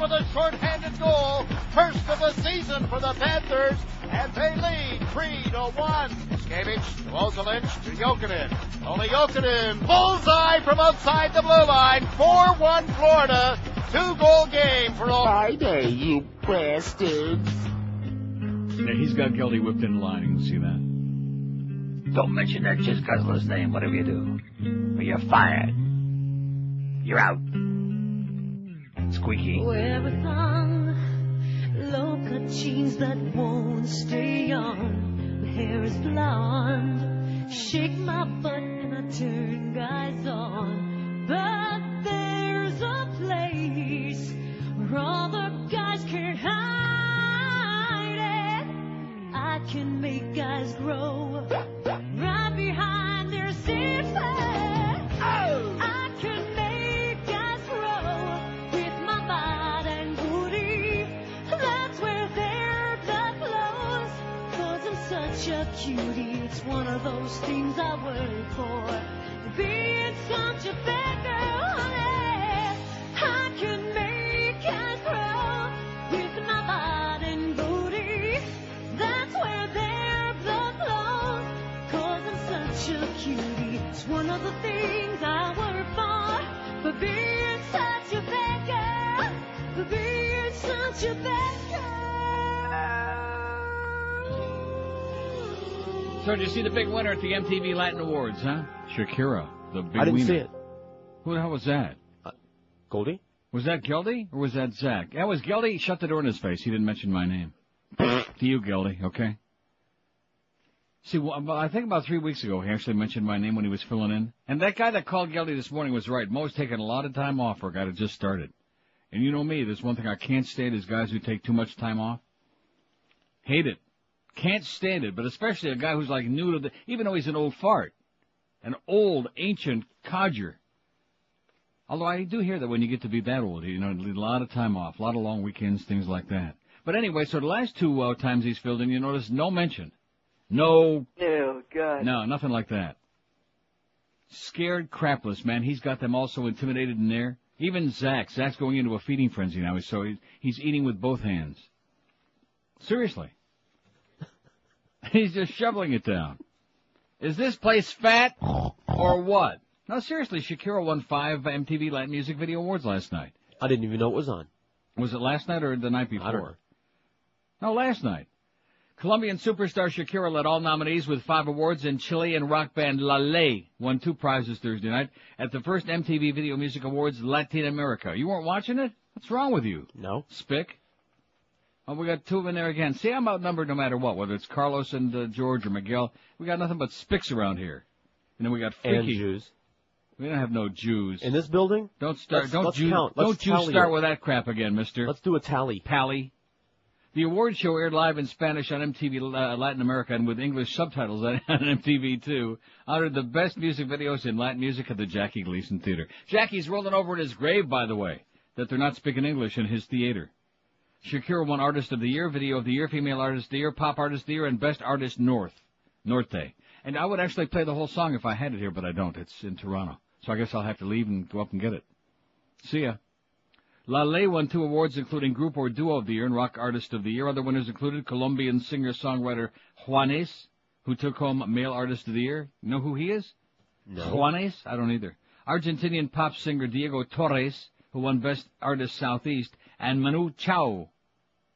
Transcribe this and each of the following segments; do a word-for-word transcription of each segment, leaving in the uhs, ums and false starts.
with a shorthanded goal. First of the season for the Panthers. And they lead three to one. Skavich to Ozelinch to Jokinen. Only Jokinen. Bullseye from outside the blue line. four one Florida. Two-goal game for all. Friday, you bastards. Yeah, he's got Kelly whipped in line. You can see that. Don't mention that Chiz Guzzler's name, whatever you do. Or you're fired. You're out. Squeaky. Low-cut jeans that won't stay on. My hair is blonde. Shake my butt and I turn guys on. But there's a place where all the guys can't hide it. I can make guys grow right behind their seats. Oh! A cutie, it's one of those things I work for. Being such a bad girl, honey, I can make us grow with my body and booty. That's where they're the clothes, 'cause I'm such a cutie. It's one of the things I work for. For being such a bad girl, for being such a bad girl. So did you see the big winner at the M T V Latin Awards, huh? Shakira, the big winner. I didn't see it. Who the hell was that? Uh, Goldie? Was that Gildy or was that Zach? That was Gildy. Shut the door in his face. He didn't mention my name. To you, Gildy, okay? See, well, I think about three weeks ago he actually mentioned my name when he was filling in. And that guy that called Gildy this morning was right. Mo's taking a lot of time off for a guy that just started. And you know me, there's one thing I can't stand is guys who take too much time off. Hate it. Can't stand it, but especially a guy who's, like, new to the... Even though he's an old fart. An old, ancient codger. Although I do hear that when you get to be that old, you know, a lot of time off, a lot of long weekends, things like that. But anyway, so the last two uh, times he's filled in, you notice no mention. No... No, God. No, nothing like that. Scared crapless, man. He's got them all so intimidated in there. Even Zach. Zach's going into a feeding frenzy now, so he's eating with both hands. Seriously. He's just shoveling it down. Is this place fat or what? No, seriously, Shakira won five M T V Latin Music Video Awards last night. I didn't even know it was on. Was it last night or the night before? I don't know. No, last night. Colombian superstar Shakira led all nominees with five awards, and Chilean rock band La Ley won two prizes Thursday night at the first M T V Video Music Awards Latin America. You weren't watching it? What's wrong with you? No. Spick. Oh, we got two of them in there again. See, I'm outnumbered no matter what, whether it's Carlos and uh, George or Miguel. We got nothing but spicks around here. And then we got freaky. And Jews. We don't have no Jews. In this building? Don't start. Let's, don't let's Jews, count. Don't Jews start it. With that crap again, mister. Let's do a tally. Pally. The award show aired live in Spanish on M T V uh, Latin America and with English subtitles on, on M T V two. Honored the best music videos in Latin music at the Jackie Gleason Theater. Jackie's rolling over in his grave, by the way, that they're not speaking English in his theater. Shakira won Artist of the Year, Video of the Year, Female Artist of the Year, Pop Artist of the Year, and Best Artist North, Norte. And I would actually play the whole song if I had it here, but I don't. It's in Toronto. So I guess I'll have to leave and go up and get it. See ya. La Ley won two awards, including Group or Duo of the Year and Rock Artist of the Year. Other winners included Colombian singer-songwriter Juanes, who took home Male Artist of the Year. You know who he is? No. Juanes? I don't either. Argentinian pop singer Diego Torres, who won Best Artist Southeast, and Manu Chao,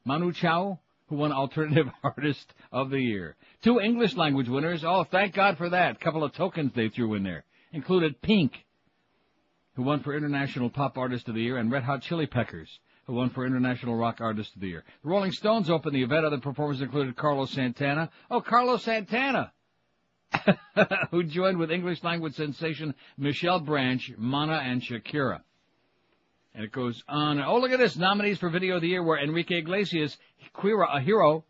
Manu Chao, who won Alternative Artist of the Year. Two English language winners. Oh, thank God for that. A couple of tokens they threw in there. Included Pink, who won for International Pop Artist of the Year, and Red Hot Chili Peppers, who won for International Rock Artist of the Year. The Rolling Stones opened the event. Other performers included Carlos Santana. Oh, Carlos Santana, who joined with English language sensation Michelle Branch, Mana, and Shakira. And it goes on. Oh, look at this. Nominees for Video of the Year were Enrique Iglesias, Quira, a hero,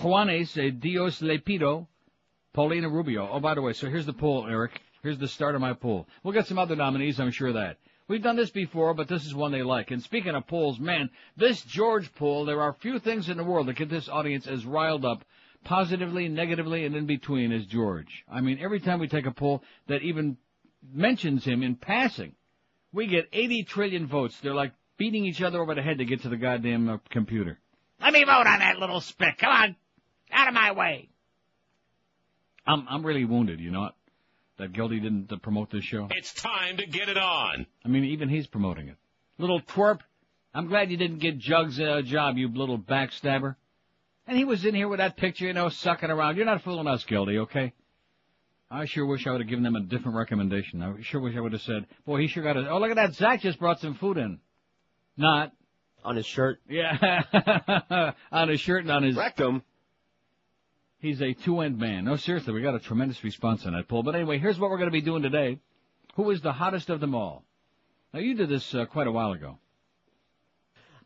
Juanes, a Dios le pido, Paulina Rubio. Oh, by the way, so here's the poll, Eric. Here's the start of my poll. We'll get some other nominees, I'm sure of that. We've done this before, but this is one they like. And speaking of polls, man, this George poll, there are few things in the world that get this audience as riled up, positively, negatively, and in between, as George. I mean, every time we take a poll that even mentions him in passing, we get eighty trillion votes. They're like beating each other over the head to get to the goddamn uh, computer. Let me vote on that little spick. Come on. Out of my way. I'm I'm really wounded, you know, that Gildy didn't uh, promote this show. It's time to get it on. I mean, even he's promoting it. Little twerp. I'm glad you didn't get Jug's uh, job, you little backstabber. And he was in here with that picture, you know, sucking around. You're not fooling us, Gildy, okay? I sure wish I would have given them a different recommendation. I sure wish I would have said, boy, he sure got a... Oh, look at that. Zach just brought some food in. Not. On his shirt. Yeah. On his shirt and on his... rectum. He's a two-end man. No, seriously, we got a tremendous response on that poll. But anyway, here's what we're going to be doing today. Who is the hottest of them all? Now, you did this uh, quite a while ago.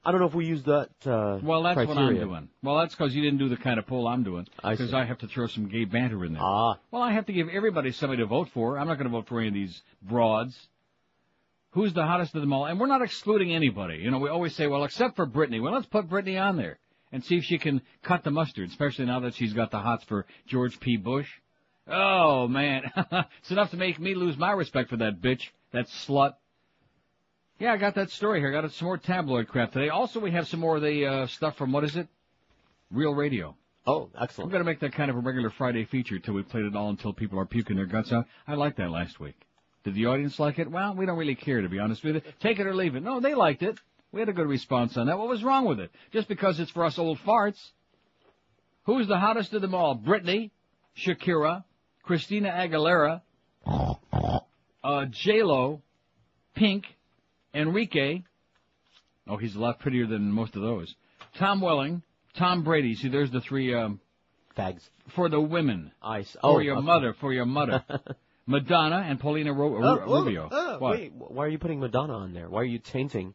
I don't know if we used that uh Well, that's criteria. What I'm doing. Well, that's because you didn't do the kind of poll I'm doing, because I, I have to throw some gay banter in there. Ah. Well, I have to give everybody somebody to vote for. I'm not going to vote for any of these broads. Who's the hottest of them all? And we're not excluding anybody. You know, we always say, well, except for Britney. Well, let's put Britney on there and see if she can cut the mustard, especially now that she's got the hots for George P. Bush. Oh, man. It's enough to make me lose my respect for that bitch, that slut. Yeah, I got that story here. I got some more tabloid crap today. Also, we have some more of the uh, stuff from, what is it? Real Radio. Oh, excellent. We're going to make that kind of a regular Friday feature till we played it all until people are puking their guts out. I liked that last week. Did the audience like it? Well, we don't really care, to be honest with you. Take it or leave it. No, they liked it. We had a good response on that. What was wrong with it? Just because it's for us old farts. Who's the hottest of them all? Britney, Shakira, Christina Aguilera, uh, J-Lo, Pink, Enrique. Oh, he's a lot prettier than most of those. Tom Welling, Tom Brady. See, there's the three um, fags for the women. Ice. Oh, for your okay. mother, for your mother. Madonna and Paulina Ro- oh, Rubio. Oh, oh, wait, why are you putting Madonna on there? Why are you tainting?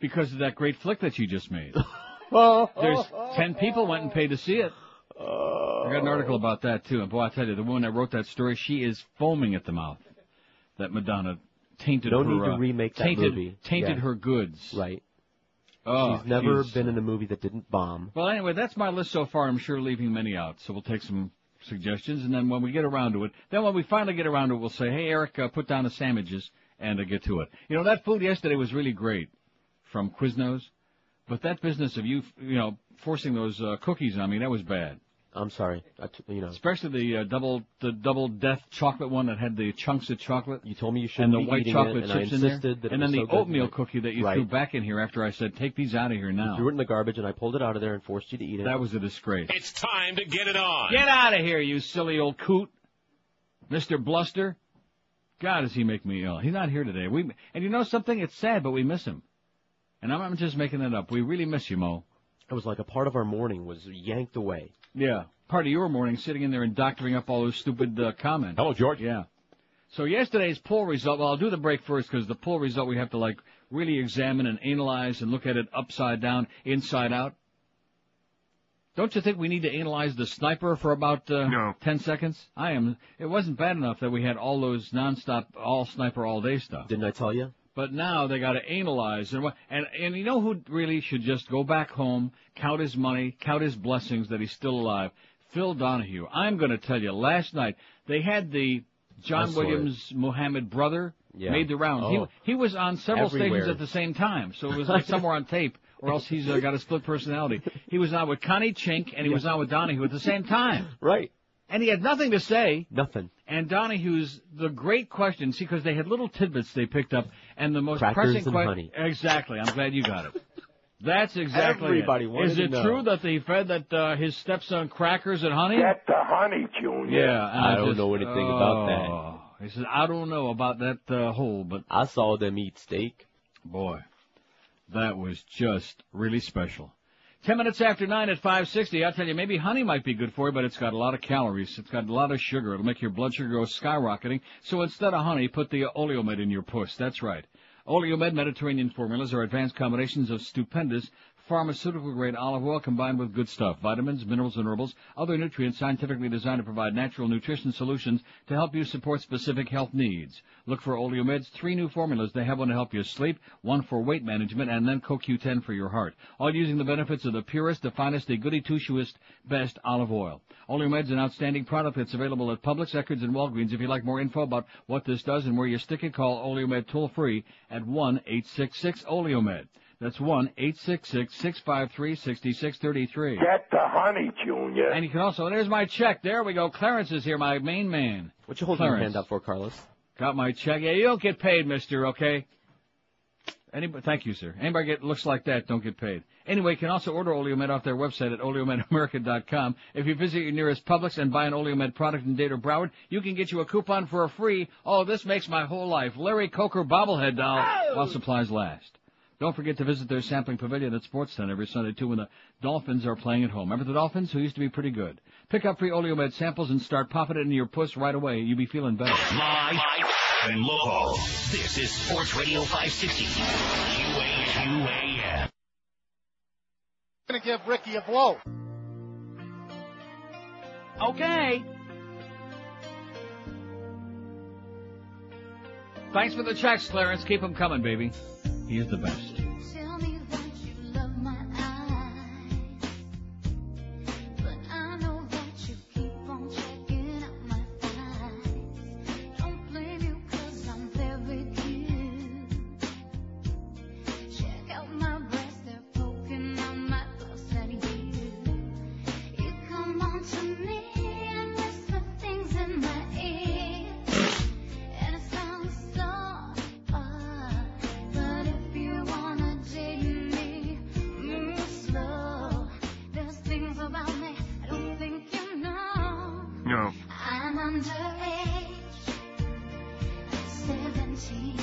Because of that great flick that you just made. There's ten people went and paid to see it. I got an article about that, too. And, boy, I tell you, the woman that wrote that story, she is foaming at the mouth that Madonna tainted no her... No need to remake that tainted, movie. Tainted yeah. her goods. Right. Oh, she's never geez. been in a movie that didn't bomb. Well, anyway, that's my list so far. I'm sure leaving many out. So we'll take some suggestions, and then when we get around to it, then when we finally get around to it, we'll say, hey, Eric, uh, put down the sandwiches, and uh, get to it. You know, that food yesterday was really great. From Quiznos, but that business of you, you know, forcing those uh, cookies on me, that was bad. I'm sorry, I t- you know, especially the uh, double, the double death chocolate one that had the chunks of chocolate. You told me you shouldn't be eating it, and the white chocolate chips in there, and then the oatmeal cookie that you threw back in here after I said, "Take these out of here now." You threw it in the garbage, and I pulled it out of there and forced you to eat it. That was a disgrace. It's time to get it on. Get out of here, you silly old coot, Mister Bluster. God, does he make me ill? He's not here today. We and you know something? It's sad, but we miss him. And I'm just making that up. We really miss you, Mo. It was like a part of our morning was yanked away. Yeah, part of your morning, sitting in there and doctoring up all those stupid uh, comments. Hello, George. Yeah. So yesterday's poll result, well, I'll do the break first because the poll result we have to, like, really examine and analyze and look at it upside down, inside out. Don't you think we need to analyze the sniper for about uh, no. ten seconds? I am. It wasn't bad enough that we had all those nonstop, all-sniper, all-day stuff. Didn't I tell you? But now they got to analyze. And, and and you know who really should just go back home, count his money, count his blessings that he's still alive? Phil Donahue. I'm going to tell you, last night they had the John Williams it. Muhammad brother yeah. made the round. Oh. He, he was on several Everywhere. stations at the same time, so it was like somewhere on tape, or else he's uh, got a split personality. He was on with Connie Chink, and he yeah. was on with Donahue at the same time. Right. And he had nothing to say. Nothing. And Donahue's the great question, see, because they had little tidbits they picked up, and the most Crackers pressing question. Exactly. I'm glad you got it. That's exactly Everybody it. Wanted Is it to know. True that they fed that uh, his stepson crackers and honey? Get the honey, Junior. Yeah. I, I don't just, know anything oh, about that. He says, I don't know about that uh, whole, but... I saw them eat steak. Boy, that was just really special. Ten minutes after nine at five sixty, I'll tell you, maybe honey might be good for you, but it's got a lot of calories. It's got a lot of sugar. It'll make your blood sugar go skyrocketing. So instead of honey, put the Oleomed in your puss. That's right. Oleomed Mediterranean formulas are advanced combinations of stupendous pharmaceutical-grade olive oil combined with good stuff, vitamins, minerals, and herbals, other nutrients scientifically designed to provide natural nutrition solutions to help you support specific health needs. Look for Oleomed's three new formulas. They have one to help you sleep, one for weight management, and then C O Q ten for your heart, all using the benefits of the purest, the finest, the goody-two-shoest, best olive oil. Oleomed's an outstanding product that's available at Publix, Eckerd's, and Walgreens. If you'd like more info about what this does and where you stick it, call Oleomed toll-free at one eight six six Oleomed. That's one eight six six, six five three, six six three three. Get the honey, Junior. And you can also, there's my check. There we go. Clarence is here, my main man. What you holding Clarence. Your hand up for, Carlos? Got my check. Yeah, you don't get paid, mister, okay? Anybody, thank you, sir. Anybody get looks like that don't get paid. Anyway, you can also order Oleomed off their website at oleomed america dot com. If you visit your nearest Publix and buy an Oleomed product in Dade or Broward, you can get you a coupon for a free, oh, this makes my whole life, Larry Coker bobblehead doll oh. while supplies last. Don't forget to visit their sampling pavilion at Sportstown every Sunday, too, when the Dolphins are playing at home. Remember the Dolphins, who used to be pretty good? Pick up free Oleomed samples and start popping it into your puss right away. You'll be feeling better. Live and local. This is Sports Radio five sixty. U A M. I'm going to give Ricky a blow. Okay. Thanks for the checks, Clarence. Keep them coming, baby. He is the best. Tell me that you love my eyes, but I know that you keep on checking out my eyes. Don't blame you, cause I'm there with you. Check out my breasts, they're poking out my gloves at you. You come on to me and whisper things in my ear, and it sounds so odd. No. I'm underage, seventeen.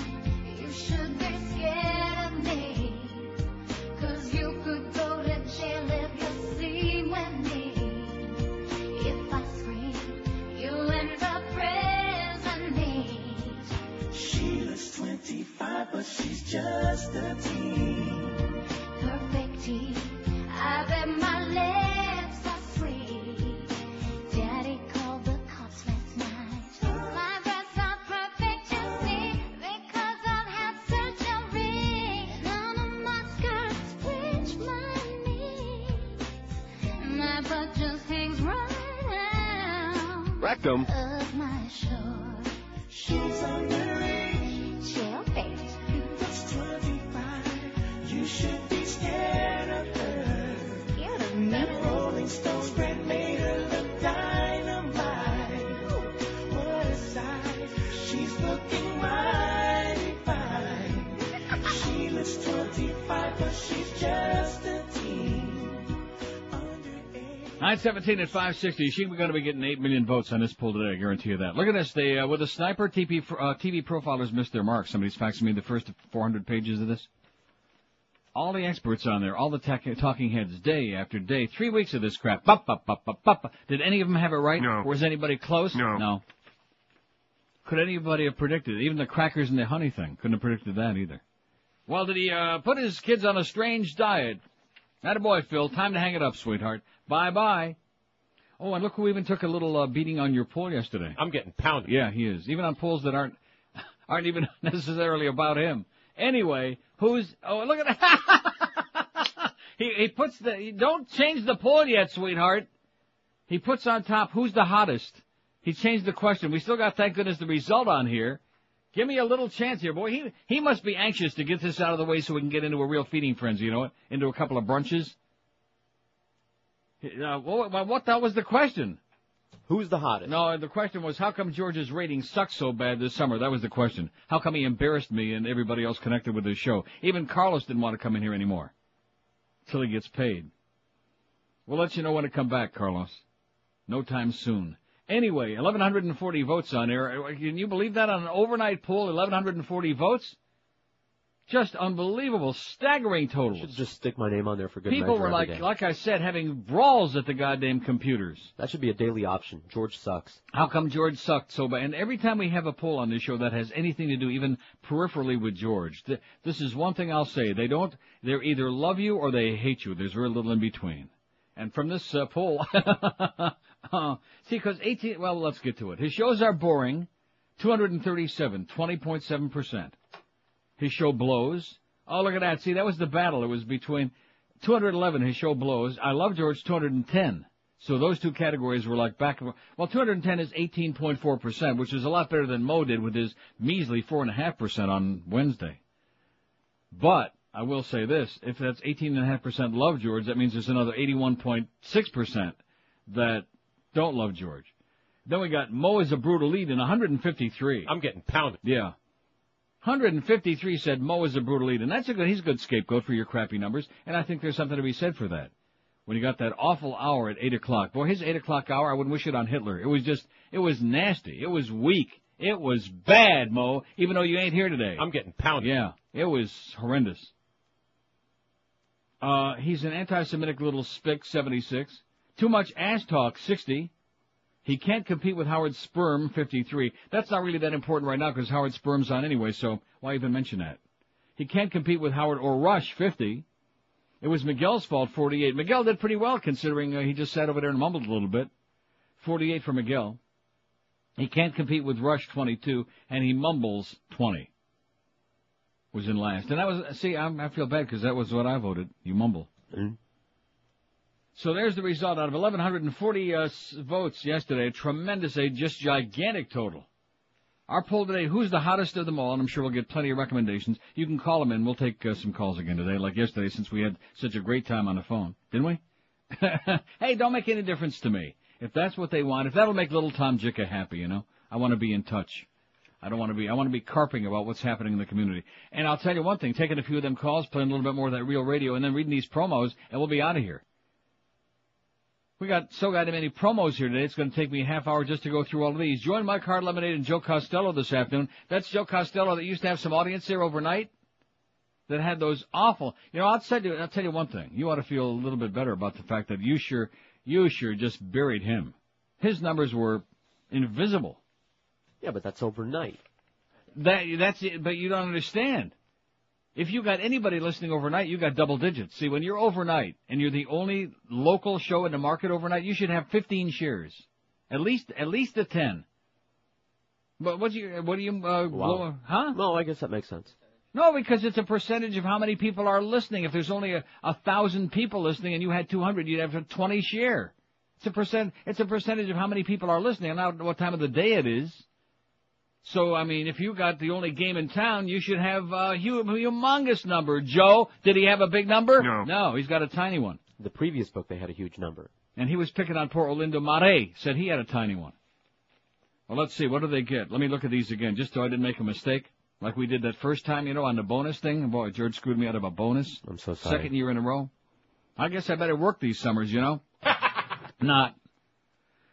You should be scared of me, cause you could go to jail if you see with me. If I scream, you'll end up praising me. She looks twenty-five, but she's just thirteen. Perfect teeth, I bet my lips are free. Daddy called the cops last night. My breasts are perfect, you see, because I've had surgery. None of my skirts reach my knees. My butt just hangs right out. Rectum. Of my shore. She's underage. Chill, baby. That's twenty-five. You should be scared of her. Scared of me? That Rolling Stones brand made her look dynamite. Ooh. What a sight. She's looking mighty fine. She looks twenty-five, but she's just a teen. Underage. nine seventeen at five sixty. She's going to be getting eight million votes on this poll today. I guarantee you that. Look at this. They, uh, with a sniper, T V, uh, T V profilers missed their mark. Somebody's faxing me the first four hundred pages of this. All the experts on there, all the tech- talking heads, day after day, three weeks of this crap. Bop, bop, bop, bop, bop, bop. Did any of them have it right? No. Was anybody close? No. No. Could anybody have predicted it? Even the crackers and the honey thing couldn't have predicted that either. Well, did he uh, put his kids on a strange diet? Attaboy, Phil. Time to hang it up, sweetheart. Bye-bye. Oh, and look who even took a little uh, beating on your poll yesterday. I'm getting pounded. Yeah, he is. Even on polls that aren't aren't even necessarily about him. Anyway, who's... Oh, look at that. he, he puts the... Don't change the poll yet, sweetheart. He puts on top, who's the hottest? He changed the question. We still got, thank goodness, the result on here. Give me a little chance here, boy. He he must be anxious to get this out of the way so we can get into a real feeding frenzy, you know what? Into a couple of brunches. Uh, what, what that was the question? Who's the hottest? No, the question was, how come George's ratings sucked so bad this summer? That was the question. How come he embarrassed me and everybody else connected with his show? Even Carlos didn't want to come in here anymore till he gets paid. We'll let you know when to come back, Carlos. No time soon. Anyway, eleven forty votes on air. Can you believe that on an overnight poll, eleven forty votes? Just unbelievable, staggering totals. Should just stick my name on there for good measure. People were like, like I said, having brawls at the goddamn computers. That should be a daily option. George sucks. How come George sucked so bad? And every time we have a poll on this show that has anything to do, even peripherally, with George, th- this is one thing I'll say: they don't. They either love you or they hate you. There's very little in between. And from this uh, poll, uh, see, because eighteen. Well, let's get to it. His shows are boring. two hundred thirty-seven, twenty point seven percent. His show blows. Oh, look at that. See, that was the battle. It was between two eleven, his show blows. I love George, two ten. So those two categories were like back and forth. Well, two ten is eighteen point four percent, which is a lot better than Mo did with his measly four point five percent on Wednesday. But I will say this. If that's eighteen point five percent love George, that means there's another eighty-one point six percent that don't love George. Then we got Mo is a brutal lead in one hundred fifty-three. I'm getting pounded. Yeah. one hundred fifty-three said Mo is a brutal lead, and that's a good, he's a good scapegoat for your crappy numbers, and I think there's something to be said for that. When you got that awful hour at eight o'clock. Boy, his eight o'clock hour, I wouldn't wish it on Hitler. It was just, it was nasty. It was weak. It was bad, Mo, even though you ain't here today. I'm getting pounded. Yeah, it was horrendous. Uh, he's an anti-Semitic little spick, seventy-six. Too much ass talk, sixty. He can't compete with Howard Sperm, fifty-three. That's not really that important right now because Howard Sperm's on anyway, so why even mention that? He can't compete with Howard or Rush, fifty. It was Miguel's fault, forty-eight. Miguel did pretty well considering uh, he just sat over there and mumbled a little bit. forty-eight for Miguel. He can't compete with Rush, twenty-two, and he mumbles, twenty. Was in last. And I was, see, I'm, I feel bad because that was what I voted. You mumble. Mm-hmm. So there's the result out of eleven forty uh, votes yesterday. A tremendous, a just gigantic total. Our poll today, who's the hottest of them all? And I'm sure we'll get plenty of recommendations. You can call them in. We'll take uh, some calls again today, like yesterday, since we had such a great time on the phone. Didn't we? Hey, don't make any difference to me. If that's what they want, if that'll make little Tom Jicka happy, you know, I want to be in touch. I don't want to be, I want to be carping about what's happening in the community. And I'll tell you one thing, taking a few of them calls, playing a little bit more of that real radio, and then reading these promos, and we'll be out of here. We got so goddamn many promos here today, it's going to take me a half hour just to go through all of these. Join Mike Hard Lemonade and Joe Costello this afternoon. That's Joe Costello that used to have some audience there overnight that had those awful, you know, I'll tell you, I'll tell you one thing. You ought to feel a little bit better about the fact that you sure, you sure just buried him. His numbers were invisible. Yeah, but that's overnight. That that's it, but you don't understand. If you got anybody listening overnight, you got double digits. See, when you're overnight and you're the only local show in the market overnight, you should have fifteen shares, at least at least a ten. But what do you what do you uh, wow. blow, huh? No, I guess that makes sense. No, because it's a percentage of how many people are listening. If there's only a, a thousand people listening and you had two hundred, you'd have a twenty share. It's a percent. It's a percentage of how many people are listening. And I don't know what time of the day it is. So, I mean, if you got the only game in town, you should have a humongous number. Joe, did he have a big number? No. No, he's got a tiny one. The previous book, they had a huge number. And he was picking on poor Olindo Mare, said he had a tiny one. Well, let's see. What do they get? Let me look at these again, just so I didn't make a mistake. Like we did that first time, you know, on the bonus thing. Boy, George screwed me out of a bonus. I'm so sorry. Second year in a row. I guess I better work these summers, you know. Not.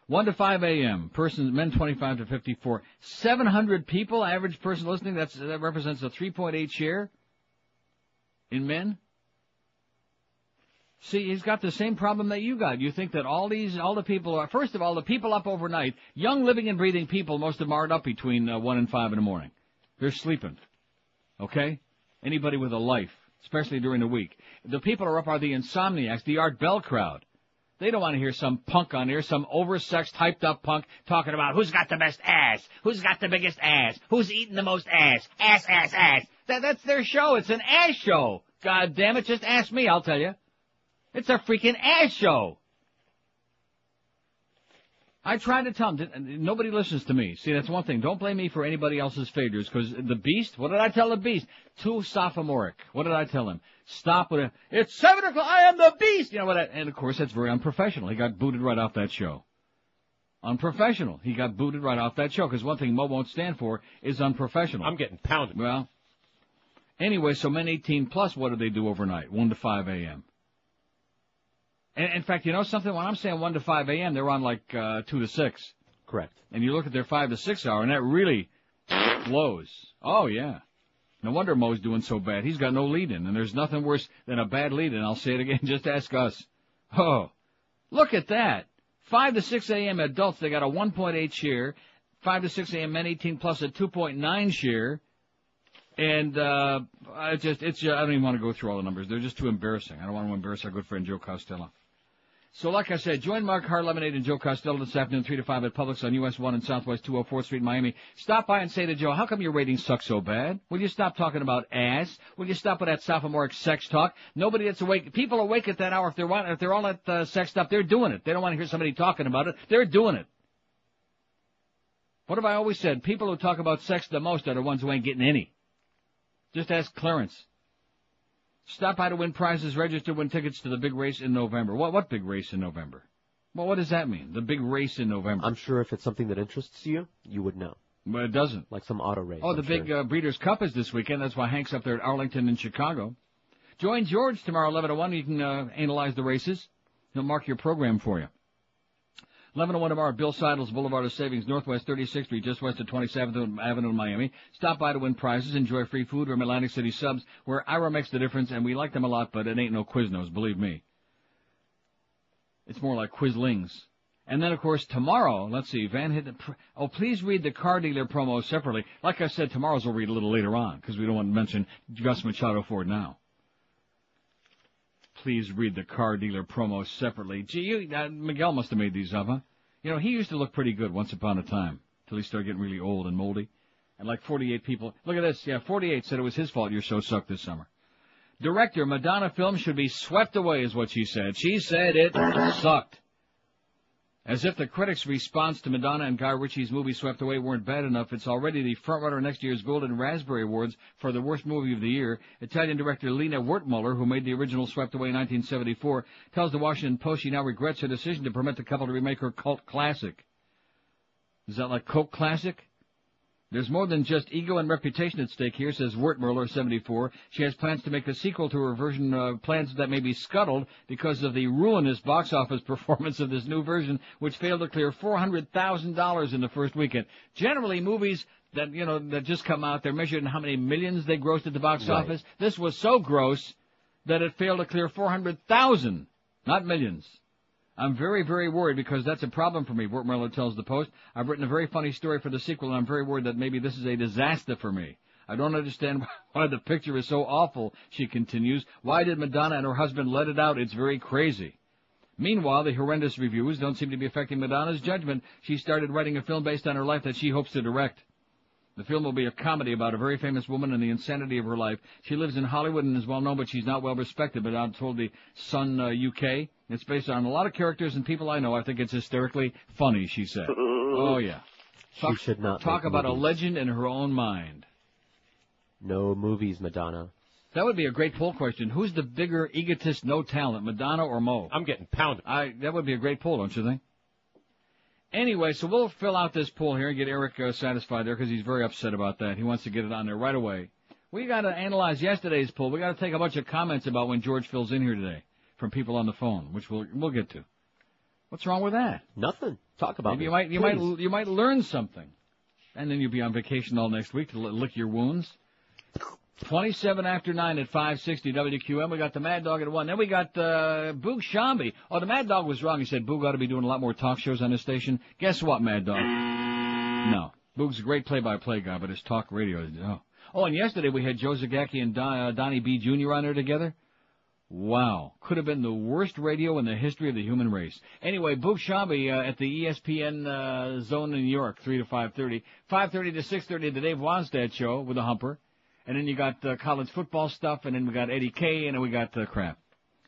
one to five a.m., persons, men twenty-five to fifty-four. seven hundred people, average person listening, that's, that represents a three point eight share in men. See, he's got the same problem that you got. You think that all these, all the people are, first of all, the people up overnight, young, living, and breathing people, most of them aren't up between uh, one and five in the morning. They're sleeping, okay? Anybody with a life, especially during the week. The people who are up are the insomniacs, the Art Bell crowd. They don't want to hear some punk on here, some oversexed, hyped-up punk talking about who's got the best ass, who's got the biggest ass, who's eating the most ass, ass, ass, ass. That, that's their show. It's an ass show. God damn it, just ask me, I'll tell you. It's a freaking ass show. I tried to tell them, nobody listens to me. See, that's one thing. Don't blame me for anybody else's failures, because the Beast, what did I tell the Beast? Too sophomoric. What did I tell him? Stop with it. It's seven o'clock. I am the Beast. You know what? I, and of course, that's very unprofessional. He got booted right off that show. Unprofessional. He got booted right off that show because one thing Mo won't stand for is unprofessional. I'm getting pounded. Well, anyway, so men eighteen plus, what do they do overnight? one to five a.m. And in fact, you know something? When I'm saying one to five a.m., they're on like uh, two to six. Correct. And you look at their five to six hour, and that really blows. Oh, yeah. No wonder Mo's doing so bad. He's got no lead-in, and there's nothing worse than a bad lead-in. I'll say it again. Just ask us. Oh, look at that. five to six a.m. adults, they got a one point eight share. five to six a.m. men eighteen plus a two point nine share. And uh I just, it's just, I don't even want to go through all the numbers. They're just too embarrassing. I don't want to embarrass our good friend Joe Costello. So like I said, join Mark Hard Lemonade and Joe Costello this afternoon, three to five at Publix on U S one and Southwest two oh fourth Street, Miami. Stop by and say to Joe, how come your ratings suck so bad? Will you stop talking about ass? Will you stop with that sophomoric sex talk? Nobody that's awake, people awake at that hour, if they're, if they're all at uh, sexed up, they're doing it. They don't want to hear somebody talking about it. They're doing it. What have I always said? People who talk about sex the most are the ones who ain't getting any. Just ask Clarence. Stop by to win prizes, register, win tickets to the big race in November. What what big race in November? Well, what does that mean, the big race in November? I'm sure if it's something that interests you, you would know. But it doesn't. Like some auto race. Oh, the I'm big sure. uh, Breeders' Cup is this weekend. That's why Hank's up there at Arlington in Chicago. Join George tomorrow, eleven to one. You can uh, analyze the races. He'll mark your program for you. eleven to one tomorrow, Bill Seidel's Boulevard of Savings, Northwest thirty-sixth Street, just west of twenty-seventh Avenue in Miami. Stop by to win prizes, enjoy free food from Atlantic City Subs, where Ira makes the difference, and we like them a lot, but it ain't no Quiznos, believe me. It's more like Quizlings. And then, of course, tomorrow, let's see, Van hit the... Pr- oh, please read the car dealer promo separately. Like I said, tomorrow's we'll read a little later on, because we don't want to mention Gus Machado Ford now. Please read the car dealer promo separately. Gee, you, uh, Miguel must have made these up, huh? You know, he used to look pretty good once upon a time, till he started getting really old and moldy. And like forty-eight people... Look at this. Yeah, forty-eight said it was his fault your show sucked this summer. Director, Madonna film should be swept away, is what she said. She said it sucked. As if the critics' response to Madonna and Guy Ritchie's movie Swept Away weren't bad enough, it's already the frontrunner of next year's Golden Raspberry Awards for the worst movie of the year. Italian director Lina Wertmuller, who made the original Swept Away in nineteen seventy-four, tells the Washington Post she now regrets her decision to permit the couple to remake her cult classic. Is that like Coke Classic? There's more than just ego and reputation at stake here, says Wertmuller, seventy-four. She has plans to make a sequel to her version, uh, plans that may be scuttled because of the ruinous box office performance of this new version, which failed to clear four hundred thousand dollars in the first weekend. Generally, movies that, you know, that just come out, they're measured in how many millions they grossed at the box right. office. This was so gross that it failed to clear four hundred thousand, not millions. I'm very, very worried because that's a problem for me, Wertmuller tells the Post. I've written a very funny story for the sequel, and I'm very worried that maybe this is a disaster for me. I don't understand why the picture is so awful, she continues. Why did Madonna and her husband let it out? It's very crazy. Meanwhile, the horrendous reviews don't seem to be affecting Madonna's judgment. She started writing a film based on her life that she hopes to direct. The film will be a comedy about a very famous woman and the insanity of her life. She lives in Hollywood and is well-known, but she's not well-respected. But I'm told the Sun uh, U K, it's based on a lot of characters and people I know. I think it's hysterically funny, she said. Oh, yeah. Talk, she should not talk about movies. A legend in her own mind. No movies, Madonna. That would be a great poll question. Who's the bigger egotist, no talent, Madonna or Mo? I'm getting pounded. I, that would be a great poll, don't you think? Anyway, so we'll fill out this poll here and get Eric uh, satisfied there because he's very upset about that. He wants to get it on there right away. We got to analyze yesterday's poll. We got to take a bunch of comments about when George fills in here today from people on the phone, which we'll we'll get to. What's wrong with that? Nothing. Talk about it. You might you might you might learn something, and then you'll be on vacation all next week to lick your wounds. Twenty-seven after nine at five sixty W Q M. We got the Mad Dog at one. Then we got uh, Boog Shambi. Oh, the Mad Dog was wrong. He said Boog ought to be doing a lot more talk shows on his station. Guess what, Mad Dog? No, Boog's a great play-by-play guy, but his talk radio is oh. Oh, and yesterday we had Joe Zagacki and Don, uh, Donnie B. Junior on there together. Wow, could have been the worst radio in the history of the human race. Anyway, Boog Shambi uh, at the E S P N uh, Zone in New York, three to five thirty, five thirty to six thirty. The Dave Wanstead Show with a humper. And then you got uh, college football stuff, and then we got Eddie K, and then we got uh, crap.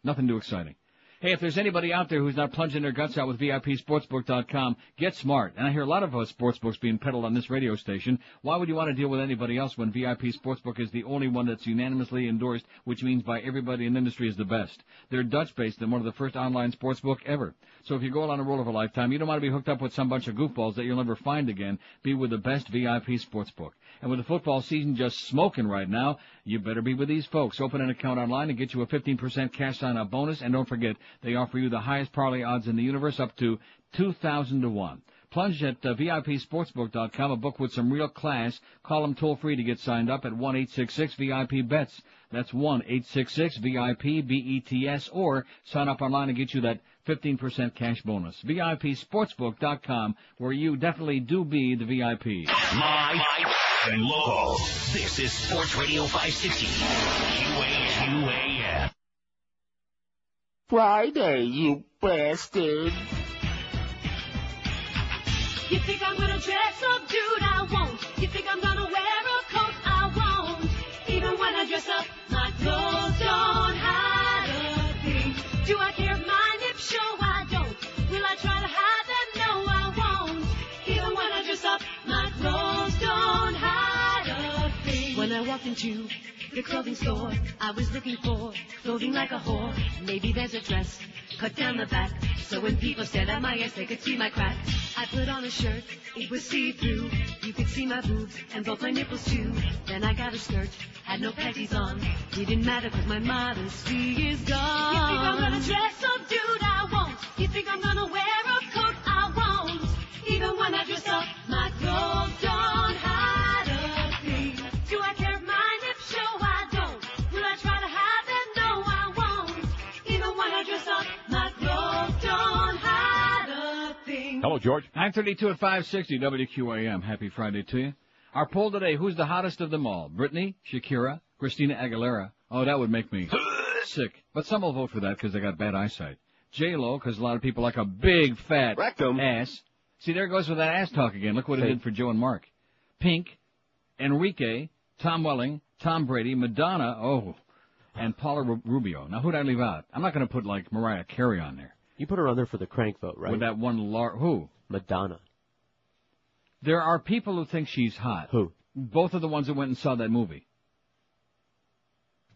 Nothing too exciting. Hey, if there's anybody out there who's not plunging their guts out with V I P sportsbook dot com, get smart. And I hear a lot of uh, sportsbooks being peddled on this radio station. Why would you want to deal with anybody else when V I P Sportsbook is the only one that's unanimously endorsed, which means by everybody in the industry is the best? They're Dutch-based and one of the first online sportsbook ever. So if you go on a roll of a lifetime, you don't want to be hooked up with some bunch of goofballs that you'll never find again. Be with the best V I P Sportsbook. And with the football season just smoking right now, you better be with these folks. Open an account online and get you a fifteen percent cash sign-up bonus. And don't forget, they offer you the highest parlay odds in the universe, up to two thousand to one. Plunge at uh, V I P sportsbook dot com, a book with some real class. Call them toll-free to get signed up at one eight six six V I P bets. That's one eight six six V I P B E T S, or sign up online and get you that fifteen percent cash bonus. V I P sportsbook dot com, where you definitely do be the V I P. My and local. This is Sports Radio five sixty. Q A Q A M. Friday, you bastard. You think I'm gonna dress up, dude? I won't. You think I'm gonna wear a coat? I won't. Even when I dress up, my clothes don't hide a thing. Do I care if my lips show? I don't. Will I try to hide them? No, I won't. Even when I dress up, my clothes don't hide a thing. When I walk into the clothing store I was looking for, clothing like a whore. Maybe there's a dress, cut down the back, so when people stared at my ass, they could see my crack. I put on a shirt, it was see-through. You could see my boobs and both my nipples too. Then I got a skirt, had no panties on. Didn't matter because my modesty is gone. You think I'm gonna dress up, dude? I won't. You think I'm gonna wear a coat? I won't. Even when I dress up, my clothes don't hide a thing. Do I care if mine if show? I don't. Will I try to hide them? No, I won't. Even when I dress up, my clothes don't hide a thing. Hello, George. nine thirty-two at five sixty W Q A M. Happy Friday to you. Our poll today, who's the hottest of them all? Britney, Shakira, Christina Aguilera. Oh, that would make me sick. But some will vote for that because they got bad eyesight. J-Lo, because a lot of people like a big, fat rectum ass. See, there goes with that ass talk again. Look what it did for Joe and Mark. Pink, Enrique, Tom Welling, Tom Brady, Madonna, oh, and Paula Rubio. Now, who'd I leave out? I'm not going to put, like, Mariah Carey on there. You put her on there for the crank vote, right? With that one lar- who? Madonna. There are people who think she's hot. Who? Both of the ones that went and saw that movie.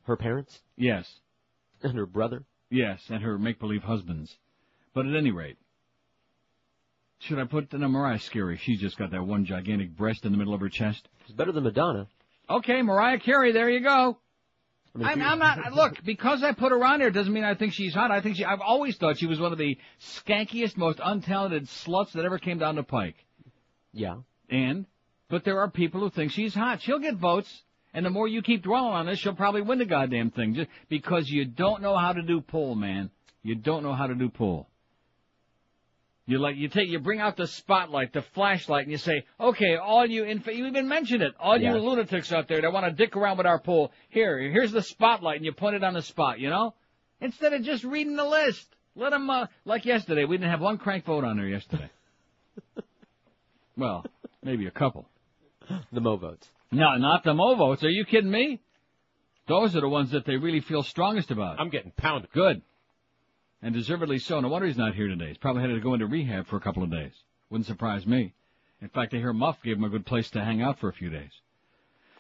Her parents? Yes. And her brother? Yes, and her make-believe husbands. But at any rate, should I put the no, Mariah Carey? She's just got that one gigantic breast in the middle of her chest. It's better than Madonna. Okay, Mariah Carey, there you go. I mean, I'm, I'm not, look, because I put her on there doesn't mean I think she's hot. I think she, I've always thought she was one of the skankiest, most untalented sluts that ever came down the pike. Yeah. And, but there are people who think she's hot. She'll get votes. And the more you keep dwelling on this, she'll probably win the goddamn thing. Just because you don't know how to do poll, man. You don't know how to do poll. You like you take you bring out the spotlight, the flashlight, and you say, okay, all you inf you even mentioned it. All yeah. you lunatics out there that want to dick around with our poll, here, here's the spotlight, and you point it on the spot, you know? Instead of just reading the list. Let them, uh, like yesterday, we didn't have one crank vote on there yesterday. Well, maybe a couple. The Mo votes. No, not the Mo votes. Are you kidding me? Those are the ones that they really feel strongest about. I'm getting pounded. Good. And deservedly so. No wonder he's not here today. He's probably had to go into rehab for a couple of days. Wouldn't surprise me. In fact, I hear Muff gave him a good place to hang out for a few days.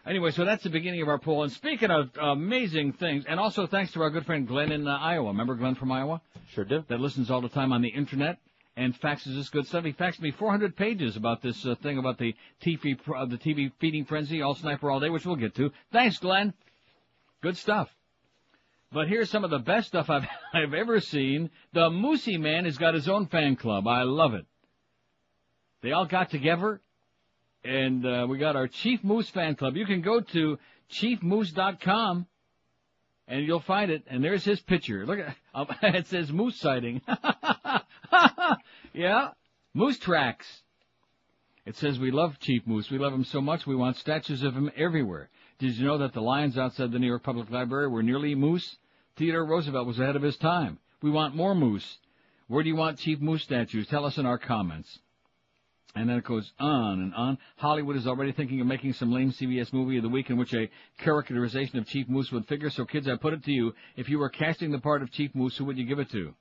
Anyway, so that's the beginning of our poll. And speaking of amazing things, and also thanks to our good friend Glenn in uh, Iowa. Remember Glenn from Iowa? Sure do. That listens all the time on the Internet. And faxes this good stuff. He faxed me four hundred pages about this uh, thing about the T V, uh, the T V feeding frenzy, all sniper all day, which we'll get to. Thanks, Glenn. Good stuff. But here's some of the best stuff I've I've ever seen. The Moosey Man has got his own fan club. I love it. They all got together, and uh, we got our Chief Moose fan club. You can go to chief moose dot com, and you'll find it. And there's his picture. Look at uh, it says moose sighting. Yeah, moose tracks. It says we love Chief Moose. We love him so much we want statues of him everywhere. Did you know that the lions outside the New York Public Library were nearly moose? Theodore Roosevelt was ahead of his time. We want more moose. Where do you want Chief Moose statues? Tell us in our comments. And then it goes on and on. Hollywood is already thinking of making some lame C B S movie of the week in which a characterization of Chief Moose would figure. So, kids, I put it to you. If you were casting the part of Chief Moose, who would you give it to?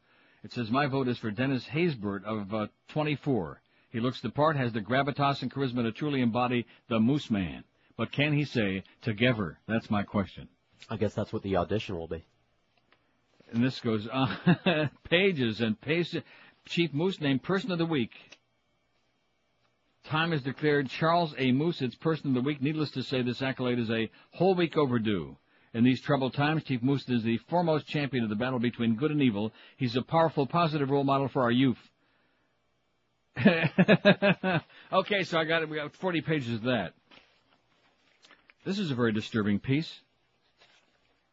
It says, my vote is for Dennis Haysbert of uh, twenty-four. He looks the part, has the gravitas and charisma to truly embody the Moose Man. But can he say, together? That's my question. I guess that's what the audition will be. And this goes on. Pages and pages. Chief Moose named Person of the Week. Time is declared Charles A. Moose. It's Person of the Week. Needless to say, this accolade is a whole week overdue. In these troubled times, Chief Moose is the foremost champion of the battle between good and evil. He's a powerful, positive role model for our youth. Okay, so I got it. We got forty pages of that. This is a very disturbing piece.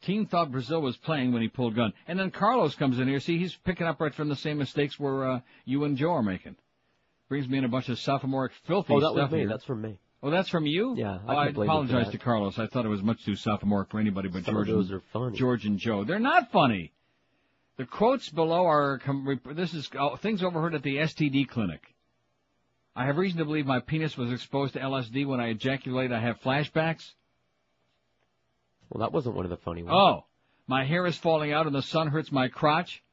Team thought Brazil was playing when he pulled gun. And then Carlos comes in here. See, he's picking up right from the same mistakes where uh, you and Joe are making. Brings me in a bunch of sophomoric filthy oh, that stuff was me. Here. That's from me. Oh, that's from you? Yeah. I, oh, I apologize to Carlos. I thought it was much too sophomoric for anybody but George and, George and Joe. They're not funny. The quotes below are, this is oh, things overheard at the S T D clinic. I have reason to believe my penis was exposed to L S D when I ejaculate. I have flashbacks. Well, that wasn't one of the funny ones. Oh, my hair is falling out and the sun hurts my crotch.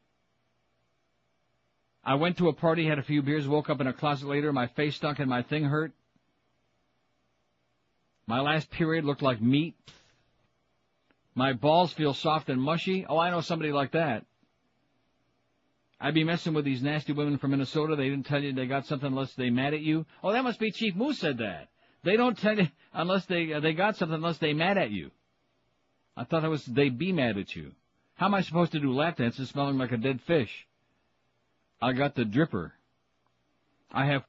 I went to a party, had a few beers, woke up in a closet later, my face stunk and my thing hurt. My last period looked like meat. My balls feel soft and mushy. Oh, I know somebody like that. I'd be messing with these nasty women from Minnesota. They didn't tell you they got something unless they mad at you. Oh, that must be Chief Moose said that. They don't tell you unless they uh, they got something unless they mad at you. I thought it was they be mad at you. How am I supposed to do lap dances smelling like a dead fish? I got the dripper. I have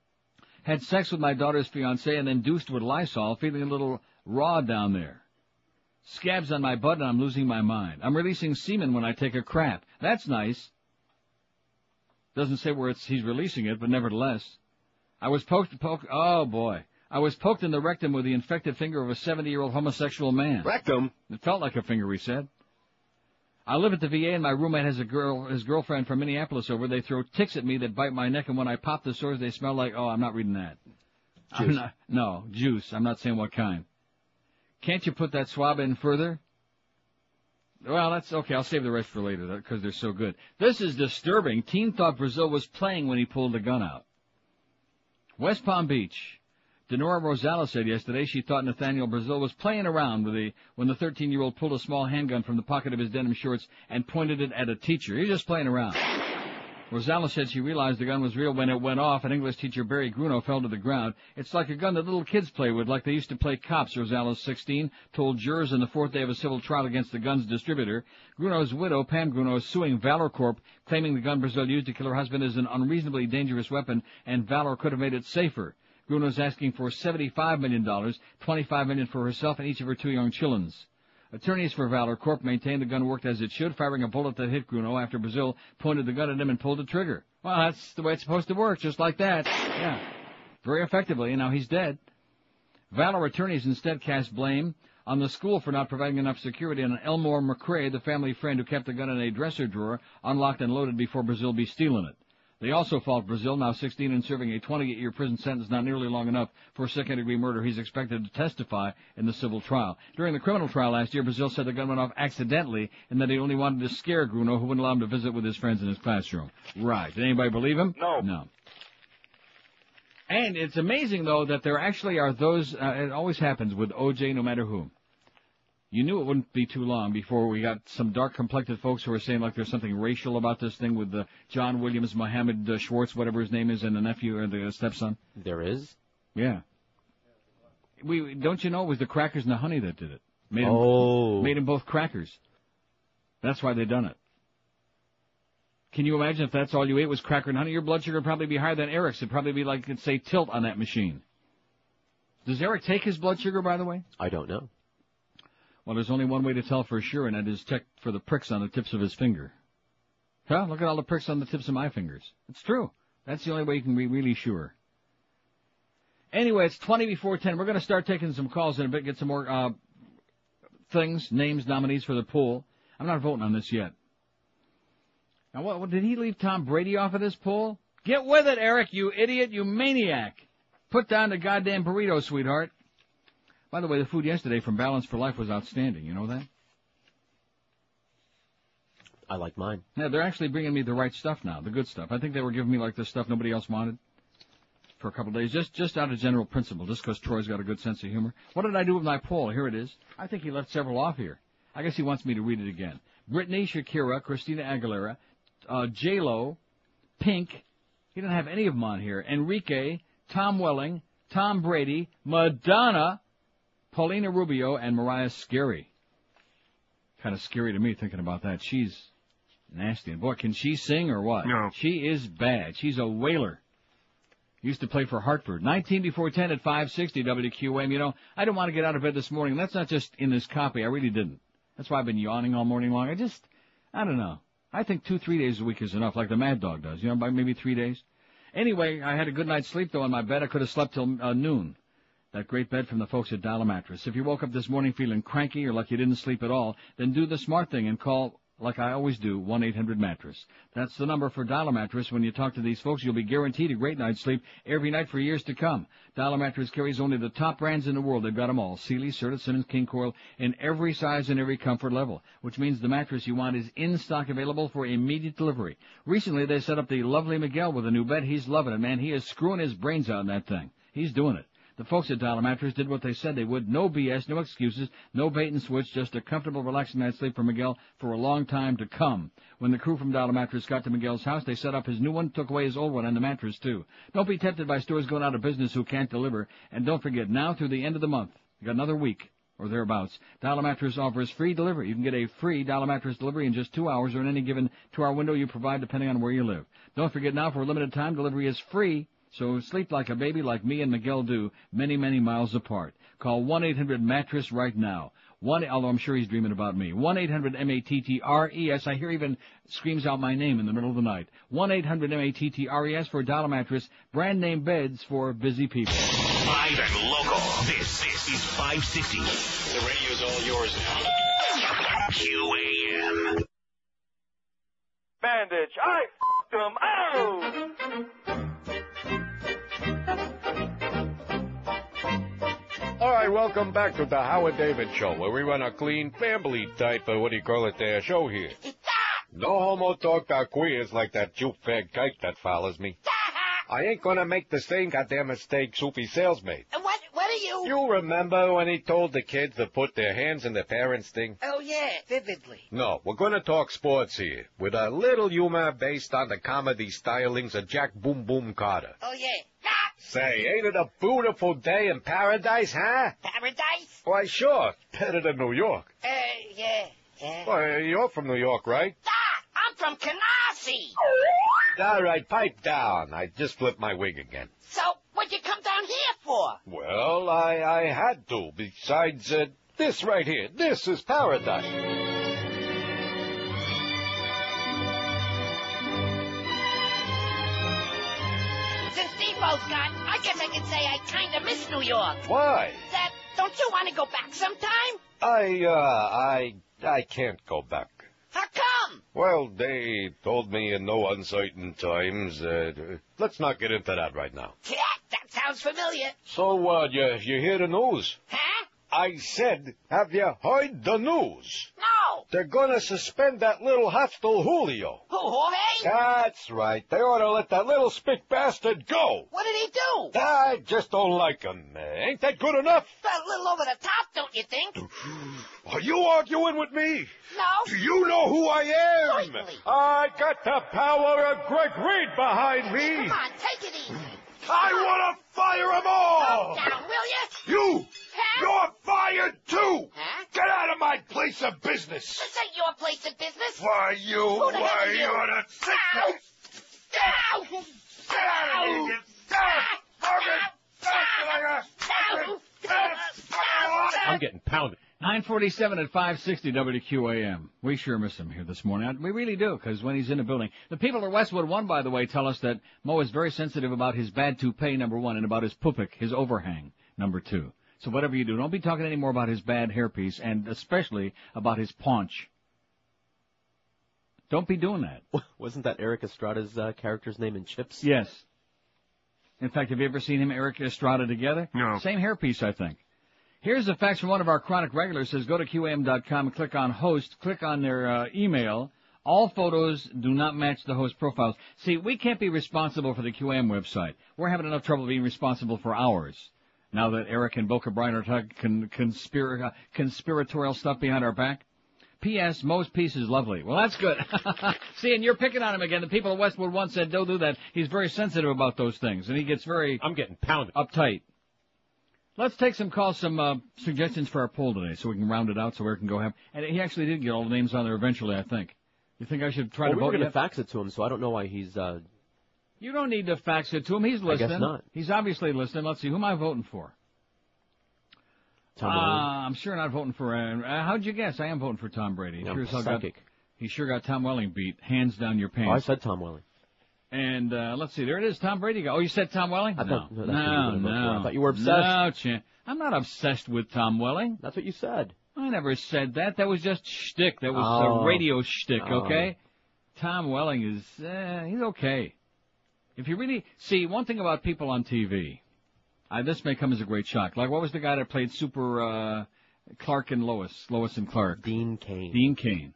had sex with my daughter's fiancé and then deuced with Lysol, feeling a little raw down there. Scabs on my butt and I'm losing my mind. I'm releasing semen when I take a crap. That's nice. Doesn't say where it's, he's releasing it, but nevertheless. I was poked, poked, oh boy. I was poked in the rectum with the infected finger of a seventy-year-old homosexual man. Rectum? It felt like a finger, he said. I live at the V A and my roommate has a girl, his girlfriend from Minneapolis over. They throw ticks at me that bite my neck, and when I pop the sores, they smell like, oh, I'm not reading that. Juice. I'm not, no, juice. I'm not saying what kind. Can't you put that swab in further? Well, that's okay. I'll save the rest for later because they're so good. This is disturbing. Teen thought Brazil was playing when he pulled the gun out. West Palm Beach. Denora Rosales said yesterday she thought Nathaniel Brazil was playing around with the, when the thirteen-year-old pulled a small handgun from the pocket of his denim shorts and pointed it at a teacher. He was just playing around. Rosales said she realized the gun was real when it went off, and English teacher Barry Grunow fell to the ground. It's like a gun that little kids play with, like they used to play cops, Rosales, sixteen, told jurors on the fourth day of a civil trial against the gun's distributor. Grunow's widow, Pam Grunow, is suing Valor Corp, claiming the gun Brazil used to kill her husband is an unreasonably dangerous weapon, and Valor could have made it safer. Grunow's asking for seventy-five million dollars, twenty-five million dollars for herself and each of her two young children. Attorneys for Valor Corp maintain the gun worked as it should, firing a bullet that hit Grunow after Brazil pointed the gun at him and pulled the trigger. Well, that's the way it's supposed to work, just like that. Yeah, very effectively, and now he's dead. Valor attorneys instead cast blame on the school for not providing enough security on Elmore McRae, the family friend who kept the gun in a dresser drawer, unlocked and loaded before Brazil be stealing it. They also fault Brazil, now sixteen and serving a twenty-eight-year prison sentence, not nearly long enough for second-degree murder. He's expected to testify in the civil trial. During the criminal trial last year, Brazil said the gun went off accidentally and that he only wanted to scare Grunow, who wouldn't allow him to visit with his friends in his classroom. Right. Did anybody believe him? No. No. And it's amazing, though, that there actually are those, uh, it always happens with O J, no matter whom. You knew it wouldn't be too long before we got some dark-complected folks who are saying, like, there's something racial about this thing with the John Williams, Mohammed uh, Schwartz, whatever his name is, and the nephew or the stepson. There is? Yeah. We Don't you know it was the crackers and the honey that did it? Made oh. Them, made them both crackers. That's why they done it. Can you imagine if that's all you ate was cracker and honey? Your blood sugar would probably be higher than Eric's. It'd probably be like, say, tilt on that machine. Does Eric take his blood sugar, by the way? I don't know. Well, there's only one way to tell for sure, and that is check for the pricks on the tips of his finger. Huh? Look at all the pricks on the tips of my fingers. It's true. That's the only way you can be really sure. Anyway, it's twenty before ten. We're going to start taking some calls in a bit, get some more uh things, names, nominees for the poll. I'm not voting on this yet. Now, what, what did he leave Tom Brady off of this poll? Get with it, Eric, you idiot, you maniac. Put down the goddamn burrito, sweetheart. By the way, the food yesterday from Balance for Life was outstanding. You know that? I like mine. Yeah, they're actually bringing me the right stuff now, the good stuff. I think they were giving me, like, the stuff nobody else wanted for a couple of days, just just out of general principle, just because Troy's got a good sense of humor. What did I do with my poll? Here it is. I think he left several off here. I guess he wants me to read it again. Britney, Shakira, Christina Aguilera, uh, J-Lo, Pink. He didn't have any of them on here. Enrique, Tom Welling, Tom Brady, Madonna, Paulina Rubio, and Mariah Carey. Kind of scary to me thinking about that. She's nasty. And boy, can she sing or what? No. She is bad. She's a wailer. Used to play for Hartford. nineteen before ten at five sixty W Q A M. You know, I didn't want to get out of bed this morning. And that's not just in this copy. I really didn't. That's why I've been yawning all morning long. I just, I don't know. I think two, three days a week is enough, like the Mad Dog does. You know, by maybe three days. Anyway, I had a good night's sleep, though, on my bed. I could have slept till uh, noon. That great bed from the folks at Dial-A Mattress. If you woke up this morning feeling cranky or like you didn't sleep at all, then do the smart thing and call, like I always do, one eight hundred mattress. That's the number for Dial-A Mattress. When you talk to these folks, you'll be guaranteed a great night's sleep every night for years to come. Dial-A Mattress carries only the top brands in the world. They've got them all. Sealy, Serta, Simmons, King Coil, in every size and every comfort level, which means the mattress you want is in stock, available for immediate delivery. Recently, they set up the lovely Miguel with a new bed. He's loving it, man. He is screwing his brains out on that thing. He's doing it. The folks at Dial-A Mattress did what they said they would. No B S, no excuses, no bait and switch, just a comfortable, relaxing night's sleep for Miguel for a long time to come. When the crew from Dial-A Mattress got to Miguel's house, they set up his new one, took away his old one, and the mattress, too. Don't be tempted by stores going out of business who can't deliver. And don't forget, now through the end of the month, you got another week or thereabouts. Dial-A Mattress offers free delivery. You can get a free Dial-A Mattress delivery in just two hours or in any given two-hour window you provide depending on where you live. Don't forget now, for a limited time, delivery is free. So sleep like a baby like me and Miguel do, many, many miles apart. Call one eight hundred mattress right now. One, although I'm sure he's dreaming about me. one eight hundred M A T T R E S. I hear even screams out my name in the middle of the night. one eight hundred M A T T R E S for Dial-A Mattress. Brand name beds for busy people. Live and local. This, this is five sixty. The radio's all yours now. Q A M. Bandage. I f***ed him. Oh! All right, welcome back to the Howard David Show, where we run a clean family type of, what do you call it there, show here. No homo talk about queers like that juke fag kike that follows me. I ain't gonna make the same goddamn mistake Soupy Sales made. What, what are you? You remember when he told the kids to put their hands in their parents' thing? Oh, yeah, vividly. No, we're gonna talk sports here, with a little humor based on the comedy stylings of Jack Boom Boom Carter. Oh, yeah. Say, ain't it a beautiful day in paradise, huh? Paradise? Why, sure. Better than New York. Uh, yeah, yeah. Well, you're from New York, right? Ah, I'm from Canarsie. All right, pipe down. I just flipped my wig again. So, what'd you come down here for? Well, I, I had to. Besides, uh, this right here. This is paradise. Scott, I guess I can say I kind of miss New York. Why? That, don't you want to go back sometime? I, uh, I, I can't go back. How come? Well, they told me in no uncertain times. Uh, let's not get into that right now. Yeah, that sounds familiar. So, uh, you, you hear the news? Huh? I said, have you heard the news? No. They're going to suspend that little hostile Julio. Who, Jorge? That's right. They ought to let that little spick bastard go. What did he do? I just don't like him. Uh, ain't that good enough? That's a little over the top, don't you think? Are you arguing with me? No. Do you know who I am? Certainly. I got the power of Greg Reed behind me. Come on, take it easy. I want to fire them all! Go down, will you? You! Huh? You're fired, too! Huh? Get out of my place of business! This ain't your place of business! Why, you... Why, you're the sickness! Get out! Get out of here! Get out! Get out! I'm getting pounded. nine forty-seven at five sixty W Q A M. We sure miss him here this morning. We really do, because when he's in a building. The people at Westwood One, by the way, tell us that Mo is very sensitive about his bad toupee, number one, and about his pupik, his overhang, number two. So whatever you do, don't be talking anymore about his bad hairpiece, and especially about his paunch. Don't be doing that. Wasn't that Eric Estrada's uh, character's name in Chips? Yes. In fact, have you ever seen him and Eric Estrada together? No. Same hairpiece, I think. Here's the fax from one of our chronic regulars. Says, go to Q A M dot com and click on host. Click on their uh, email. All photos do not match the host profiles. See, we can't be responsible for the Q A M website. We're having enough trouble being responsible for ours. Now that Eric and Boca Brian are talking conspira- uh, conspiratorial stuff behind our back. P S. Mo's piece is lovely. Well, that's good. See, and you're picking on him again. The people at Westwood One said, don't do that. He's very sensitive about those things, and he gets very I'm getting pounded. Uptight. Let's take some calls, some uh, suggestions for our poll today, so we can round it out so Eric can go have. And he actually did get all the names on there eventually, I think. You think I should try well, to we vote? We're going to fax it to him, so I don't know why he's. Uh... You don't need to fax it to him. He's listening. I guess not. He's obviously listening. Let's see, who am I voting for? Tom uh, Welling. I'm sure not voting for. Uh, how'd you guess? I am voting for Tom Brady. No, sure as got, he sure got Tom Welling beat. Hands down your pants. Oh, I said Tom Welling. And, uh, let's see, there it is, Tom Brady. Oh, you said Tom Welling? I thought, no, no, no. I thought you were obsessed. No, Chan. I'm not obsessed with Tom Welling. That's what you said. I never said that. That was just shtick. That was oh. a radio shtick, okay? Oh. Tom Welling is, uh, he's okay. If you really, see, one thing about people on T V, I, this may come as a great shock. Like, what was the guy that played Super, uh, Clark and Lois, Lois and Clark? Dean Cain. Dean Cain.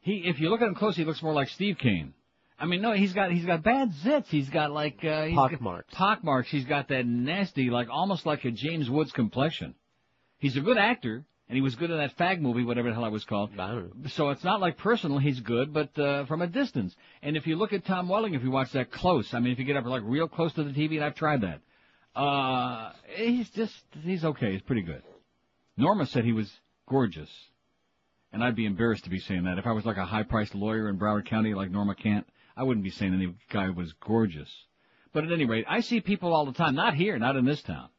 He, if you look at him closely, he looks more like Steve Cain. I mean, no, he's got he's got bad zits. He's got like uh, he's pock marks. Pock marks. He's got that nasty, like almost like a James Woods complexion. He's a good actor, and he was good in that fag movie, whatever the hell it was called. I don't know. So it's not like personal. He's good, but uh, from a distance. And if you look at Tom Welling, if you watch that close, I mean, if you get up like real close to the T V, and I've tried that, uh, he's just he's okay. He's pretty good. Norma said he was gorgeous. And I'd be embarrassed to be saying that. If I was like a high-priced lawyer in Broward County like Norma Kant, I wouldn't be saying any guy was gorgeous. But at any rate, I see people all the time, not here, not in this town,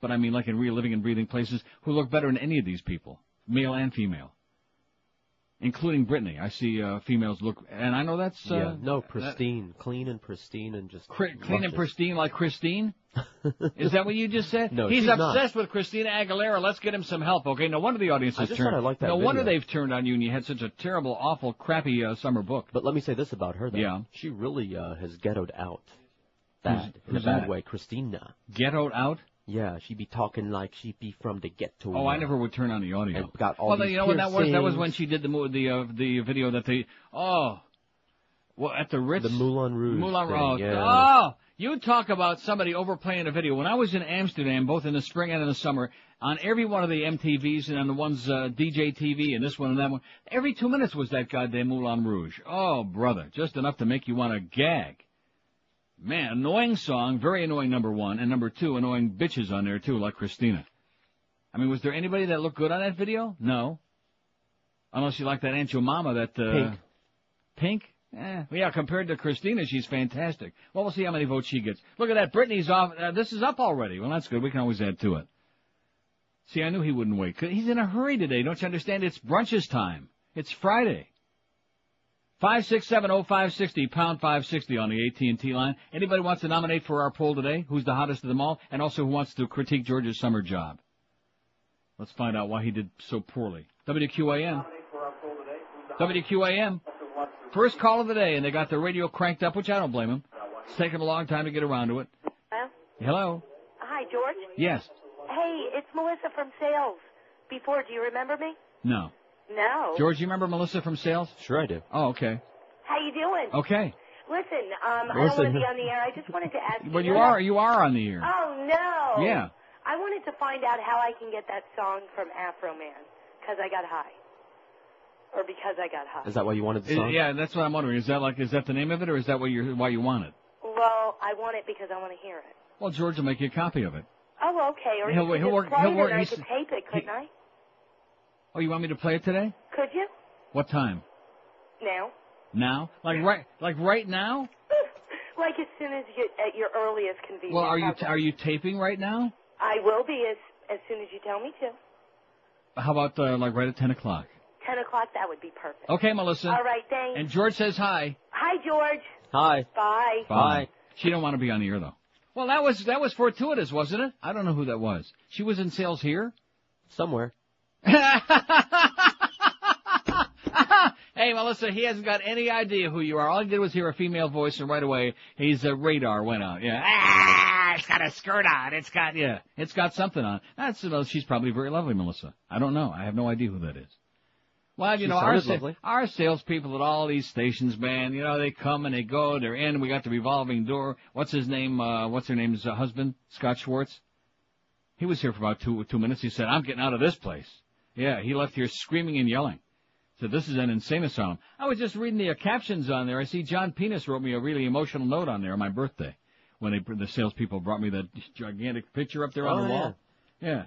but I mean like in real living and breathing places, who look better than any of these people, male and female, including Britney. I see uh, females look, and I know that's... Uh, yeah, no, pristine, that, clean and pristine and just... Cri- clean and pristine like Christine? Is that what you just said? No, he's obsessed not. with Christina Aguilera. Let's get him some help, okay? No wonder the audience has turned. I just turned. thought I liked that No video. wonder they've turned on you and you had such a terrible, awful, crappy uh, summer book. But let me say this about her, though. Yeah. She really uh, has ghettoed out. Bad. Who's, in who's a bad that? way. Christina. Ghettoed out? Yeah, she'd be talking like she'd be from the ghetto. Oh, I never would turn on the audio. And got all well, these you know what that was? That was when she did the the, uh, the video that they, oh, well, at the Ritz. The Moulin Rouge. Moulin Rouge. Yeah. Oh! You talk about somebody overplaying a video. When I was in Amsterdam, both in the spring and in the summer, on every one of the M T Vs and on the ones uh, D J T V and this one and that one, every two minutes was that goddamn Moulin Rouge. Oh, brother, just enough to make you want to gag. Man, annoying song, very annoying, number one, and number two, annoying bitches on there, too, like Christina. I mean, was there anybody that looked good on that video? No. Unless you like that Aunt Your Mama, that... Uh, Pink. Pink? Eh, yeah, compared to Christina, she's fantastic. Well, we'll see how many votes she gets. Look at that. Britney's off. Uh, this is up already. Well, that's good. We can always add to it. See, I knew he wouldn't wait. He's in a hurry today. Don't you understand? It's brunches time. It's Friday. five six seven oh five six oh, pound five sixty on the A T and T line. Anybody wants to nominate for our poll today? Who's the hottest of them all? And also who wants to critique George's summer job? Let's find out why he did so poorly. W Q A M. W Q A M. First call of the day, and they got their radio cranked up, which I don't blame them. It's taken a long time to get around to it. Hello? Hello? Hi, George? Yes. Hey, it's Melissa from sales. Before, do you remember me? No. No. George, you remember Melissa from sales? Sure I do. Oh, okay. How you doing? Okay. Listen, um, Listen. I don't want to be on the air. I just wanted to ask you. But you are, you are on the air. Oh, no. Yeah. I wanted to find out how I can get that song from Afroman, because I got high. Or because I got hot. Is that why you wanted the song? Is, yeah, that's what I'm wondering. Is that like, is that the name of it, or is that why you why you want it? Well, I want it because I want to hear it. Well, George will make you a copy of it. Oh, okay. Or he'll, you he'll, he'll work. He'll work. I could tape it, couldn't he, I? Oh, you want me to play it today? Could you? What time? Now. Now? Like yeah. right? Like right now? Like as soon as you at your earliest convenience. Well, are you t- are you taping right now? I will be as as soon as you tell me to. How about uh, like right at ten o'clock? ten o'clock, that would be perfect. Okay, Melissa. All right, thanks. And George says hi. Hi, George. Hi. Bye. Bye. She don't want to be on the air, though. Well, that was that was fortuitous, wasn't it? I don't know who that was. She was in sales here? Somewhere. Hey, Melissa, he hasn't got any idea who you are. All he did was hear a female voice, and right away, his uh, radar went out. Yeah. Ah, it's got a skirt on. It's got, yeah, it's got something on. That's, well, she's probably very lovely, Melissa. I don't know. I have no idea who that is. Well, you she know, our, sa- our salespeople at all these stations, man, you know, they come and they go, they're in, we got the revolving door. What's his name, uh, what's her name's uh, husband, Scott Schwartz? He was here for about two two minutes. He said, I'm getting out of this place. Yeah, he left here screaming and yelling. So this is an insane asylum. I was just reading the uh, captions on there. I see John Penis wrote me a really emotional note on there on my birthday when they, the salespeople brought me that gigantic picture up there oh, on the yeah. wall. Yeah.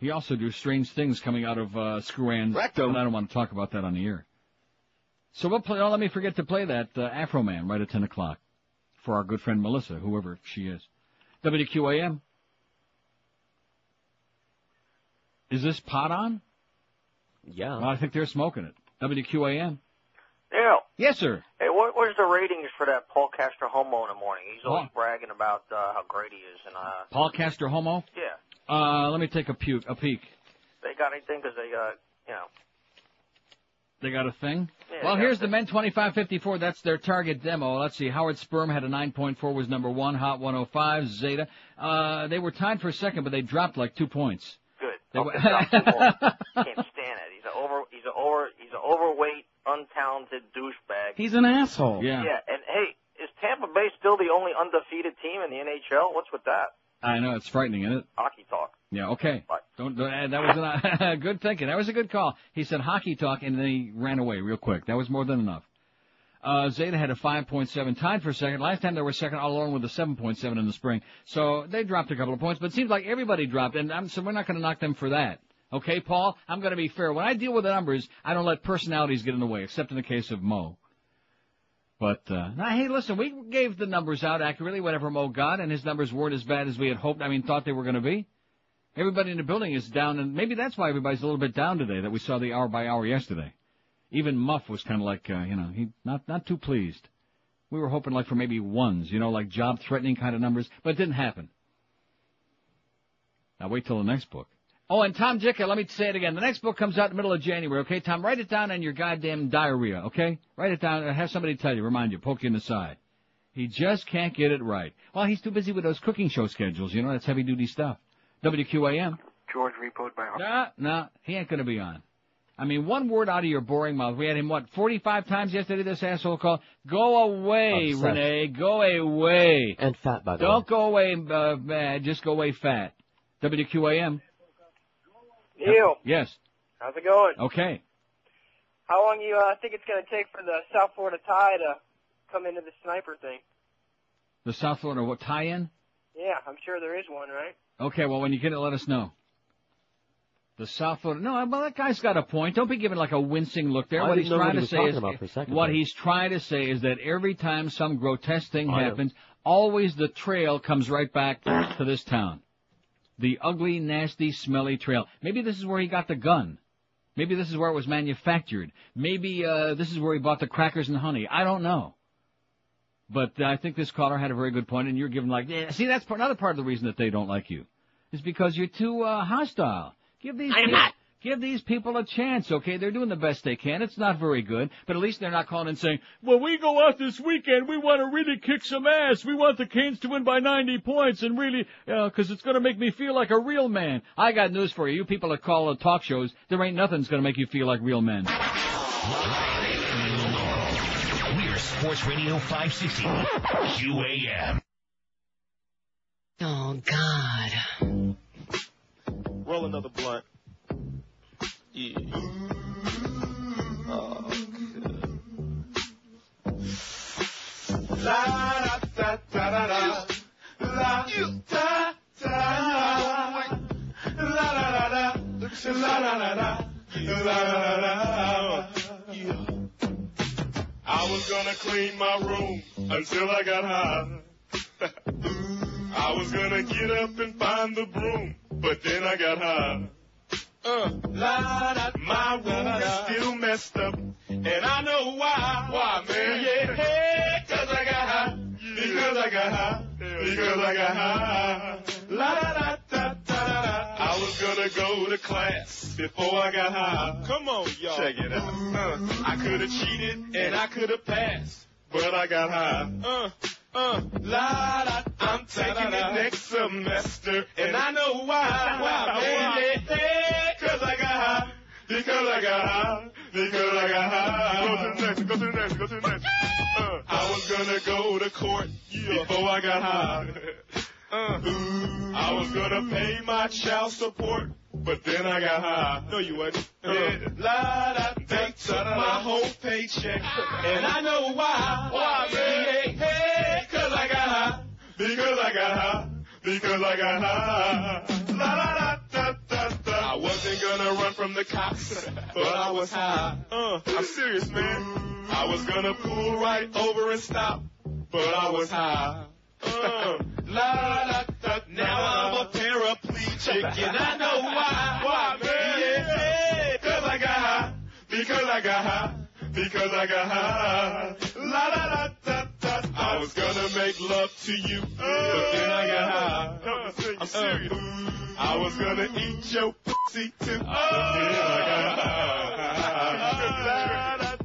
He also do strange things coming out of uh, Screw-An's, and I don't want to talk about that on the air. So we'll play, oh, let me forget to play that uh, Afroman right at ten o'clock for our good friend Melissa, whoever she is. W Q A M. Is this pot on? Yeah. Well, I think they're smoking it. W Q A M. Neil. Yes, sir. Hey, what was the ratings for that Paul Castor Homo in the morning? He's always oh. bragging about uh, how great he is. And uh, Paul Castor Homo? Yeah. Uh, let me take a, puke, a peek. They got anything because they got, you know. They got a thing? Yeah, well, here's the men twenty-five fifty-four. That's their target demo. Let's see. Howard Sperm had a nine point four, was number one. Hot one oh five, Zeta. Uh, they were tied for second, but they dropped like two points. Good. They oh, were... Can't stand it. He's an over, he's an over, he's an overweight, untalented douchebag. He's an asshole. Yeah. Yeah. And, hey, is Tampa Bay still the only undefeated team in the N H L? What's with that? I know. It's frightening, isn't it? Hockey talk. Yeah, okay. Bye. Don't. That was a good thinking. That was a good call. He said hockey talk, and then he ran away real quick. That was more than enough. Uh, Zeta had a five point seven, tied for second. Last time they were second, all along with a seven point seven in the spring. So they dropped a couple of points, but it seems like everybody dropped, and I'm, so we're not going to knock them for that. Okay, Paul? I'm going to be fair. When I deal with the numbers, I don't let personalities get in the way, except in the case of Mo. But, uh, now, hey, listen, we gave the numbers out accurately, whatever Mo got, and his numbers weren't as bad as we had hoped, I mean, thought they were going to be. Everybody in the building is down, and maybe that's why everybody's a little bit down today, that we saw the hour by hour yesterday. Even Muff was kind of like, uh, you know, he not not too pleased. We were hoping like for maybe ones, you know, like job-threatening kind of numbers, but it didn't happen. Now wait till the next book. Oh, and Tom Jitka, let me say it again. The next book comes out in the middle of January, okay? Tom, write it down on your goddamn diarrhea, okay? Write it down. Have somebody tell you, remind you, poke you in the side. He just can't get it right. Well, he's too busy with those cooking show schedules, you know? That's heavy-duty stuff. W Q A M. George repoed by heart. Nah, nah, he ain't going to be on. I mean, one word out of your boring mouth. We had him, what, forty-five times yesterday, this asshole called? Go away, Obsessed. Renee. Go away. And fat, by the Don't way. Don't go away, uh, man. Just go away fat. W Q A M. Neil. Yes. How's it going? Okay. How long do you uh, think it's going to take for the South Florida tie to come into the sniper thing? The South Florida what, tie-in? Yeah, I'm sure there is one, right? Okay, well, when you get it, let us know. The South Florida. No, well, that guy's got a point. Don't be giving like a wincing look there. I what he's trying to say is second, what right? he's trying to say is that every time some grotesque thing oh, happens, yeah. always the trail comes right back to this town. The ugly, nasty, smelly trail. Maybe this is where he got the gun. Maybe this is where it was manufactured. Maybe uh this is where he bought the crackers and honey. I don't know. But uh, I think this caller had a very good point, and you're giving like, yeah. See, that's part, another part of the reason that they don't like you, is because you're too uh, hostile. Give these people, give these people a chance, okay? They're doing the best they can. It's not very good, but at least they're not calling and saying, well, we go out this weekend. We want to really kick some ass. We want the Canes to win by ninety points and really, you know, because it's going to make me feel like a real man. I got news for you. You people that call talk shows, there ain't nothing's going to make you feel like real men. We're Sports Radio five sixty Q A M. Oh, God. Roll another blunt. Yeah. Oh, good. La da da da da. La da da. La da da da. La da da da. La da da da. I was gonna clean my room until I got high. I was gonna get up and find the broom. But then I got high. Uh, my room is still messed up, and I know why. Why, man? Yeah, because I got high. Because I got high. Because I got high. La da da da da da. I was gonna go to class before I got high. Come on, y'all. Check it out. Uh, I could have cheated and I could have passed, but I got high. Uh. Uh, la, la, I'm taking la, la, la. It next semester, and I know why. Why, man? Because I got high. Because I got high. Because I got high. Go to the next. Go to the next. Go to the next. Uh, I was gonna go to court before I got high. Uh, I was gonna pay my child support, but then I got high. No, you wasn't. Uh, la, la, they took my whole paycheck, and I know why. Why, man? I got high, because I got high, because I got high. La, la, da, da, da, da. I wasn't gonna run from the cops, but I was high. Uh, I'm serious, man. I was gonna pull right over and stop, but I was high. Uh, la, la, da, da. Now I'm a paraplegic, and I know why. Why, man? Because I got high, because I got high, because I got high. La, la, da, da. I was gonna make love to you, uh, but then I got high. Uh, I'm serious. Uh, I was gonna eat your pussy too, uh, but then I got high.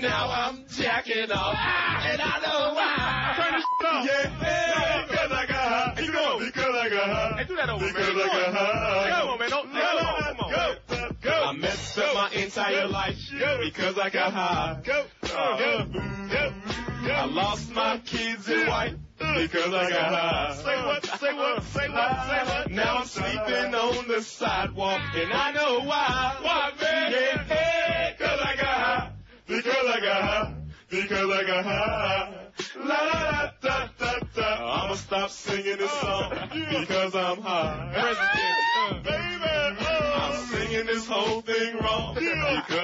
Now I'm jacking off, and I know why. Turn this shit off. Yeah, yeah, because I got high. Hey, go. Because I got high. Hey, do that over, man. Because I got high. Come on, man. Don't, no, no, come on, go. Man. Go. I messed up my entire life because I got high. I lost my kids and wife because I got high. Say what, say what, say what, say what. Now I'm sleeping on the sidewalk and I know why. Why, man? Yeah, because I got high. Because I got high. Because I got high. La la da da da. I'ma stop singing this song because I'm high. Baby. Singing this whole thing wrong because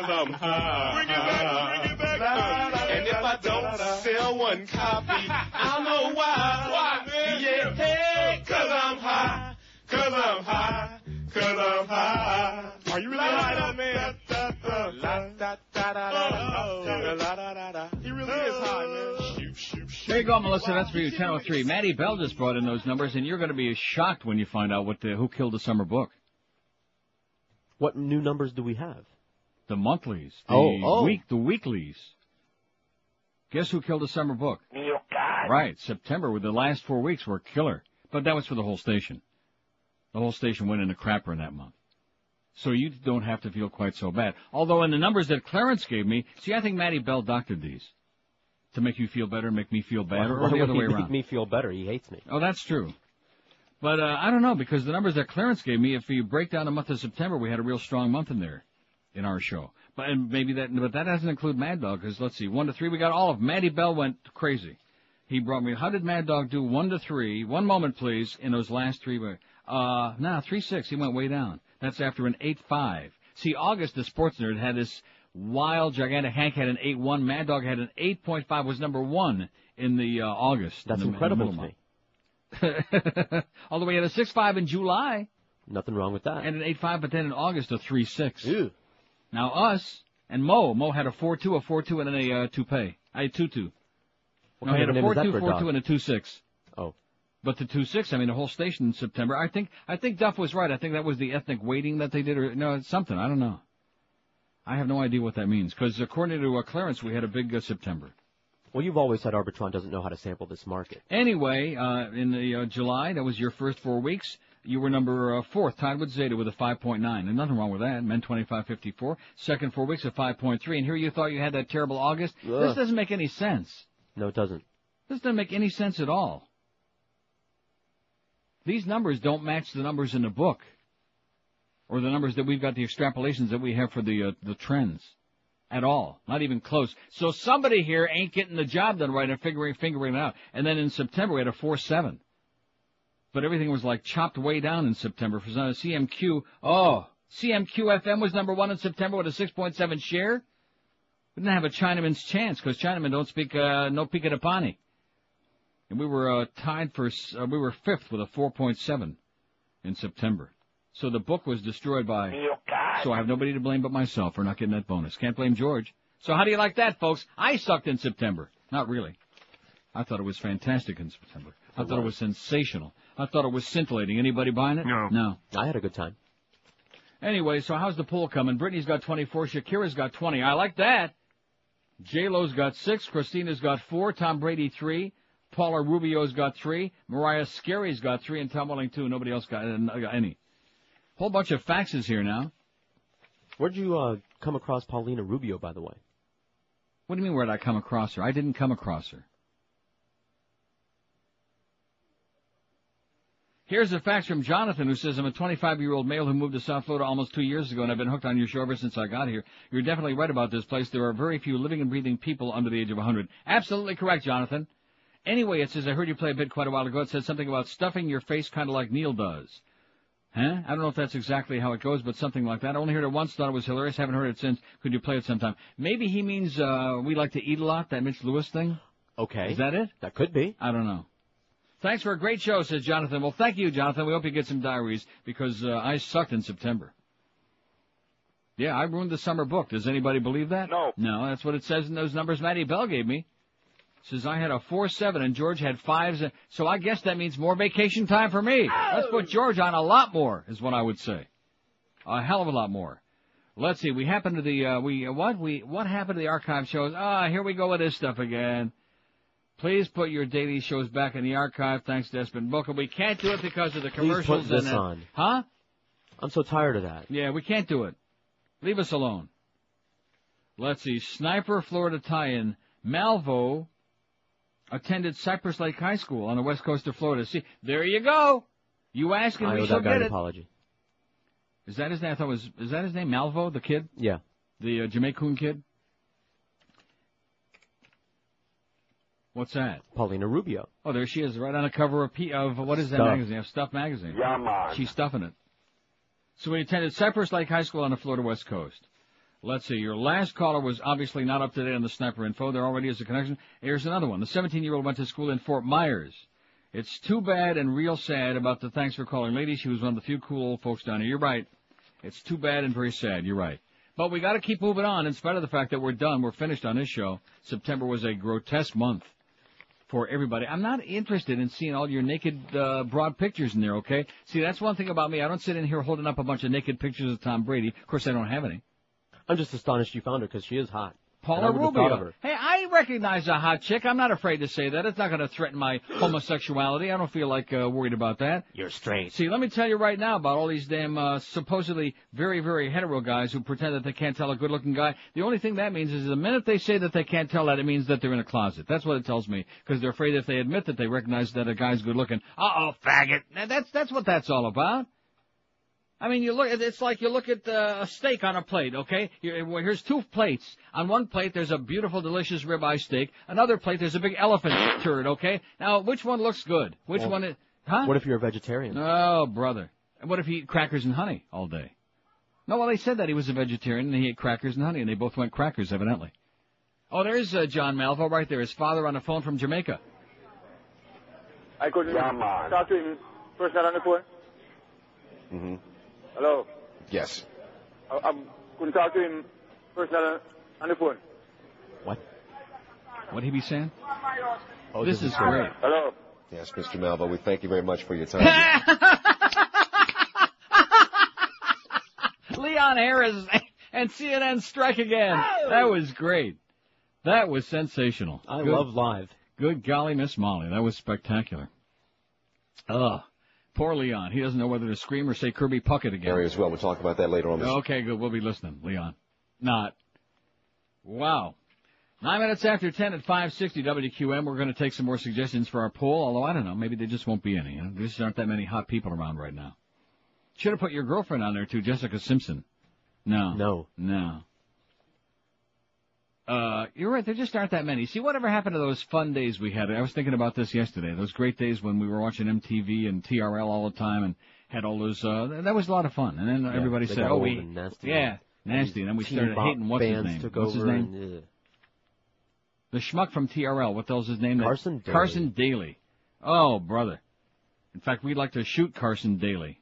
I'm high. Bring it back, bring it back. La, la, and if I don't sell one copy, I'll know why. Why, man? Yeah, hey, cause I'm high, cause I'm high, cause I'm high. Are you really high, though, man? He really is high, man. There you go, Melissa. That's for you, Channel three. Maddie Bell just brought in those numbers, and you're going to be shocked when you find out what the, who killed the summer book. What new numbers do we have? The monthlies. The oh, oh. Week, the weeklies. Guess who killed the summer book? Oh, God. Right. September, with the last four weeks were killer. But that was for the whole station. The whole station went into crapper in that month. So you don't have to feel quite so bad. Although in the numbers that Clarence gave me, see, I think Maddie Bell doctored these to make you feel better, make me feel better, well, or the other way around. Make me feel better. He hates me. Oh, that's true. But uh, I don't know, because the numbers that Clarence gave me, if you break down the month of September, we had a real strong month in there in our show. But and maybe that but that doesn't include Mad Dog, because, let's see, one to three, we got all of them. Maddie Bell went crazy. He brought me, how did Mad Dog do one to three, one moment, please, in those last three? Uh, no, three six, he went way down. That's after an eight five. See, August, the sports nerd, had this wild, gigantic, Hank had an eight one, Mad Dog had an eight point five, was number one in the uh, August. That's in the, incredible in the to me. All the way at a six five in July. Nothing wrong with that. And an eight five, but then in August, a three six. Ew. Now us and Mo. Mo had a four two, a four two, and then a uh, toupee. I had two two. No, I had a four two, four two, and a two six. Oh. But the two six, I mean, the whole station in September. I think I think Duff was right. I think that was the ethnic weighting that they did. or No, it's something. I don't know. I have no idea what that means. Because according to uh, Clarence, we had a big uh, September. Well, you've always said Arbitron doesn't know how to sample this market. Anyway, uh, in the, uh, July, that was your first four weeks. You were number uh, fourth, tied with Zeta with a five point nine. And nothing wrong with that. Men twenty-five fifty-four. Second four weeks, a five point three. And here you thought you had that terrible August. Ugh. This doesn't make any sense. No, it doesn't. This doesn't make any sense at all. These numbers don't match the numbers in the book. Or the numbers that we've got, the extrapolations that we have for the uh, the trends. At all. Not even close. So somebody here ain't getting the job done right and figuring, figuring it out. And then in September, we had a four seven. But everything was, like, chopped way down in September. For some C M Q, oh, C M Q F M was number one in September with a six point seven share. We didn't have a Chinaman's chance because Chinamen don't speak uh, no Pikatapani. And we were uh, tied for, uh, we were fifth with a four point seven in September. So the book was destroyed by... So I have nobody to blame but myself for not getting that bonus. Can't blame George. So how do you like that, folks? I sucked in September. Not really. I thought it was fantastic in September. I thought it was sensational. I thought it was scintillating. Anybody buying it? No. No. I had a good time. Anyway, so how's the poll coming? Britney's got twenty-four. Shakira's got twenty. I like that. J-Lo's got six. Christina's got four. Tom Brady, three. Paula Rubio's got three. Mariah Carey's got three. And Tom Welling, two. Nobody else got any. Whole bunch of faxes here now. Where'd you uh, come across Paulina Rubio, by the way? What do you mean, where'd I come across her? I didn't come across her. Here's a fax from Jonathan, who says, I'm a twenty-five-year-old male who moved to South Florida almost two years ago, and I've been hooked on your show ever since I got here. You're definitely right about this place. There are very few living and breathing people under the age of one hundred. Absolutely correct, Jonathan. Anyway, it says, I heard you play a bit quite a while ago. It said something about stuffing your face kind of like Neil does. Huh? I don't know if that's exactly how it goes, but something like that. I only heard it once, thought it was hilarious. Haven't heard it since. Could you play it sometime? Maybe he means uh we like to eat a lot, that Mitch Lewis thing. Okay. Is that it? That could be. I don't know. Thanks for a great show, says Jonathan. Well, thank you, Jonathan. We hope you get some diaries, because uh, I sucked in September. Yeah, I ruined the summer book. Does anybody believe that? No. No, that's what it says in those numbers Maddie Bell gave me. Says I had a four seven and George had fives, so I guess that means more vacation time for me. Let's put George on a lot more, is what I would say. A hell of a lot more. Let's see. We happened to the uh, we what we what happened to the archive shows? Ah, here we go with this stuff again. Please put your daily shows back in the archive. Thanks to Espen Booker. We can't do it because of the commercials. Please put this and, uh, on. Huh? I'm so tired of that. Yeah, we can't do it. Leave us alone. Let's see. Sniper, Florida tie-in. Malvo attended Cypress Lake High School on the west coast of Florida. See, there you go. You ask and I we shall get an it. Apology. Is that his name? I thought it was, is that his name? Malvo, the kid? Yeah. The uh, Jamaican kid? What's that? Paulina Rubio. Oh, there she is, right on the cover of, P- of what is Stuff. That magazine? Of Stuff magazine. Yeah, man. She's stuffing it. So we attended Cypress Lake High School on the Florida West Coast. Let's see. Your last caller was obviously not up to date on the sniper info. There already is a connection. Here's another one. The seventeen-year-old went to school in Fort Myers. It's too bad and real sad about the thanks for calling lady. She was one of the few cool old folks down here. You're right. It's too bad and very sad. You're right. But we got to keep moving on in spite of the fact that we're done. We're finished on this show. September was a grotesque month for everybody. I'm not interested in seeing all your naked, uh, broad pictures in there, okay? See, that's one thing about me. I don't sit in here holding up a bunch of naked pictures of Tom Brady. Of course, I don't have any. I'm just astonished you found her because she is hot. Paula Rubio. Hey, I recognize a hot chick. I'm not afraid to say that. It's not going to threaten my homosexuality. I don't feel like uh, worried about that. You're straight. See, let me tell you right now about all these damn uh, supposedly very, very hetero guys who pretend that they can't tell a good-looking guy. The only thing that means is the minute they say that they can't tell that, it means that they're in a closet. That's what it tells me, because they're afraid if they admit that they recognize that a guy's good-looking, uh-oh, faggot. Now, that's that's what that's all about. I mean, you look. It's like you look at uh, a steak on a plate, okay? Here, well, here's two plates. On one plate, there's a beautiful, delicious ribeye steak. Another plate, there's a big elephant turd, okay? Now, which one looks good? Which well, one is... Huh? What if you're a vegetarian? Oh, brother. And what if you eat crackers and honey all day? No, well, they said that he was a vegetarian, and he ate crackers and honey, and they both went crackers, evidently. Oh, there's uh, John Malvo right there, his father on the phone from Jamaica. I couldn't talk to him. First night on the phone. Mm-hmm. Hello? Yes. I, I couldn't talk to him first on, on the phone. What? What'd he be saying? Oh, this, this is great. Right. Hello? Yes, Mister Malvo, we thank you very much for your time. Leon Harris and C N N strike again. Oh! That was great. That was sensational. I Good. love live. Good golly, Miss Molly. That was spectacular. Ugh. Poor Leon. He doesn't know whether to scream or say Kirby Puckett again. Harry as well. We'll talk about that later on. This okay, good. We'll be listening, Leon. Not. Wow. Nine minutes after ten at five sixty W Q M, we're going to take some more suggestions for our poll, although I don't know. Maybe there just won't be any. There just aren't that many hot people around right now. Should have put your girlfriend on there, too, Jessica Simpson. No. No. No. Uh, you're right, there just aren't that many. See, whatever happened to those fun days we had? I was thinking about this yesterday, those great days when we were watching M T V and T R L all the time and had all those, uh, that was a lot of fun. And then yeah, everybody said, oh, we, nasty yeah, nasty. And then we started hating what's his name. What's his name? And, uh, the schmuck from T R L, what the hell's his name? Carson Daly. Carson Daly. Oh, brother. In fact, we'd like to shoot Carson Daly.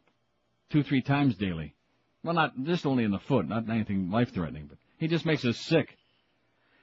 Two, three times daily. Well, not, just only in the foot, not anything life-threatening, but he just makes us sick.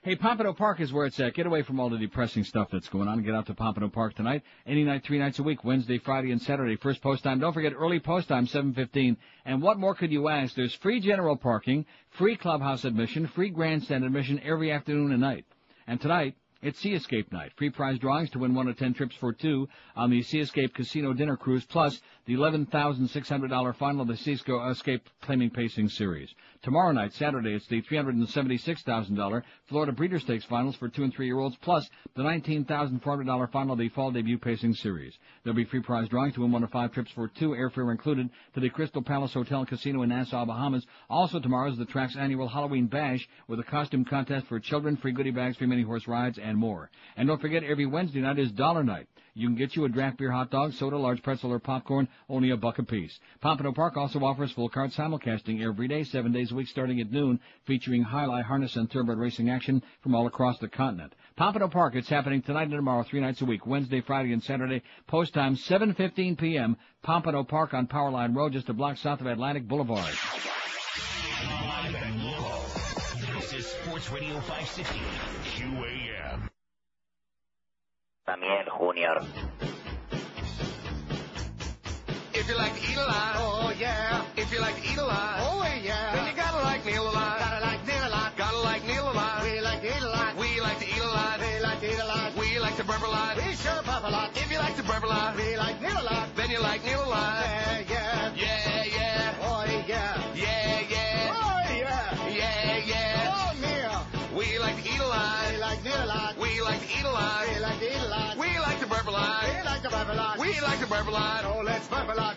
Hey, Pompano Park is where it's at. Get away from all the depressing stuff that's going on. Get out to Pompano Park tonight. Any night, three nights a week, Wednesday, Friday, and Saturday. First post time. Don't forget early post time, seven fifteen. And what more could you ask? There's free general parking, free clubhouse admission, free grandstand admission every afternoon and night. And tonight, it's Sea Escape night. Free prize drawings to win one of ten trips for two on the Sea Escape Casino Dinner Cruise, plus the eleven thousand six hundred dollars final of the Sea Escape Claiming Pacing Series. Tomorrow night, Saturday, it's the three hundred seventy-six thousand dollars Florida Breeder Stakes Finals for two- and three-year-olds, plus the nineteen thousand four hundred dollars final of the Fall Debut Pacing Series. There'll be free prize drawings to win one of five trips for two, airfare included, to the Crystal Palace Hotel and Casino in Nassau, Bahamas. Also tomorrow is the track's annual Halloween Bash with a costume contest for children, free goodie bags, free mini-horse rides, and more. And don't forget, every Wednesday night is Dollar Night. You can get you a draft beer, hot dog, soda, large pretzel, or popcorn, only a buck apiece. Pompano Park also offers full card simulcasting every day, seven days a week, starting at noon, featuring high-lie harness and thoroughbred racing action from all across the continent. Pompano Park, it's happening tonight and tomorrow, three nights a week, Wednesday, Friday, and Saturday, post time seven fifteen p.m., Pompano Park on Powerline Road, just a block south of Atlantic Boulevard. Live and local, this is Sports Radio five sixty, Q A M. If you like to eat a lot, oh yeah. If you like to eat a lot, oh yeah. Then you gotta like Neil a lot. Gotta like Neil a lot. Gotta like Neil a lot. We like to eat a lot. We like to eat a lot. They like to eat a lot. We like to burp a lot. We sure pop a lot. If you like to burp a lot, we like Neil a lot. Then you like Neil a lot. Yeah, yeah. Yeah, yeah. Oh yeah. Yeah, yeah. Oh yeah. Yeah, yeah. Oh Neil. eat a lot. We like to eat a lot. We like to burp a lot. We like to burp a lot. We like to burp a lot. Oh, let's burp a lot.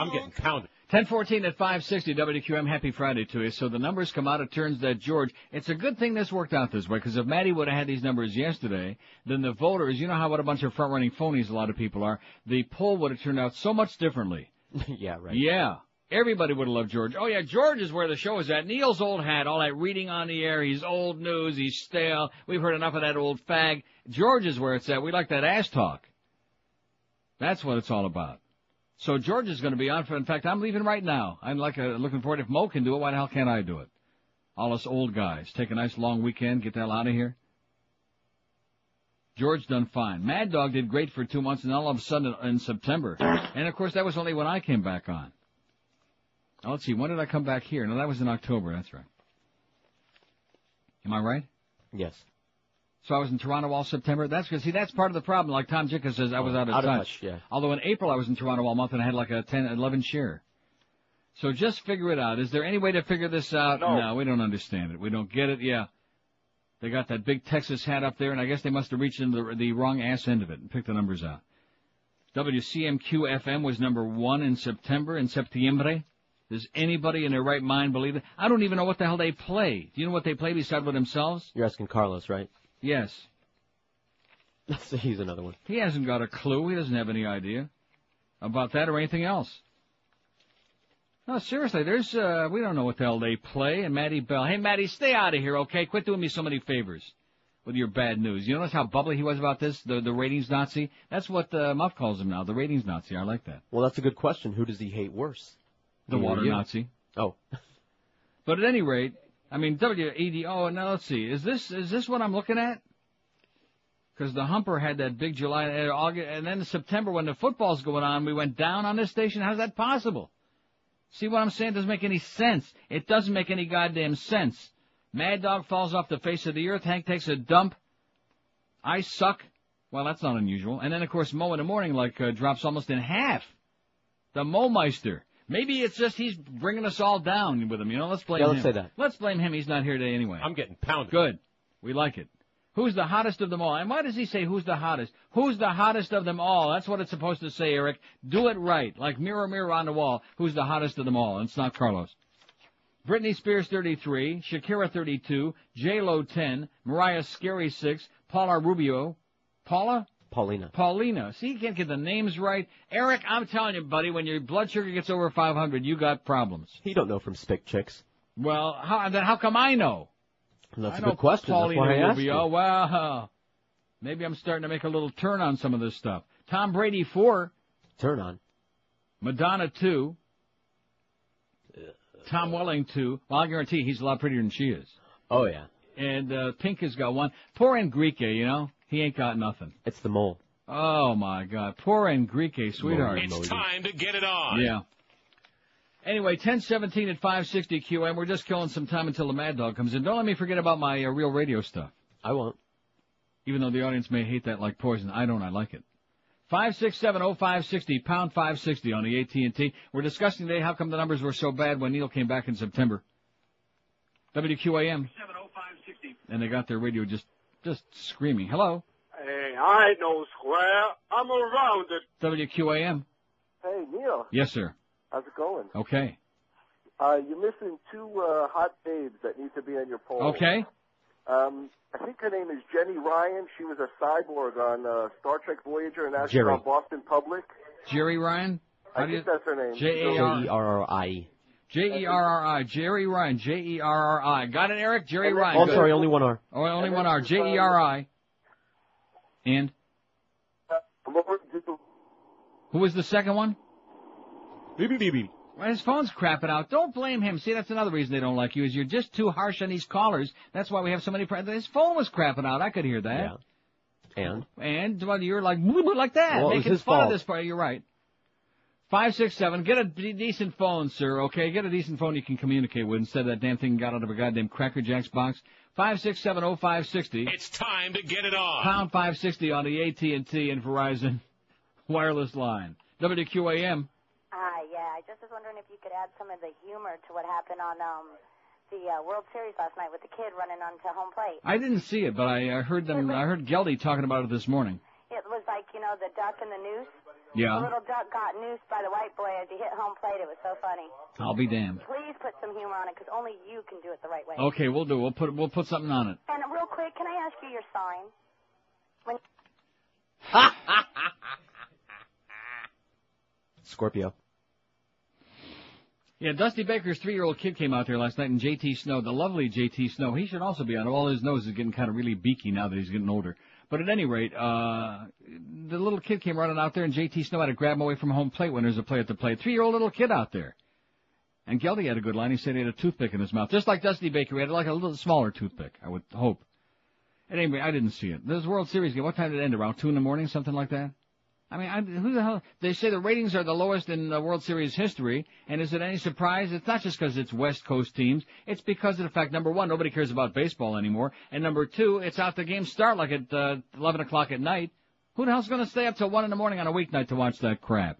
I'm getting counted. ten fourteen at five sixty W Q M. Happy Friday to you. So the numbers come out of turns that George. It's a good thing this worked out this way, because if Maddie would have had these numbers yesterday, then the voters, you know how what a bunch of front-running phonies a lot of people are, the poll would have turned out so much differently. Yeah, right. Yeah. Everybody would have loved George. Oh, yeah, George is where the show is at. Neil's old hat, all that reading on the air. He's old news. He's stale. We've heard enough of that old fag. George is where it's at. We like that ass talk. That's what it's all about. So George is going to be on for, in fact, I'm leaving right now. I'm like a, looking forward. If Mo can do it, why the hell can't I do it? All us old guys. Take a nice long weekend. Get the hell out of here. George done fine. Mad Dog did great for two months, and all of a sudden in September. And, of course, that was only when I came back on. Now, let's see. When did I come back here? No, that was in October. That's right. Am I right? Yes. So I was in Toronto all September. That's because, see, that's part of the problem. Like Tom Jitka says, I was out of out touch. Of touch yeah. Although in April I was in Toronto all month and I had like a ten, eleven share. So just figure it out. Is there any way to figure this out? No. No, we don't understand it. We don't get it. Yeah. They got that big Texas hat up there, and I guess they must have reached into the, the wrong ass end of it and picked the numbers out. W C M Q F M was number one in September, in Septiembre. Does anybody in their right mind believe it? I don't even know what the hell they play. Do you know what they play besides with themselves? You're asking Carlos, right? Yes. He's another one. He hasn't got a clue. He doesn't have any idea about that or anything else. No, seriously, there's, uh, we don't know what the hell they play. And Matty Bell. Hey, Matty, stay out of here, okay? Quit doing me so many favors with your bad news. You notice how bubbly he was about this, the the ratings Nazi? That's what uh, Muff calls him now, the ratings Nazi. I like that. Well, that's a good question. Who does he hate worse? The you water Nazi. Oh. But at any rate... I mean, W A D O, oh, now let's see, is this is this what I'm looking at? Because the Humper had that big July, August, and then in September when the football's going on, we went down on this station. How's that possible? See what I'm saying? It doesn't make any sense. It doesn't make any goddamn sense. Mad Dog falls off the face of the earth. Hank takes a dump. I suck. Well, that's not unusual. And then, of course, Mo in the morning, like, uh, drops almost in half. The Mo-meister. Maybe it's just he's bringing us all down with him, you know? Let's blame yeah, let's him. Let's say that. Let's blame him. He's not here today anyway. I'm getting pounded. Good. We like it. Who's the hottest of them all? And why does he say who's the hottest? Who's the hottest of them all? That's what it's supposed to say, Eric. Do it right. Like mirror, mirror on the wall. Who's the hottest of them all? And it's not Carlos. Britney Spears, thirty-three. Shakira, thirty-two. J-Lo, ten. Mariah Carey, six. Paula Rubio. Paula? Paulina. Paulina. See, you can't get the names right. Eric, I'm telling you, buddy, when your blood sugar gets over five hundred, you got problems. He don't know from Spick Chicks. Well, how, then how come I know? That's I a know good question. Paulina That's why I Rubio. Asked you. Wow. Maybe I'm starting to make a little turn on some of this stuff. Tom Brady, four. Turn on. Madonna, two. Uh, Tom Welling, two. Well, I guarantee he's a lot prettier than she is. Oh, yeah. And uh, Pink has got one. Poor Enrique, you know. He ain't got nothing. It's the mole. Oh, my God. Poor Enrique, sweetheart. It's time to get it on. Yeah. Anyway, ten seventeen at five sixty Q M. We're just killing some time until the Mad Dog comes in. Don't let me forget about my uh, real radio stuff. I won't. Even though the audience may hate that like poison. I don't. I like it. five six seven oh five six oh, pound five sixty on the A T and T. We're discussing today how come the numbers were so bad when Neil came back in September. W Q A M. And they got their radio just... Just screaming. Hello. Hey, I know square. I'm around it. W Q A M. Hey, Neil. Yes, sir. How's it going? Okay. Uh, you're missing two uh, hot babes that need to be on your poll. Okay. Um, I think her name is Jeri Ryan. She was a cyborg on uh, Star Trek Voyager and actually on Boston Public. Jeri Ryan? How I think you... that's her name. J A R R I. J E R R I, Jeri Ryan, J E R R I. Got it, Eric? Jeri Ryan. Oh, I'm sorry, only one R. Oh, only one R, J E R R I. And? Who was the second one? B B B B. Well, his phone's crapping out. Don't blame him. See, that's another reason they don't like you, is you're just too harsh on these callers. That's why we have so many... Pr- his phone was crapping out. I could hear that. Yeah. And? And, well, you're like, like that. Well, making fun fault. Of this part. You're right. Five, six, seven. Get a d- decent phone, sir, okay? Get a decent phone you can communicate with instead of that damn thing got out of a goddamn Cracker Jack's box. five six seven oh five six oh. It's time to get it on. Pound five sixty on the A T and T and Verizon wireless line. W Q A M. Hi, yeah. I just was wondering if you could add some of the humor to what happened on um the uh, World Series last night with the kid running onto home plate. I didn't see it, but I, I heard them. I heard Geldy talking about it this morning. It was like, you know, the duck and the noose. Yeah. The little duck got noosed by the white boy as he hit home plate. It was so funny. I'll be damned. Please put some humor on it, because only you can do it the right way. Okay, we'll do. We'll put we'll put something on it. And real quick, can I ask you your sign? When... Scorpio. Yeah, Dusty Baker's three-year-old kid came out there last night, and J T Snow, the lovely J T Snow, he should also be on it. All his nose is getting kind of really beaky now that he's getting older. But at any rate, uh, the little kid came running out there, and J T Snow had to grab him away from home plate when there's a play at the plate. Three-year-old little kid out there. And Geldy had a good line. He said he had a toothpick in his mouth. Just like Dusty Baker, he had like a little smaller toothpick, I would hope. At any rate, I didn't see it. This World Series game, what time did it end? Around two in the morning, something like that? I mean, I, who the hell? They say the ratings are the lowest in uh, World Series history, and is it any surprise? It's not just because it's West Coast teams. It's because of the fact, number one, nobody cares about baseball anymore, and number two, it's out the game start like at uh, eleven o'clock at night. Who the hell's going to stay up till one in the morning on a weeknight to watch that crap?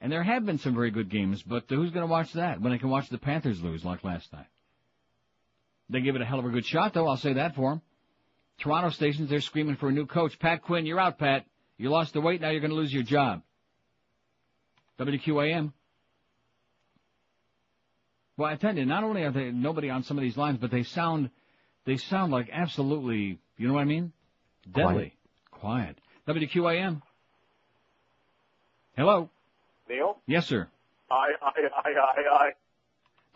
And there have been some very good games, but who's going to watch that when they can watch the Panthers lose like last night? They give it a hell of a good shot, though. I'll say that for them. Toronto stations, they're screaming for a new coach. Pat Quinn, you're out, Pat. You lost the weight, now you're going to lose your job. W Q A M. Well, I tell you, not only are there nobody on some of these lines, but they sound they sound like absolutely, you know what I mean? Deadly. Quiet. Quiet. W Q A M. Hello? Neil? Yes, sir. Aye, aye, aye, aye, aye.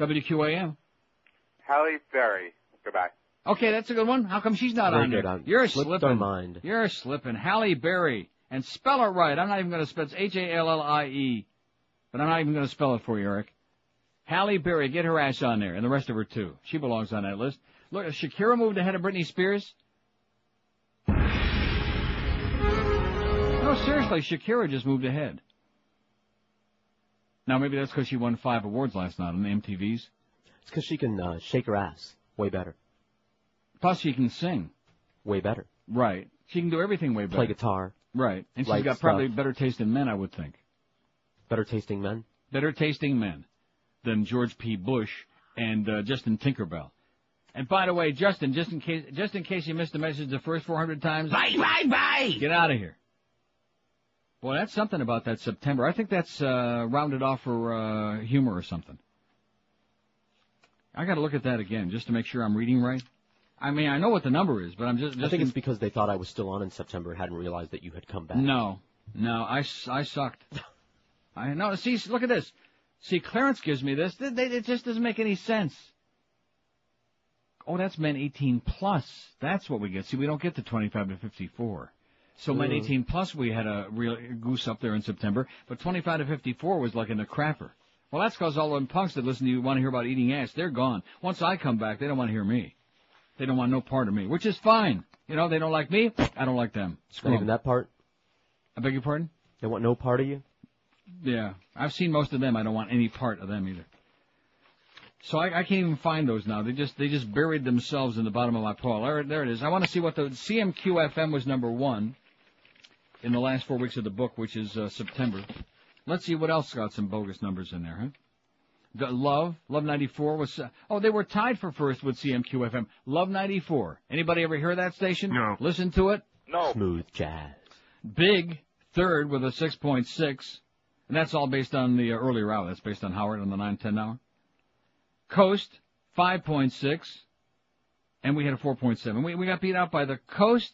W Q A M. Halle Berry. Goodbye. Okay, that's a good one. How come she's not Very on there? On. You're Slipped slipping. Mind. You're slipping. Halle Berry. And spell it right. I'm not even going to spell it. It's H A L L I E. But I'm not even going to spell it for you, Eric. Halle Berry, get her ass on there. And the rest of her, too. She belongs on that list. Look, if Shakira moved ahead of Britney Spears. No, seriously, Shakira just moved ahead. Now, maybe that's because she won five awards last night on the M T V's. It's because she can uh, shake her ass way better. Plus, she can sing. Way better. Right. She can do everything way better. Play guitar. Right. And she's got probably better taste in men, I would think. Better tasting men? Better tasting men than George P. Bush and uh, Justin Tinkerbell. And by the way, Justin, just in case just in case you missed the message the first four hundred times, bye, bye, bye! Get out of here. Boy, that's something about that September. I think that's uh, rounded off for uh, humor or something. I got to look at that again just to make sure I'm reading right. I mean, I know what the number is, but I'm just... just I think in... it's because they thought I was still on in September and hadn't realized that you had come back. No. No, I, I sucked. I know. See, look at this. See, Clarence gives me this. They, they, it just doesn't make any sense. Oh, that's men eighteen plus. That's what we get. See, we don't get the twenty-five to fifty-four. So mm. men eighteen plus, we had a real goose up there in September, but twenty-five to fifty-four was like in the crapper. Well, that's because all them punks that listen to you want to hear about eating ass, they're gone. Once I come back, they don't want to hear me. They don't want no part of me, which is fine. You know, they don't like me. I don't like them. Screw Not even that part? I beg your pardon? They want no part of you? Yeah. I've seen most of them. I don't want any part of them either. So I, I can't even find those now. They just they just buried themselves in the bottom of my poll. There, there it is. I want to see what the... C M Q F M was number one in the last four weeks of the book, which is uh, September. Let's see what else got some bogus numbers in there, huh? The Love, Love ninety-four was, uh, oh, they were tied for first with C M Q F M. Love ninety-four. Anybody ever hear that station? No. Listen to it? No. Smooth jazz. Big, third with a six point six. And that's all based on the uh, earlier hour. That's based on Howard on the nine ten hour. Coast, five point six. And we had a four point seven. We, we got beat out by the Coast.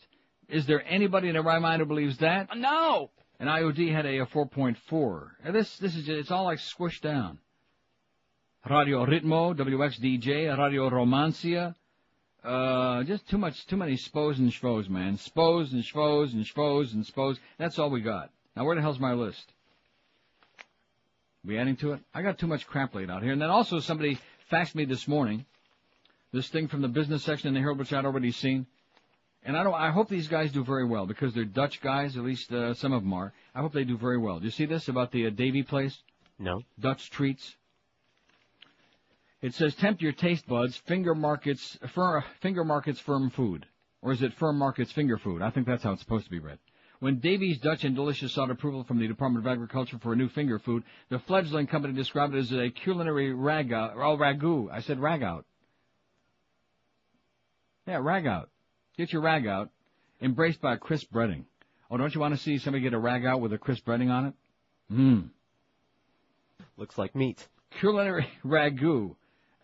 Is there anybody in their right mind who believes that? No. And I O D had a, a four point four. And this, this is, it's all like squished down. Radio Ritmo, W X D J, Radio Romancia. Uh, just too much, too many spos and schvoes, man. Spos and schvoes and schvoes and spos. That's all we got. Now, where the hell's my list? We adding to it? I got too much crap laid out here. And then also somebody faxed me this morning, this thing from the business section in the Herald, which I'd already seen. And I don't, I hope these guys do very well because they're Dutch guys, at least uh, some of them are. I hope they do very well. Do you see this about the uh, Davy place? No. Dutch treats. It says, tempt your taste buds, finger markets, fir, finger markets firm food. Or is it firm markets finger food? I think that's how it's supposed to be read. When Davies, Dutch, and Delicious sought approval from the Department of Agriculture for a new finger food, the fledgling company described it as a culinary ragout, or ragu. I said ragout. Yeah, ragout. Get your ragout, embraced by crisp breading. Oh, don't you want to see somebody get a ragout with a crisp breading on it? Mmm. Looks like meat. Culinary ragu.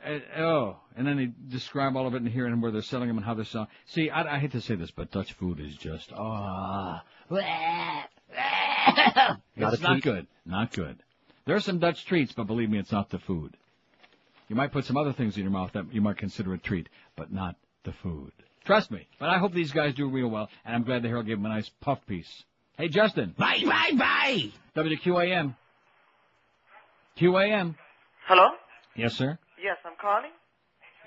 Uh, oh, and then they describe all of it in here and where they're selling them and how they're selling. See, I, I hate to say this, but Dutch food is just, ah, oh. It's not good. Not good. There are some Dutch treats, but believe me, it's not the food. You might put some other things in your mouth that you might consider a treat, but not the food. Trust me. But I hope these guys do real well, and I'm glad the Herald gave them a nice puff piece. Hey, Justin. Bye, bye, bye. W Q A M. Q A M. Hello? Yes, sir. Yes, I'm calling.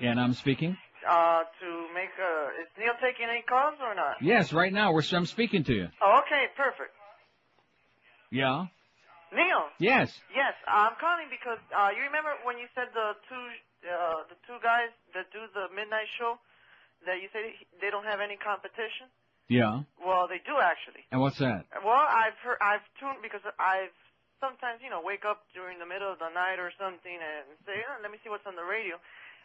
And I'm speaking. Uh, to make a... Is Neil taking any calls or not? Yes, right now. We're, I'm speaking to you. Oh, okay, perfect. Yeah? Neil. Yes. Yes, I'm calling because uh, you remember when you said the two uh, the two guys that do the midnight show, that you said they don't have any competition? Yeah. Well, they do, actually. And what's that? Well, I've heard... I've tuned... Because I've... Sometimes, you know, wake up during the middle of the night or something and say, oh, let me see what's on the radio.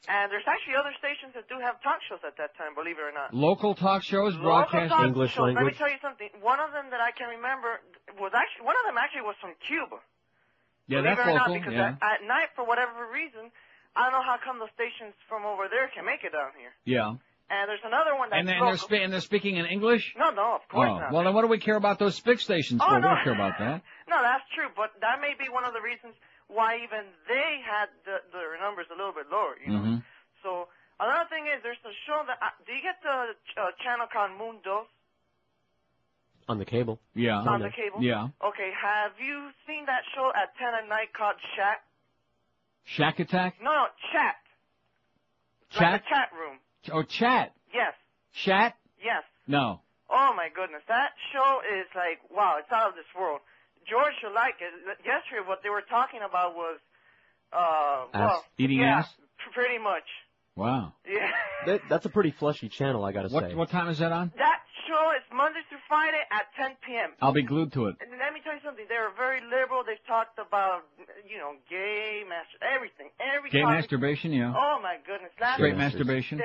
And there's actually other stations that do have talk shows at that time, believe it or not. Local talk shows, broadcast English shows. Language. Let me tell you something. One of them that I can remember was actually, one of them actually was from Cuba. Yeah, believe that's it or local. Not, because yeah. at, at night, for whatever reason, I don't know how come the stations from over there can make it down here. Yeah. And there's another one that's and, and local. They're sp- and they're speaking in English? No, no, of course oh. not. Well, then what do we care about those spick stations for? Oh, no. We don't care about that. No, that's true, but that may be one of the reasons why even they had the, their numbers a little bit lower, you know. Mm-hmm. So another thing is there's a show that... I, do you get the uh, channel called Mundos? On the cable. Yeah. On the cable? Yeah. Okay, have you seen that show at ten at night called Shack? Shack Attack? No, no, Chat. Chat? Like a chat room. Oh, Chat. Yes. Chat? Yes. No. Oh, my goodness. That show is like, wow, it's out of this world. George, you like it. Yesterday, what they were talking about was, uh, ass. well. Eating yeah, ass? Pretty much. Wow. Yeah. That, that's a pretty flushy channel, I gotta what, say. What time is that on? That show is Monday through Friday at ten p.m. I'll be glued to it. And let me tell you something. They're very liberal. They've talked about, you know, gay, mas- everything. Every gay topic. Masturbation, yeah. Oh, my goodness. Last Straight masturbation.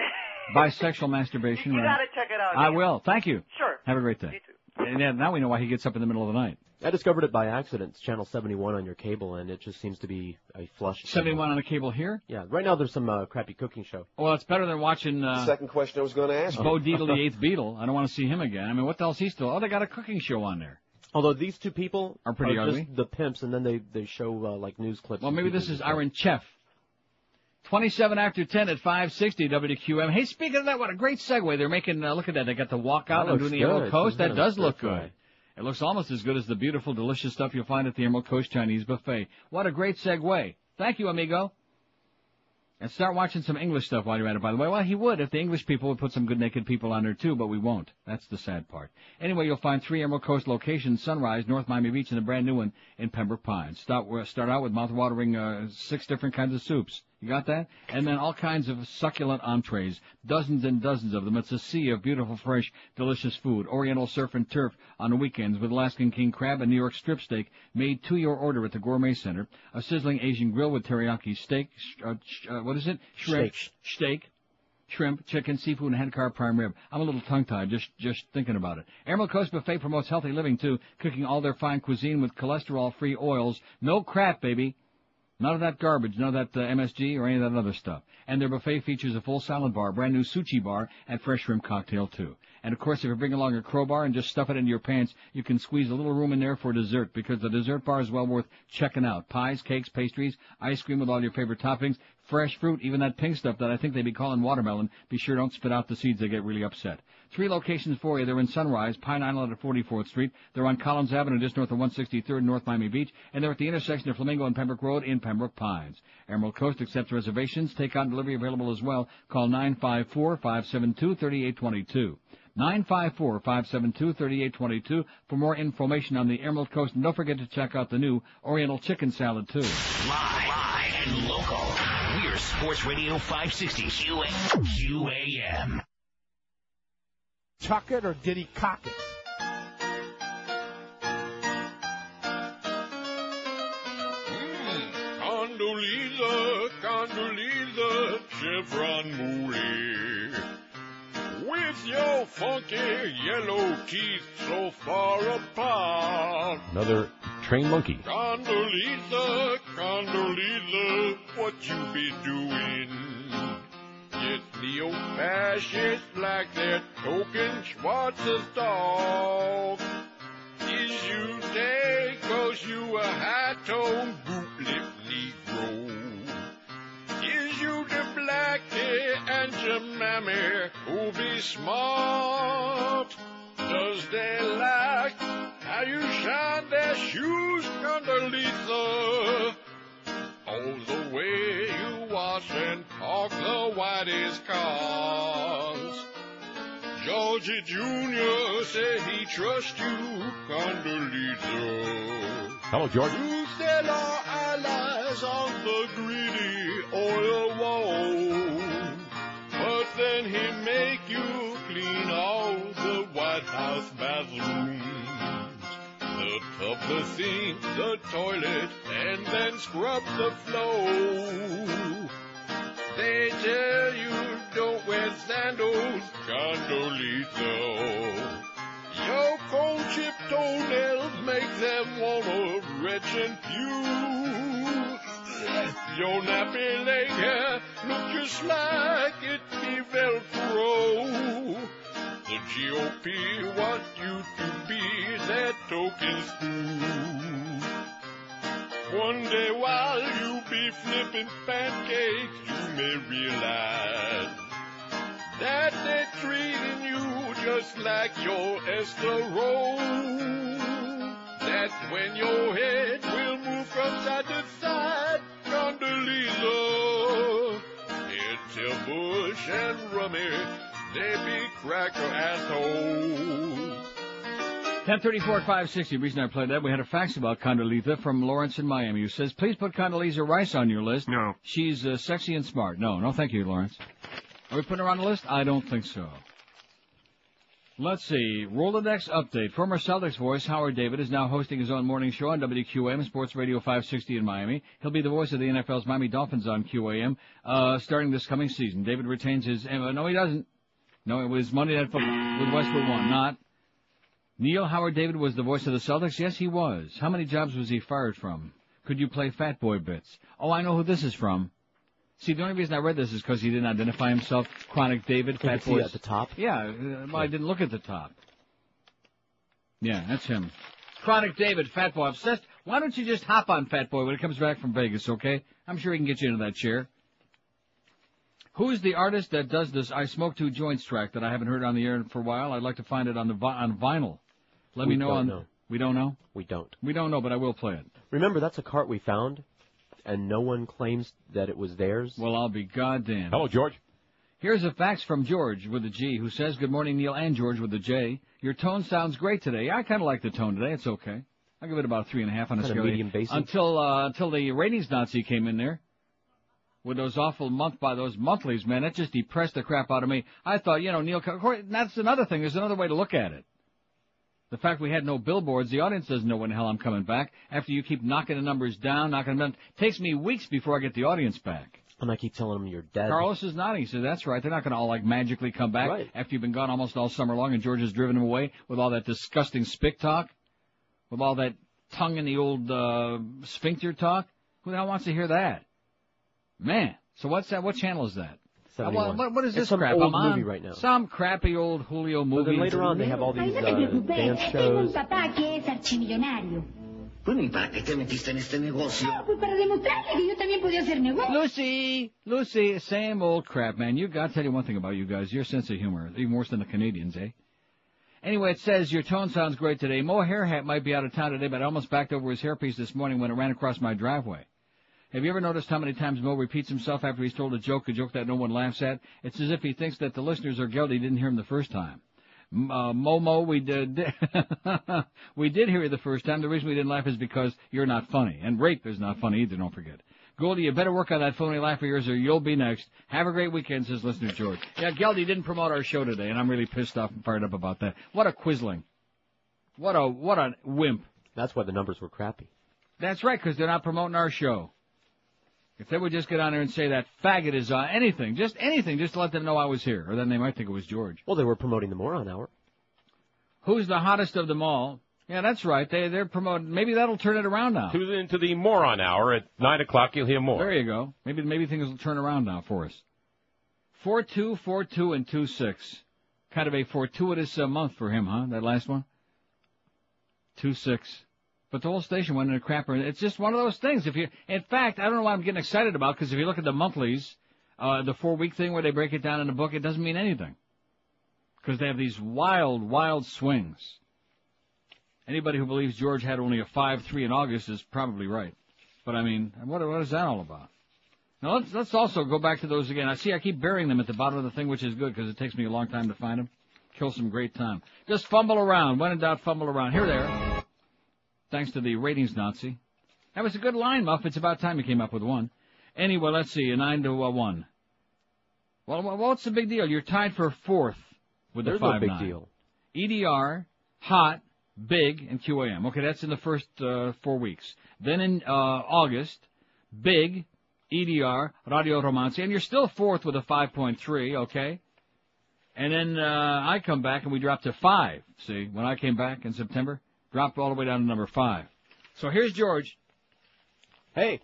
Bisexual masturbation. You, you right. gotta check it out. I yeah. will. Thank you. Sure. Have a great day. You too. And now we know why he gets up in the middle of the night. I discovered it by accident. It's channel seventy-one on your cable, and it just seems to be a flush. seventy-one on the cable here? Yeah. Right now there's some uh, crappy cooking show. Well, it's better than watching... Uh, second question I was going to ask. Bo Dietl, the eighth Beatle. I don't want to see him again. I mean, what the hell's he still... Oh, they got a cooking show on there. Although these two people are pretty are ugly. Just the pimps, and then they, they show, uh, like, news clips. Well, maybe this is Iron Chef. twenty-seven after ten at five sixty W Q M. Hey, speaking of that, what a great segue. They're making... Uh, look at that. They got the walkout and doing the Emerald Coast. That does look good. It looks almost as good as the beautiful, delicious stuff you'll find at the Emerald Coast Chinese Buffet. What a great segue. Thank you, amigo. And start watching some English stuff while you're at it, by the way. Well, he would if the English people would put some good naked people on there, too, but we won't. That's the sad part. Anyway, you'll find three Emerald Coast locations, Sunrise, North Miami Beach, and a brand-new one in Pembroke Pines. Start, start out with mouth-watering uh, six different kinds of soups. You got that? And then all kinds of succulent entrees, dozens and dozens of them. It's a sea of beautiful, fresh, delicious food. Oriental surf and turf on the weekends with Alaskan king crab and New York strip steak made to your order at the Gourmet Center. A sizzling Asian grill with teriyaki steak, uh, uh, what is it? Shrimp, steak. steak, shrimp, chicken, seafood, and hand-carved prime rib. I'm a little tongue-tied just, just thinking about it. Emerald Coast Buffet promotes healthy living, too, cooking all their fine cuisine with cholesterol-free oils. No crap, baby. None of that garbage, none of that uh, M S G or any of that other stuff. And their buffet features a full salad bar, brand new sushi bar, and fresh shrimp cocktail, too. And, of course, if you bring along a crowbar and just stuff it into your pants, you can squeeze a little room in there for dessert, because the dessert bar is well worth checking out. Pies, cakes, pastries, ice cream with all your favorite toppings, fresh fruit, even that pink stuff that I think they be calling watermelon. Be sure don't spit out the seeds, they get really upset. Three locations for you. They're in Sunrise, Pine Island at forty-fourth Street. They're on Collins Avenue, just north of one sixty-third, North Miami Beach. And they're at the intersection of Flamingo and Pembroke Road in Pembroke Pines. Emerald Coast accepts reservations. Take-out and delivery available as well. Call nine five four, five seven two, three eight two two. nine five four, five seven two, three eight two two for more information on the Emerald Coast. And don't forget to check out the new Oriental Chicken Salad, too. Live. and local. We're Sports Radio five sixty Q A M. Chuck it or did he cock it? Mm, Condoleezza, Condoleezza, Chevron Mooley. With your funky yellow teeth so far apart. Another train monkey. Condoleezza, Condoleezza, what you be doing? It's neo-fascist like that token Schwarz's dog. Is you day cause you a high-toned boot-lip Negro? Is you the blackie and your mammy who be smart? Does they like how you shine their shoes, Condoleezza? Oh, the way you wash and talk the whitest cars. Georgie Junior said he trusts you, Condoleezza. Hello, George. You set our allies on the greedy oil wall, but then he make you clean all the White House bathrooms. The tub, the sink, the toilet, and then scrub the floor. They tell you don't wear sandals, Condoleezza. Your cold-chipped toenails make them want a wretched pew. Your nappy leg hair look just like it be Velcro. The G O P want you to be that token fool. One day while you be flipping pancakes, you may realize that they're treating you just like your Esther Roll. That's when your head will move from side to side, Condoleezza. It's your Bush and Rummy. They be cracker assholes. ten thirty-four at five sixty. The reason I played that, we had a fax about Condoleezza from Lawrence in Miami, who says, please put Condoleezza Rice on your list. No. She's uh, sexy and smart. No, no, thank you, Lawrence. Are we putting her on the list? I don't think so. Let's see. Rolodex update. Former Celtics voice Howard David is now hosting his own morning show on W Q A M Sports Radio five sixty in Miami. He'll be the voice of the N F L's Miami Dolphins on Q A M uh, starting this coming season. David retains his... Uh, no, he doesn't. No, it was Monday Night Football with Westwood One, not. Neil Howard David was the voice of the Celtics? Yes, he was. How many jobs was he fired from? Could you play Fat Boy bits? Oh, I know who this is from. See, the only reason I read this is because he didn't identify himself. Chronic David, Fat Boy. At the top? Yeah, well, I didn't look at the top. Yeah, that's him. Chronic David, Fat Boy Obsessed. Why don't you just hop on Fat Boy when it comes back from Vegas, okay? I'm sure he can get you into that chair. Who's the artist that does this I Smoke Two Joints track that I haven't heard on the air for a while? I'd like to find it on the vi- on vinyl. Let we me know. Don't on. Know. We don't know? We don't. We don't know, but I will play it. Remember, that's a cart we found, and no one claims that it was theirs. Well, I'll be goddamn. Hello, George. Here's a fax from George with a G, who says, good morning, Neil and George with a J. Your tone sounds great today. I kind of like the tone today. It's okay. I'll give it about three and a half on a scale. Medium basis. Until, uh, until the ratings Nazi came in there. With those awful month by those monthlies, man, that just depressed the crap out of me. I thought, you know, Neil, of course, that's another thing. There's another way to look at it. The fact we had no billboards, the audience doesn't know when the hell I'm coming back. After you keep knocking the numbers down, knocking them down, it takes me weeks before I get the audience back. And I keep telling them you're dead. Carlos is nodding. He says, that's right. They're not going to all, like, magically come back right. After you've been gone almost all summer long and George has driven them away with all that disgusting spick talk, with all that tongue in the old uh, sphincter talk. Who the hell wants to hear that? Man, so what's that? What channel is that? seventy-one. What, what is this it's some crap? Old I'm on movie right now. Some crappy old Julio movie. Well, later on, they have all these uh, dance shows. Lucy, Lucy, same old crap, man. You got to tell you one thing about you guys. Your sense of humor, even worse than the Canadians, eh? Anyway, it says, your tone sounds great today. Mo Hairhat might be out of town today, but I almost backed over his hairpiece this morning when it ran across my driveway. Have you ever noticed how many times Mo repeats himself after he's told a joke, a joke that no one laughs at? It's as if he thinks that the listeners are guilty didn't hear him the first time. Uh, Momo, we did we did hear you the first time. The reason we didn't laugh is because you're not funny. And rape is not funny either, don't forget. Goldie, you better work on that phony laugh of yours or you'll be next. Have a great weekend, says listener George. Yeah, Geldy didn't promote our show today, and I'm really pissed off and fired up about that. What a quizzling. What a, what a wimp. That's why the numbers were crappy. That's right, because they're not promoting our show. If they would just get on there and say that faggot is on anything, just anything, just to let them know I was here, or then they might think it was George. Well, they were promoting the Moron Hour. Who's the hottest of them all? Yeah, that's right. They, they're promoting. Maybe that'll turn it around now. Tune into the Moron Hour at nine o'clock. You'll hear more. There you go. Maybe maybe things will turn around now for us. four two, four two, and two six. Kind of a fortuitous uh, month for him, huh, that last one? two six. But the whole station went in a crapper. It's just one of those things. If you, in fact, I don't know what I'm getting excited about, because if you look at the monthlies, uh, the four-week thing where they break it down in a book, it doesn't mean anything. Because they have these wild, wild swings. Anybody who believes George had only a five three in August is probably right. But, I mean, what, what is that all about? Now, let's, let's also go back to those again. I see I keep burying them at the bottom of the thing, which is good, because it takes me a long time to find them. Kill some great time. Just fumble around. When in doubt, fumble around. Here they are. Thanks to the ratings Nazi. That was a good line, Muff. It's about time you came up with one. Anyway, let's see. A nine to a one. Well, what's the big deal? You're tied for fourth with the five nine. There's no big deal. E D R, hot, big, and Q A M. Okay, that's in the first uh, four weeks. Then in uh, August, big, E D R, Radio Romance, and you're still fourth with a five point three. Okay. And then uh, I come back and we drop to five. See, when I came back in September. Dropped all the way down to number five. So here's George. Hey.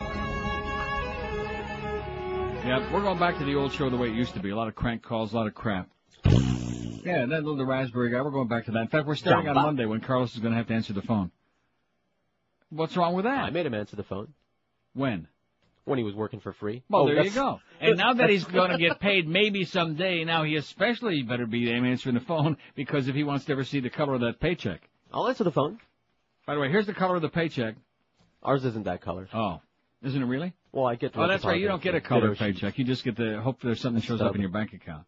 Yeah, we're going back to the old show the way it used to be. A lot of crank calls, a lot of crap. Yeah, and that little raspberry guy, we're going back to that. In fact, we're starting on Monday when Carlos is going to have to answer the phone. What's wrong with that? I made him answer the phone. When? When he was working for free. Well, oh, there that's... you go. And now that he's going to get paid maybe someday, now he especially better be answering the phone, because if he wants to ever see the color of that paycheck. I'll answer the phone. By the way, here's the color of the paycheck. Ours isn't that color. Oh. Isn't it really? Well, I get to. Oh, that's right. You don't get a colored paycheck. You just get the hope there's something that shows up in your bank account.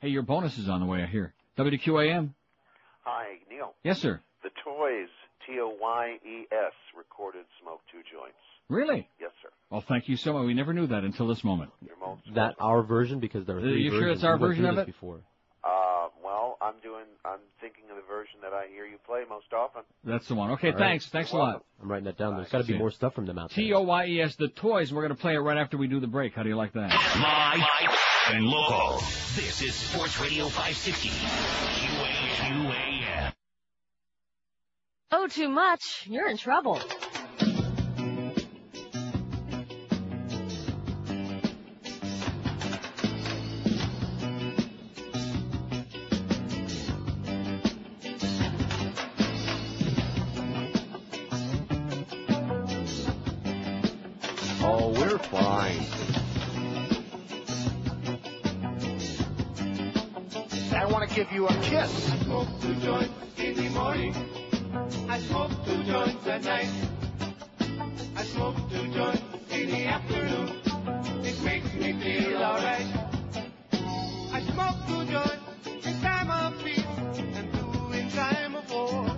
Hey, your bonus is on the way, I hear. W Q A M. Hi, Neil. Yes, sir. The Toys, T O Y E S, recorded Smoke Two Joints. Really? Yes, sir. Well, thank you so much. We never knew that until this moment. Your most that our version? Because there are three versions. Are you sure it's our version of it? Before. Uh, well, I'm doing, I'm thinking of the version that I hear you play most often. That's the one. Okay, right. thanks. Thanks You're a lot. Welcome. I'm writing that down. There's right, got to be it. more stuff from them out there. T O Y E S, The Toys. We're going to play it right after we do the break. How do you like that? Live and local. This is Sports Radio five sixty. Q A M. Oh, too much. You're in trouble. Fine. I want to give you a kiss. Smoke two joints in the morning. I smoke two joints at night. I smoke two joints in the afternoon. It makes me feel alright. I smoke two joints in time of peace and two in time of war.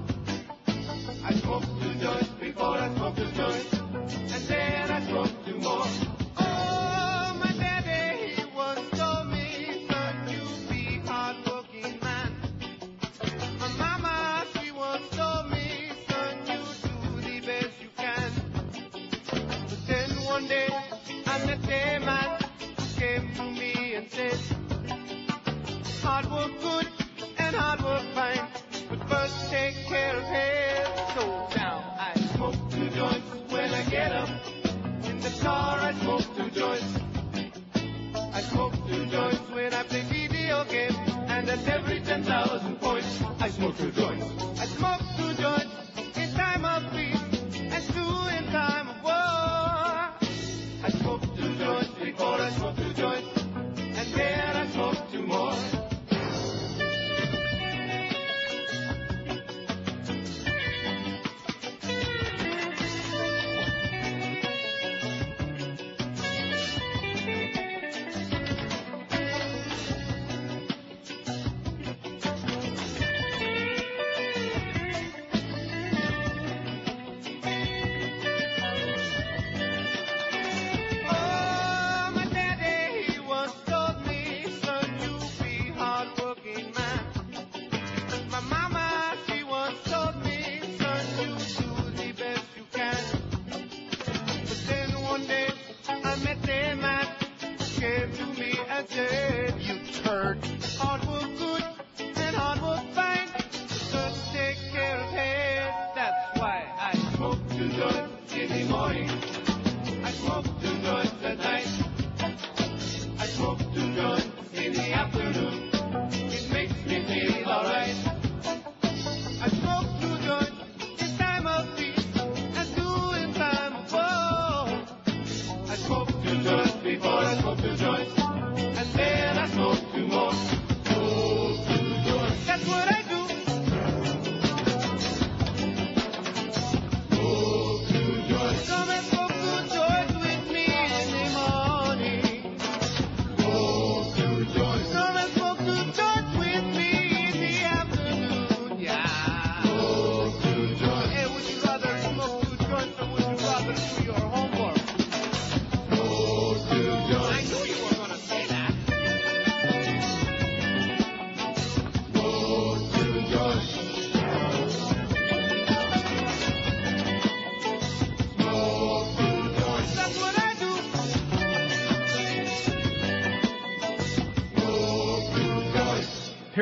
I smoke two joints before I smoke two joints. And then I smoke two more.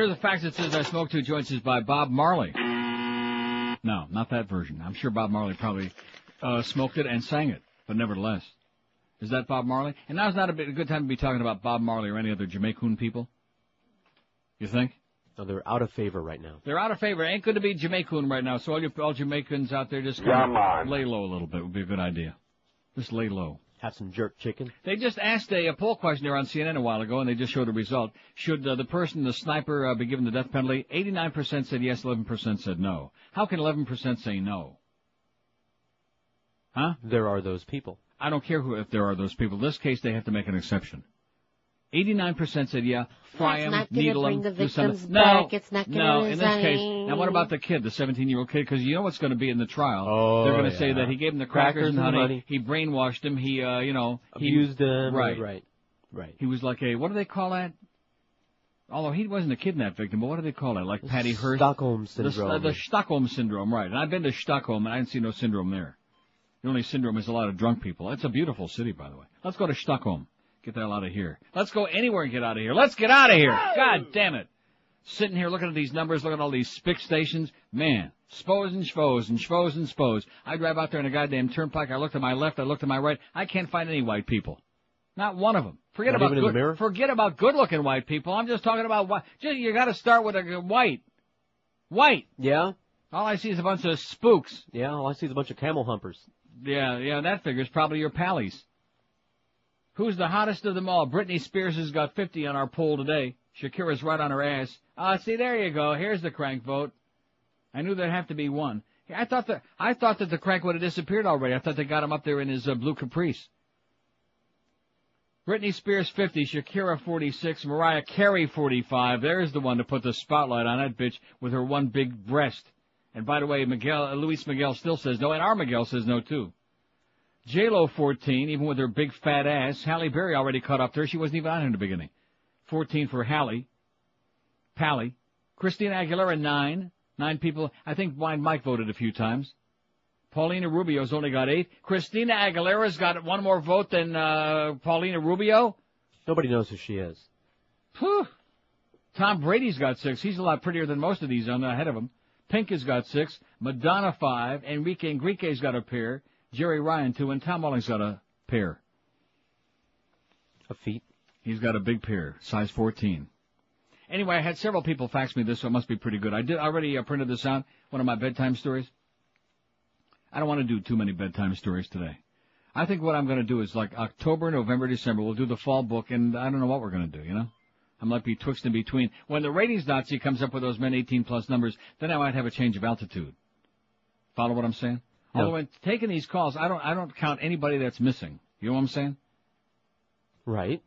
are the facts. It says I smoked two joints is by Bob Marley. No, not that version. I'm sure Bob Marley probably uh, smoked it and sang it, but nevertheless. Is that Bob Marley? And now's not a, bit, a good time to be talking about Bob Marley or any other Jamaican people. You think? No, they're out of favor right now. They're out of favor. It ain't good to be Jamaican right now, so all you all Jamaicans out there just yeah, lay low a little bit would be a good idea. Just lay low. Have some jerk chicken. They just asked a, a poll question there on C N N a while ago, and they just showed a result. Should uh, the person, the sniper, uh, be given the death penalty? eighty-nine percent said yes, eleven percent said no. How can eleven percent say no? Huh? There are those people. I don't care who if there are those people. In this case, they have to make an exception. eighty-nine percent said yeah, fry him, needle him, do something. No, it's not no, in this case. Now, what about the kid, the seventeen-year-old kid? Because you know what's going to be in the trial. Oh, they're going to yeah. say that he gave him the crackers, crackers and honey, money. He brainwashed him, he, uh, you know. Abused he, him. Right. Right, right. He was like a, what do they call that? Although he wasn't a kidnap victim, but what do they call it? Like the Patty Hearst? Stockholm Syndrome. The, uh, the Stockholm Syndrome, right. And I've been to Stockholm, and I didn't see no syndrome there. The only syndrome is a lot of drunk people. It's a beautiful city, by the way. Let's go to Stockholm. Get the hell out of here. Let's go anywhere and get out of here. Let's get out of here. God damn it. Sitting here looking at these numbers, looking at all these spick stations. Man, spos and schvos and schvos and spos. I drive out there in a goddamn turnpike. I look to my left. I look to my right. I can't find any white people. Not one of them. Forget Not about even good, in the mirror? Forget about good-looking white people. I'm just talking about white. Just, you got to start with a white. White. Yeah. All I see is a bunch of spooks. Yeah, all I see is a bunch of camel humpers. Yeah, yeah, that figure's probably your pallies. Who's the hottest of them all? Britney Spears has got fifty on our poll today. Shakira's right on her ass. Ah, see, there you go. Here's the crank vote. I knew there'd have to be one. I thought that I thought that the crank would have disappeared already. I thought they got him up there in his uh, blue Caprice. Britney Spears fifty, Shakira forty-six, Mariah Carey forty-five. There's the one to put the spotlight on that bitch with her one big breast. And by the way, Miguel, Luis Miguel still says no, and our Miguel says no too. J-Lo, fourteen, even with her big fat ass. Halle Berry already caught up to her. She wasn't even on her in the beginning. fourteen for Halle. Pally. Christina Aguilera, nine. Nine people. I think Blind Mike voted a few times. Paulina Rubio's only got eight. Christina Aguilera's got one more vote than uh, Paulina Rubio. Nobody knows who she is. Whew. Tom Brady's got six. He's a lot prettier than most of these on ahead of him. Pink has got six. Madonna, five. Enrique Iglesias got a pair. Jeri Ryan, too, and Tom Welling's got a pair. A feet. He's got a big pair, size fourteen. Anyway, I had several people fax me this, so it must be pretty good. I did I already uh, printed this out, one of my bedtime stories. I don't want to do too many bedtime stories today. I think what I'm going to do is, like, October, November, December, we'll do the fall book, and I don't know what we're going to do, you know? I might be twixt and between. When the ratings Nazi comes up with those men eighteen-plus numbers, then I might have a change of altitude. Follow what I'm saying? Although when taking these calls, I don't I don't count anybody that's missing. You know what I'm saying? Right.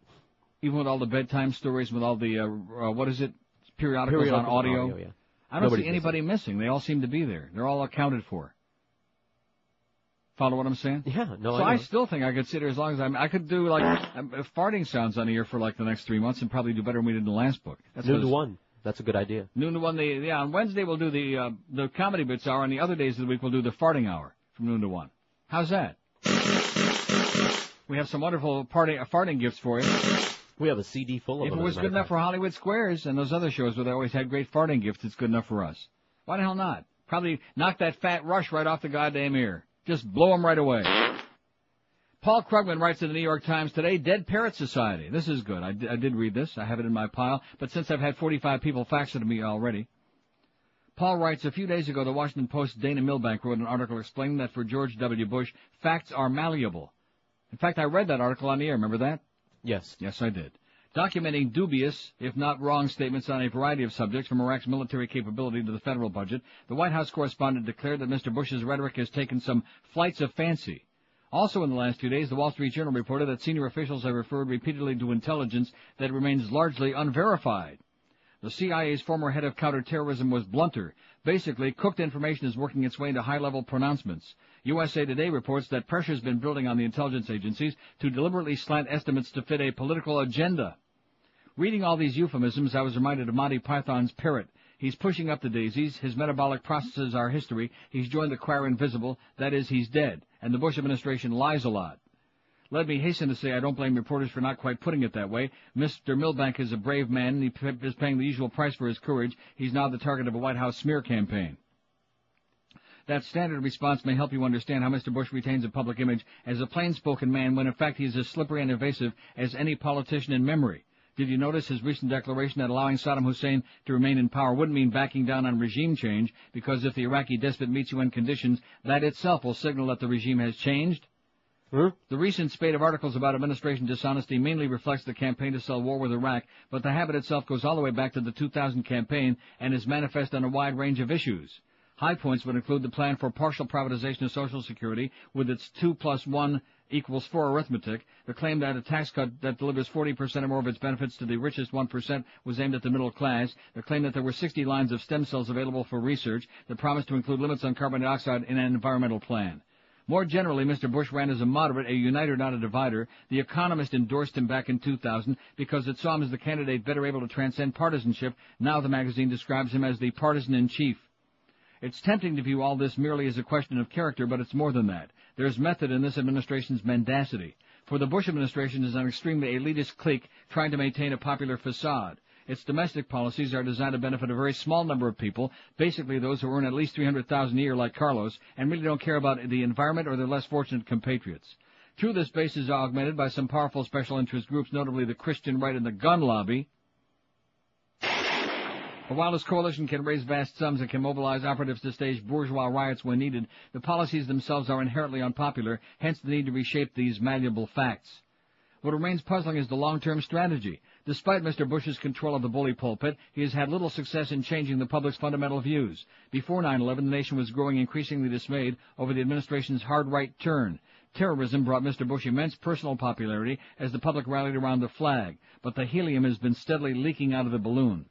Even with all the bedtime stories, with all the, uh, uh, what is it, periodicals Periodical on audio. audio yeah. I don't Nobody's see anybody missing. missing. They all seem to be there. They're all accounted for. Follow what I'm saying? Yeah. No. So I, I still think I could sit here as long as I'm, I could do, like, farting sounds on the air for, like, the next three months and probably do better than we did in the last book. That's Noon to one. That's a good idea. Noon to one. The, yeah, on Wednesday we'll do the uh, the comedy bits hour, and the other days of the week we'll do the farting hour. From noon to one. How's that? We have some wonderful party, uh, farting gifts for you. We have a C D full of if them. If it was good enough time. For Hollywood Squares and those other shows where they always had great farting gifts, it's good enough for us. Why the hell not? Probably knock that fat Rush right off the goddamn ear. Just blow him right away. Paul Krugman writes in the New York Times today, Dead Parrot Society. This is good. I, d- I did read this. I have it in my pile. But since I've had forty-five people fax it to me already, Paul writes, a few days ago, the Washington Post's Dana Milbank wrote an article explaining that for George W. Bush, facts are malleable. In fact, I read that article on the air. Remember that? Yes. Yes, I did. Documenting dubious, if not wrong, statements on a variety of subjects, from Iraq's military capability to the federal budget, the White House correspondent declared that Mister Bush's rhetoric has taken some flights of fancy. Also in the last few days, the Wall Street Journal reported that senior officials have referred repeatedly to intelligence that remains largely unverified. The C I A's former head of counterterrorism was blunter. Basically, cooked information is working its way into high-level pronouncements. U S A Today reports that pressure has been building on the intelligence agencies to deliberately slant estimates to fit a political agenda. Reading all these euphemisms, I was reminded of Monty Python's parrot. He's pushing up the daisies. His metabolic processes are history. He's joined the choir invisible. That is, he's dead. And the Bush administration lies a lot. Let me hasten to say I don't blame reporters for not quite putting it that way. Mister Milbank is a brave man, and he is paying the usual price for his courage. He's now the target of a White House smear campaign. That standard response may help you understand how Mister Bush retains a public image as a plain-spoken man when, in fact, he is as slippery and evasive as any politician in memory. Did you notice his recent declaration that allowing Saddam Hussein to remain in power wouldn't mean backing down on regime change, because if the Iraqi despot meets U N conditions, that itself will signal that the regime has changed? Huh? The recent spate of articles about administration dishonesty mainly reflects the campaign to sell war with Iraq, but the habit itself goes all the way back to the two thousand campaign and is manifest on a wide range of issues. High points would include the plan for partial privatization of Social Security with its two plus one equals four arithmetic, the claim that a tax cut that delivers forty percent or more of its benefits to the richest one percent was aimed at the middle class, the claim that there were sixty lines of stem cells available for research, the promise to include limits on carbon dioxide in an environmental plan. More generally, Mister Bush ran as a moderate, a uniter, not a divider. The Economist endorsed him back in two thousand because it saw him as the candidate better able to transcend partisanship. Now the magazine describes him as the partisan-in-chief. It's tempting to view all this merely as a question of character, but it's more than that. There's method in this administration's mendacity. For the Bush administration is an extremely elitist clique trying to maintain a popular facade. Its domestic policies are designed to benefit a very small number of people, basically those who earn at least three hundred thousand dollars a year like Carlos, and really don't care about the environment or their less fortunate compatriots. True, this base is augmented by some powerful special interest groups, notably the Christian right and the gun lobby. But while this coalition can raise vast sums and can mobilize operatives to stage bourgeois riots when needed, the policies themselves are inherently unpopular, hence the need to reshape these malleable facts. What remains puzzling is the long-term strategy. Despite Mister Bush's control of the bully pulpit, he has had little success in changing the public's fundamental views. Before nine eleven, the nation was growing increasingly dismayed over the administration's hard right turn. Terrorism brought Mister Bush immense personal popularity as the public rallied around the flag, but the helium has been steadily leaking out of the balloon.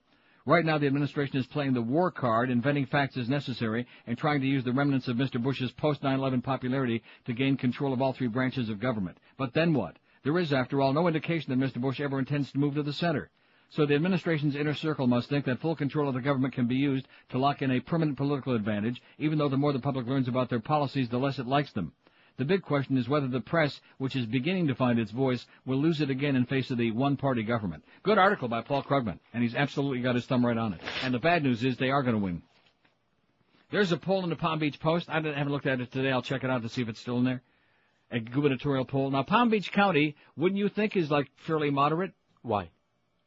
Right now, the administration is playing the war card, inventing facts as necessary, and trying to use the remnants of Mister Bush's post nine eleven popularity to gain control of all three branches of government. But then what? There is, after all, no indication that Mister Bush ever intends to move to the center. So the administration's inner circle must think that full control of the government can be used to lock in a permanent political advantage, even though the more the public learns about their policies, the less it likes them. The big question is whether the press, which is beginning to find its voice, will lose it again in face of the one-party government. Good article by Paul Krugman, and he's absolutely got his thumb right on it. And the bad news is they are going to win. There's a poll in the Palm Beach Post. I haven't looked at it today. I'll check it out to see if it's still in there. A gubernatorial poll. Now, Palm Beach County, wouldn't you think, is, like, fairly moderate? Why?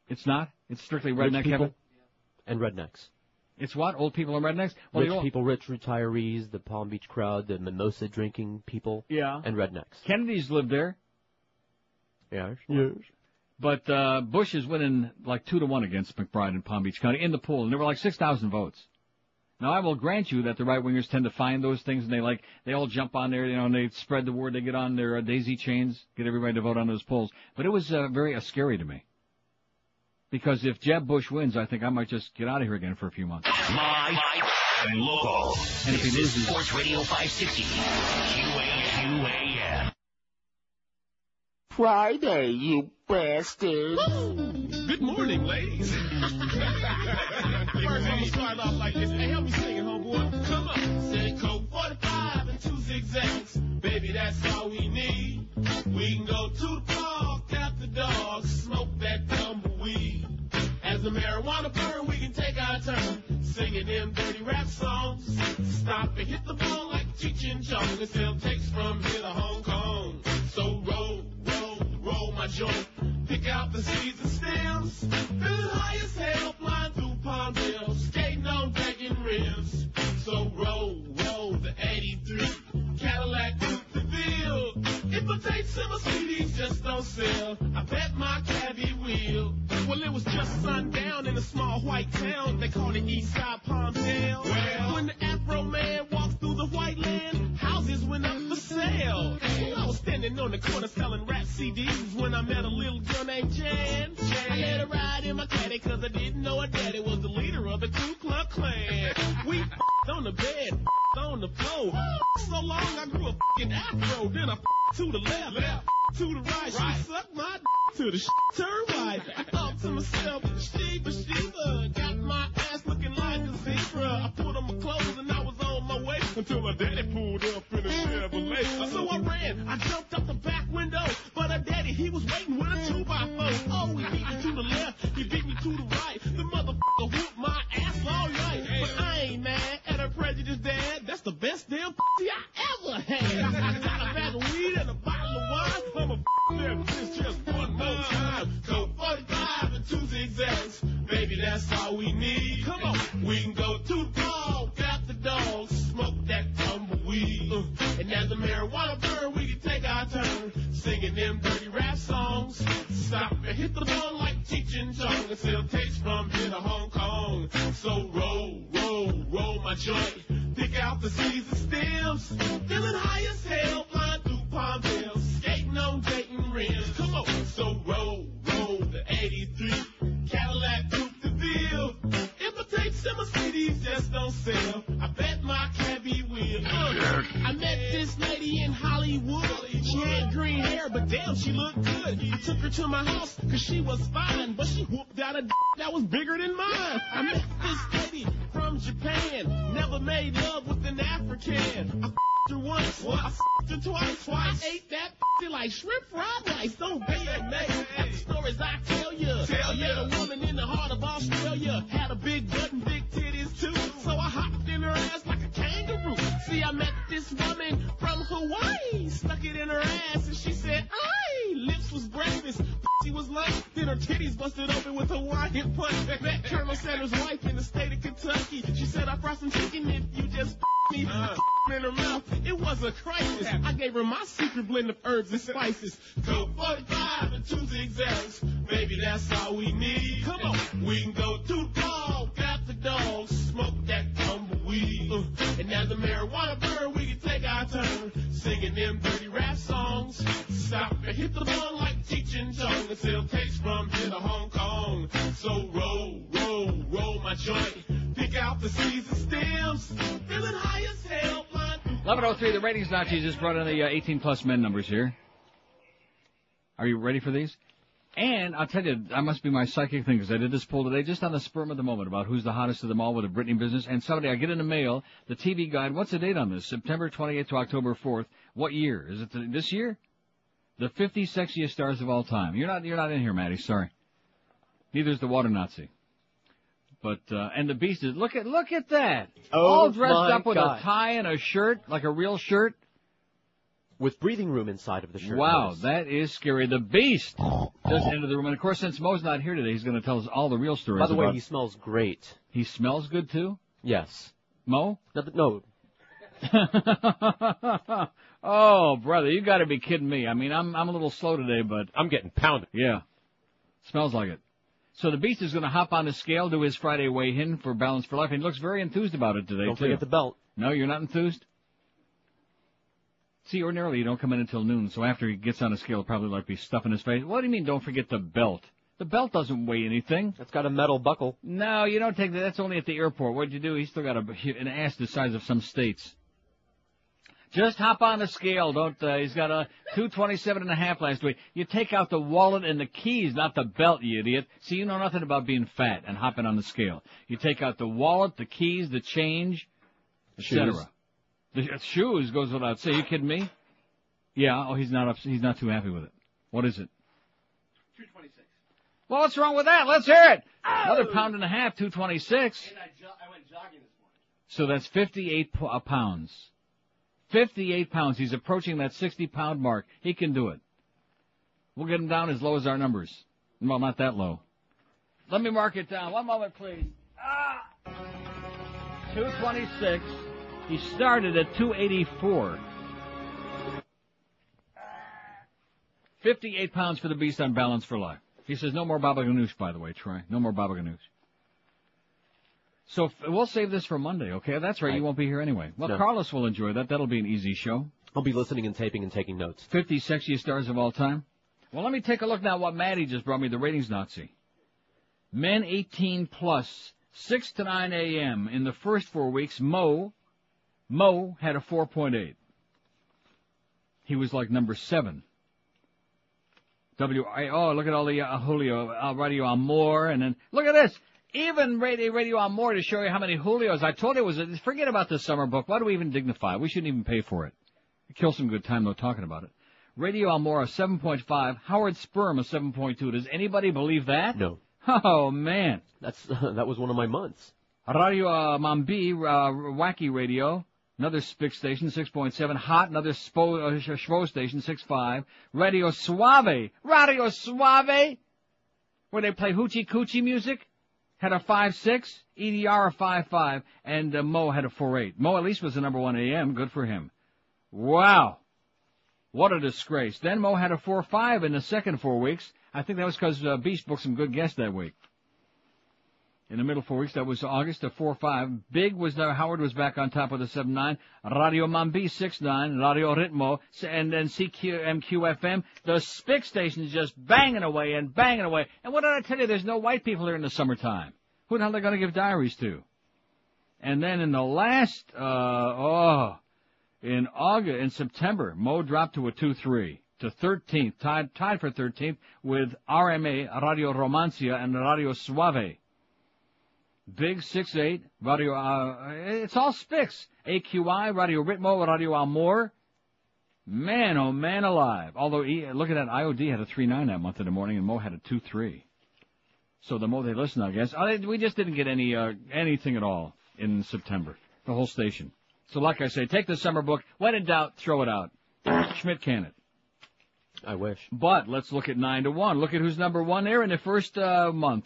It's not? It's strictly redneck heaven? And rednecks. It's what? Old people and rednecks? Well, rich people, rich retirees, the Palm Beach crowd, the mimosa-drinking people, yeah, and rednecks. Kennedy's lived there. Yes, yes. But uh, Bush is winning like two to one against McBride in Palm Beach County in the poll, and there were like six thousand votes. Now, I will grant you that the right-wingers tend to find those things, and they like they all jump on there, you know, and they spread the word. They get on their uh, daisy chains, get everybody to vote on those polls. But it was uh, very uh, scary to me. Because if Jeb Bush wins, I think I might just get out of here again for a few months. Live and local. And if he loses, Sports Radio five sixty Q A M. Friday, you bastard. Woo! Good morning, ladies. First, I'm gonna start off like this. Hey, help me sing it, homeboy. Come on, say code forty-five and two zigzags. Baby, that's all we need. We can go to the park, tap the dog, smoke that tumbleweed. As the marijuana burn, we can take our turn singing them dirty rap songs. Stop and hit the ball like Cheech and Chong. This still takes from here to Hong Kong. So roll, roll, roll my joint. Pick out the seeds and stems. Feeling high as hell, flying through Palm Hills, skating on bacon rims. So roll, roll the eighty-three Cadillac with the bill. If I take some C Ds, just don't sell. I bet my cabbie will. Well, it was just sundown in a small white town. They called it Eastside Palm Hill. Well, when the Afroman walked through the white land, houses went up for sale. Well, I was standing on the corner selling rap C Ds when I met a little girl named Jan. Jan. I had a ride in my caddy because I didn't know her daddy was the leader of the Ku Klux Klan. We on the bed, on the floor. So long I grew a fucking afro, then I to the left, left, to the right. right. She sucked my d- to the sh- turn right. I thought to myself, Sheba, Sheba, got my ass looking like a zebra. I put on my clothes and I was on my way. until her daddy pulled up in a Chevrolet. So I ran, I jumped out the back window, but her daddy, he was waiting with a two by four. Oh, he beat me to the left, he beat me to the right. The motherfucker whooped my ass all night. But I ain't mad at her prejudice, Dad. That's the best damn pussy I ever had. I got a bag of weed and a bottle of wine. I'm a damn bitch just one more time. Go forty-five and two zigzags. Baby, that's all we need. Come on, we can go too far, tap the dog, smoke that tumbleweed. And as the marijuana burn, we can take our turn singing them dirty rap songs. Stop and hit the ball like Cheech and Chong and sell tapes from here to Hong Kong. So roll, roll, roll my joint. Pick out the seeds and stems. Feeling high as hell, flying through Palm Hills, skating on Dayton rims. Come on, so roll, roll the eighty-three Cadillac Coupe de Ville. Importate summer C Ds just don't sell. I bet my cabbie will. Uh, I met this lady in Hollywood. She had green hair, but damn, she looked good. I took her to my house because she was fine, but she whooped out a d- that was bigger than mine. I met this lady from Japan. Never made love with an African. I f***ed her once. What? I f***ed her twice. Twice. I ate that f***ed like shrimp fried rice. Don't be amazed at the stories I tell you. Tell you. I met a woman in the heart of Australia. Had a big butt and big titties too. So I hopped in her ass like a kangaroo. See, I met this woman from Hawaii. Stuck it in her ass and she said, "Ay." Lips was breakfast. She was lunch. Then her titties busted open with Hawaiian punch. Met Colonel Sanders' wife in the state of Kentucky. She said, "I fry some chicken if you just me." Uh. I in her mouth. It was a crisis. I gave her my secret blend of herbs and spices. Go forty-five and two zigzags. Baby, that's all we need. Come on. We can go too far. Got the dog. Smoke that tumbleweed. Uh. And as the marijuana burn, we can take our turn singing them dirty rap songs. Stop and hit the ball like Cheech and Chong and sell tapes from here to Hong Kong. So roll, roll, roll my joint. Pick out the seeds and stems. Feeling high as hell. eleven oh three, the ratings Nazis just brought in the uh, eighteen-plus men numbers here. Are you ready for these? And I'll tell you, I must be my psychic thing, because I did this poll today just on the sperm of the moment about who's the hottest of them all with the Britney business. And somebody, I get in the mail, the T V guide. What's the date on this? September twenty-eighth to October fourth. What year? Is it the, this year? The fifty sexiest stars of all time. You're not, you're not in here, Maddie. Sorry. Neither is the water Nazi. But, uh, and the beast is, look at, look at that. Oh, all dressed up with God. A tie and a shirt, like a real shirt. With breathing room inside of the shirt. Wow, yes. That is scary. The beast just entered the room. And, of course, since Mo's not here today, he's going to tell us all the real stories. By the way, about... he smells great. He smells good, too? Yes. Mo? No. no. Oh, brother, you got to be kidding me. I mean, I'm I'm a little slow today, but... I'm getting pounded. Yeah. Smells like it. So the beast is going to hop on the scale, do his Friday weigh-in for Balance for Life. And he looks very enthused about it today, Don't too. Don't forget the belt. No, you're not enthused? See, ordinarily you don't come in until noon, so after he gets on a scale, he'll probably like be stuffing his face. What do you mean, don't forget the belt? The belt doesn't weigh anything. It's got a metal buckle. No, you don't take that. That's only at the airport. What'd you do? He's still got a, an ass the size of some states. Just hop on the scale. Don't. Uh, he's got a two twenty-seven and a half last week. You take out the wallet and the keys, not the belt, you idiot. See, you know nothing about being fat and hopping on the scale. You take out the wallet, the keys, the change, et cetera. The shoes goes without saying. You kidding me? Yeah. Oh, he's not up. He's not too happy with it. What is it? Two twenty-six. Well, what's wrong with that? Let's hear it. Oh. Another pound and a half. Two twenty-six. And I, jo- I went jogging this morning. So that's fifty-eight po- pounds. Fifty-eight pounds. He's approaching that sixty-pound mark. He can do it. We'll get him down as low as our numbers. Well, not that low. Let me mark it down. One moment, please. Ah. Two twenty-six. He started at two eighty-four. fifty-eight pounds for the beast on Balance for Life. He says, no more Baba Ganoush, by the way, Troy. No more Baba Ganoush. So f- we'll save this for Monday, okay? That's right. I, you won't be here anyway. Well, no. Carlos will enjoy that. That'll be an easy show. I'll be listening and taping and taking notes. fifty sexiest stars of all time. Well, let me take a look now what Maddie just brought me, the ratings Nazi. Men eighteen plus, six to nine a.m. in the first four weeks, Mo... Mo had a four point eight. He was like number seven. W I O, look at all the uh, Julio, uh, Radio Amor, and then, look at this, even Radio Radio on more to show you how many Julios. I told you it was a, forget about this summer book. Why do we even dignify? We shouldn't even pay for it. We kill some good time, though, talking about it. Radio Almora, seven point five. Howard Sperm, a seven point two. Does anybody believe that? No. Oh, man. That's uh, that was one of my months. Radio uh, Mambi, uh, Wacky Radio, another Spick station, six point seven. Hot, another Spo, uh, Schwo station, six point five. Radio Suave, Radio Suave, where they play hoochie coochie music, had a five point six. E D R a five point five. And uh, Mo had a four point eight. Mo at least was the number one A M. Good for him. Wow. What a disgrace. Then Mo had a four point five in the second four weeks. I think that was because uh, Beast booked some good guests that week. In the middle four weeks, that was August of four point five. Big was there. Howard was back on top with a seven point nine. Radio Mambi, six point nine. Radio Ritmo, and then C Q M Q F M. The Spick station's just banging away and banging away. And what did I tell you? There's no white people here in the summertime. Who the hell are they going to give diaries to? And then in the last, uh, oh... in August, in September, Mo dropped to a two three, to thirteenth, tied, tied for thirteenth with R M A, Radio Romancia, and Radio Suave. Big six point eight, Radio, uh, it's all Spicks. A Q I, Radio Ritmo, Radio Amor. Man, oh man alive. Although, look at that, I O D had a three point nine that month in the morning, and Mo had a two point three. So the more they listen, I guess. We just didn't get any, uh, anything at all in September, the whole station. So like I say, take the summer book. When in doubt, throw it out. Schmidt can it. I wish. But let's look at nine to one. Look at who's number one there in the first uh, month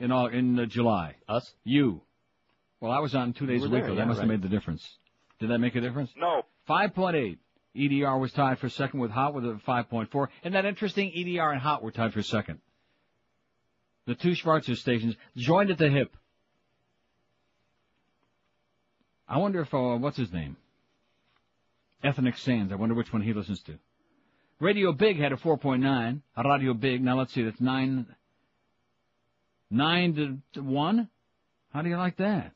in all, in uh, July. Us? You. Well, I was on two days a week, though. That must have made the difference. Did that make a difference? No. five point eight. E D R was tied for second with Hot with a five point four. And that interesting, E D R and Hot were tied for second. The two Schwarzer stations joined at the hip. I wonder if, uh, what's his name? Ethnic Sands. I wonder which one he listens to. Radio Big had a four point nine. Radio Big. Now, let's see. That's nine, nine to one. How do you like that?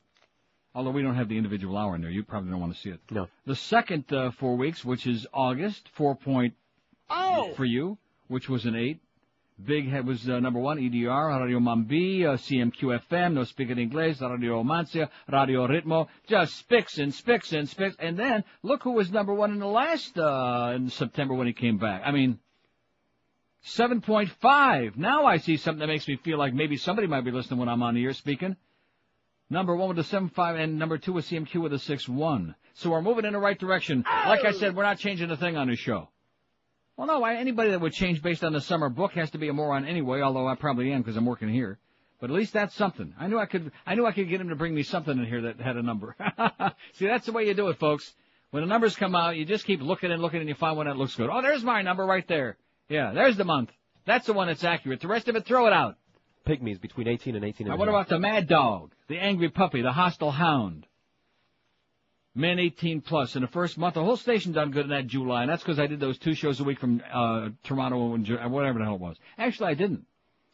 Although we don't have the individual hour in there. You probably don't want to see it. No. The second uh, four weeks, which is August, four point oh oh. for you, which was an eight. Big Head was uh, number one, E D R, Radio Mambi, uh, C M Q F M, No Speak in English, Radio Mancia, Radio Ritmo, just spicks and spicks and spicks. And then, look who was number one in the last, uh, in September when he came back. I mean, seven point five. Now I see something that makes me feel like maybe somebody might be listening when I'm on the air speaking. Number one with a seven point five and number two with C M Q with a six point one. So we're moving in the right direction. Like I said, we're not changing a thing on this show. Well, no, I, anybody that would change based on the summer book has to be a moron anyway, although I probably am because I'm working here. But at least that's something. I knew I could I knew I could get him to bring me something in here that had a number. See, that's the way you do it, folks. When the numbers come out, you just keep looking and looking, and you find one that looks good. Oh, there's my number right there. Yeah, there's the month. That's the one that's accurate. The rest of it, throw it out. Pygmies between eighteen and eighteen. Now, what about the mad dog, the angry puppy, the hostile hound? Men eighteen plus in the first month. The whole station done good in that July, and that's because I did those two shows a week from uh Toronto and whatever the hell it was. Actually, I didn't.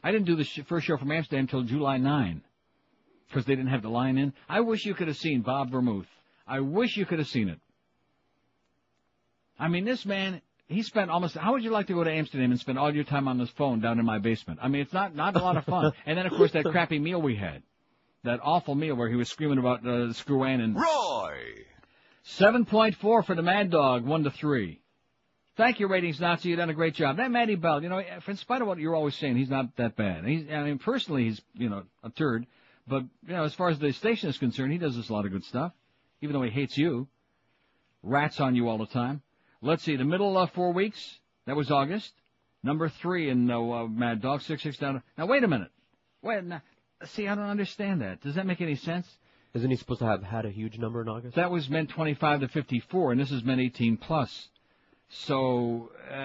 I didn't do the sh- first show from Amsterdam until July ninth because they didn't have the line in. I wish you could have seen Bob Vermouth. I wish you could have seen it. I mean, this man, he spent almost... How would you like to go to Amsterdam and spend all your time on this phone down in my basement? I mean, it's not, not a lot of fun. And then, of course, that crappy meal we had. That awful meal where he was screaming about uh, Screw Ann and... Roy! seven point four for the Mad Dog, one to three. Thank you, Ratings Nazi. You've done a great job. That Matty Bell, you know, in spite of what you're always saying, he's not that bad. He's, I mean, personally, he's, you know, a turd. But, you know, as far as the station is concerned, he does us a lot of good stuff, even though he hates you. Rats on you all the time. Let's see, the middle uh, four weeks, that was August. Number three in uh, uh, Mad Dog, six six down. Now, wait a minute. Wait a minute. See, I don't understand that. Does that make any sense? Isn't he supposed to have had a huge number in August? That was men twenty-five to fifty-four, and this is men eighteen plus. So, uh...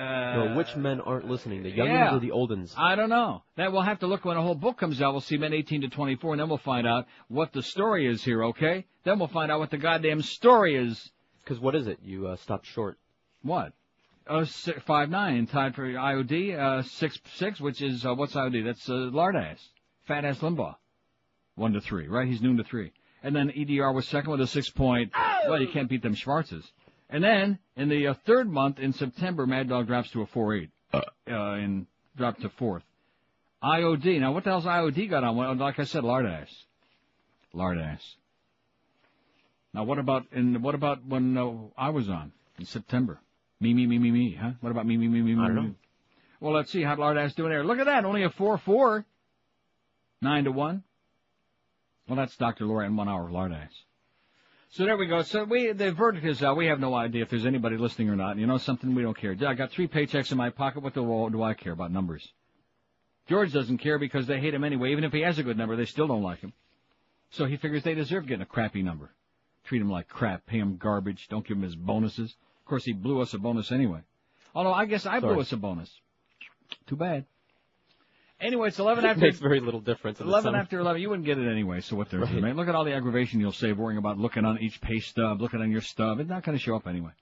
No, which men aren't listening, the young yeah, ones or the old ones? I don't know. That we'll have to look when a whole book comes out. We'll see men eighteen to twenty-four, and then we'll find out what the story is here, okay? Then we'll find out what the goddamn story is. Because what is it? You uh, stopped short. What? Uh, five nine, tied for I O D, uh, six six, which is, uh, what's I O D? That's uh, Lardass. Fat ass Limbaugh, one to three, right? He's noon to three, and then E D R was second with a six point. Oh! Well, you can't beat them Schwarzes. And then in the uh, third month in September, Mad Dog drops to a four eight, uh, and dropped to fourth. I O D. Now, what the hell's I O D got on? Like I said, lard ass. Lard ass. Now, what about in, what about when uh, I was on in September? Me, me, me, me, me, huh? What about me, me, me, me, me? I don't know. Well, let's see how lard ass doing there. Look at that, only a four four. nine to one. Well, that's Doctor Laura in one hour of lard ass. So there we go. So we, the verdict is out. We have no idea if there's anybody listening or not. You know something? We don't care. I got three paychecks in my pocket. What the, do I care about numbers? George doesn't care because they hate him anyway. Even if he has a good number, they still don't like him. So he figures they deserve getting a crappy number. Treat him like crap. Pay him garbage. Don't give him his bonuses. Of course, he blew us a bonus anyway. Although, I guess I Sorry. blew us a bonus. Too bad. Anyway, it's eleven after... It makes very little difference. eleven after eleven. You wouldn't get it anyway, so what difference, right. man? Look at all the aggravation you'll save worrying about looking on each pay stub, looking on your stub. It's not going to show up anyway.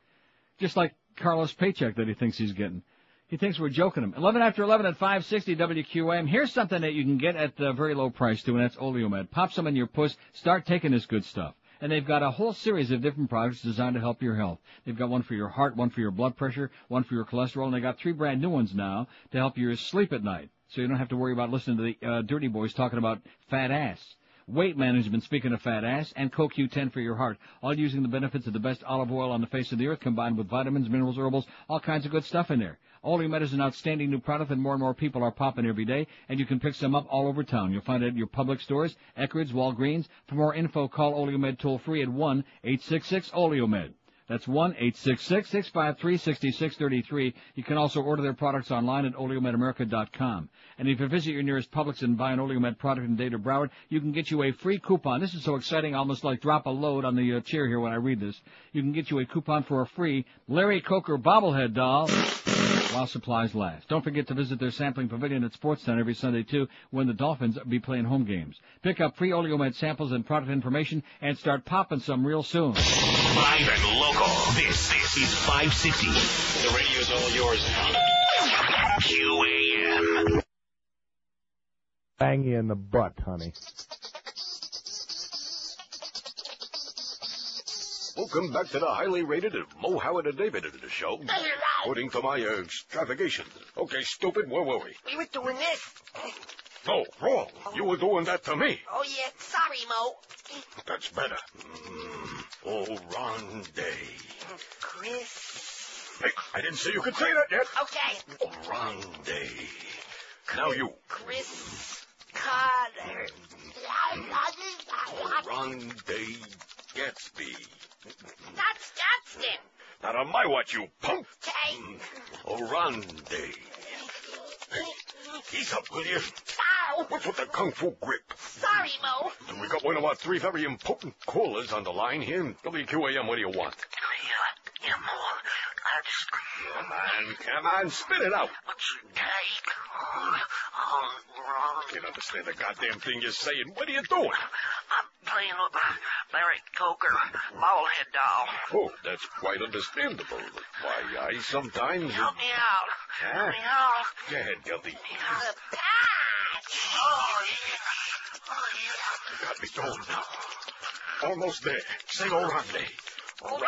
Just like Carlos' paycheck that he thinks he's getting. He thinks we're joking him. eleven after eleven at five sixty W Q A M. Here's something that you can get at a very low price, too, and that's Oleomed. Pop some in your puss. Start taking this good stuff. And they've got a whole series of different products designed to help your health. They've got one for your heart, one for your blood pressure, one for your cholesterol, and they got three brand new ones now to help you sleep at night. So you don't have to worry about listening to the uh, dirty boys talking about fat ass. Weight management, speaking of fat ass, and C O Q ten for your heart, all using the benefits of the best olive oil on the face of the earth, combined with vitamins, minerals, herbals, all kinds of good stuff in there. Oleomed is an outstanding new product, and more and more people are popping every day, and you can pick some up all over town. You'll find it at your Publix stores, Eckerd's, Walgreens. For more info, call Oleomed toll-free at one eight six six Oleomed. That's one eight six six six five three six six three three. You can also order their products online at oleomed america dot com. And if you visit your nearest Publix and buy an Oleomed product in Dade or Broward, you can get you a free coupon. This is so exciting, almost like drop a load on the uh, chair here when I read this. You can get you a coupon for a free Larry Coker bobblehead doll while supplies last. Don't forget to visit their sampling pavilion at Sports Center every Sunday, too, when the Dolphins be playing home games. Pick up free Oleomed samples and product information and start popping some real soon. Live and local. This, this is five sixty. The radio's all yours now. Q A M. Bang you in the butt, honey. Welcome back to the highly rated of Mohammed and David of the show. Voting for my uh, extravagation. Okay, stupid, where were we? We were doing this. No, wrong. Oh. You were doing that to me. Oh, yeah. Sorry, Mo. That's better. Mm. Oh, Rondé. Chris. Hey, I didn't say you could say that yet. Okay. Oh, Rondé. Now you. Chris Carter. Oh, Rondé Gatsby. Not Gatsby. Not on my watch, you punk. Okay. Oh, Rondé. He's up, will you? Ow! What's with the kung fu grip? Sorry, Mo. And we got one of our three very important callers on the line here. W Q A M, what do you want? Uh, yeah, Mo. I just... Come on, come on, spit it out. What's your take on... I can't understand a goddamn thing you're saying. What are you doing? I'm playing with my Larry Coker bobblehead doll. Oh, that's quite understandable. Why, I sometimes... Help me out. Huh? Help me out. Go ahead, Gildy. Help me out. Oh, yeah. Oh, yeah. Got me going now. Almost there. Say Orande. Orande. Orande.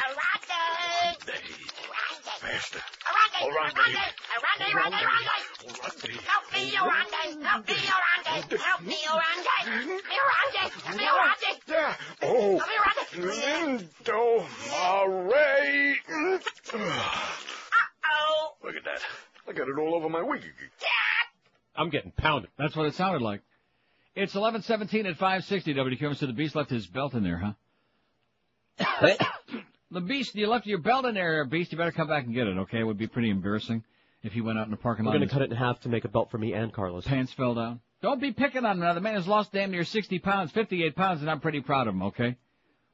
Orande. Faster. Orande. Orande. Orande. Orande. Orande. Help me, Orande. Help me, Orande. Help me, Orande. Orande. Orande. Oh. Lindo Mare. Uh-oh. Look at that. I got it all over my wig. Yeah. I'm getting pounded. That's what it sounded like. It's eleven seventeen at five sixty. W Q M, so the beast left his belt in there, huh? The beast, you left your belt in there, beast. You better come back and get it, okay? It would be pretty embarrassing if he went out in the parking lot. We're going to cut it in half to make a belt for me and Carlos. Pants fell down. Don't be picking on him now. The man has lost damn near sixty pounds, fifty-eight pounds, and I'm pretty proud of him, okay?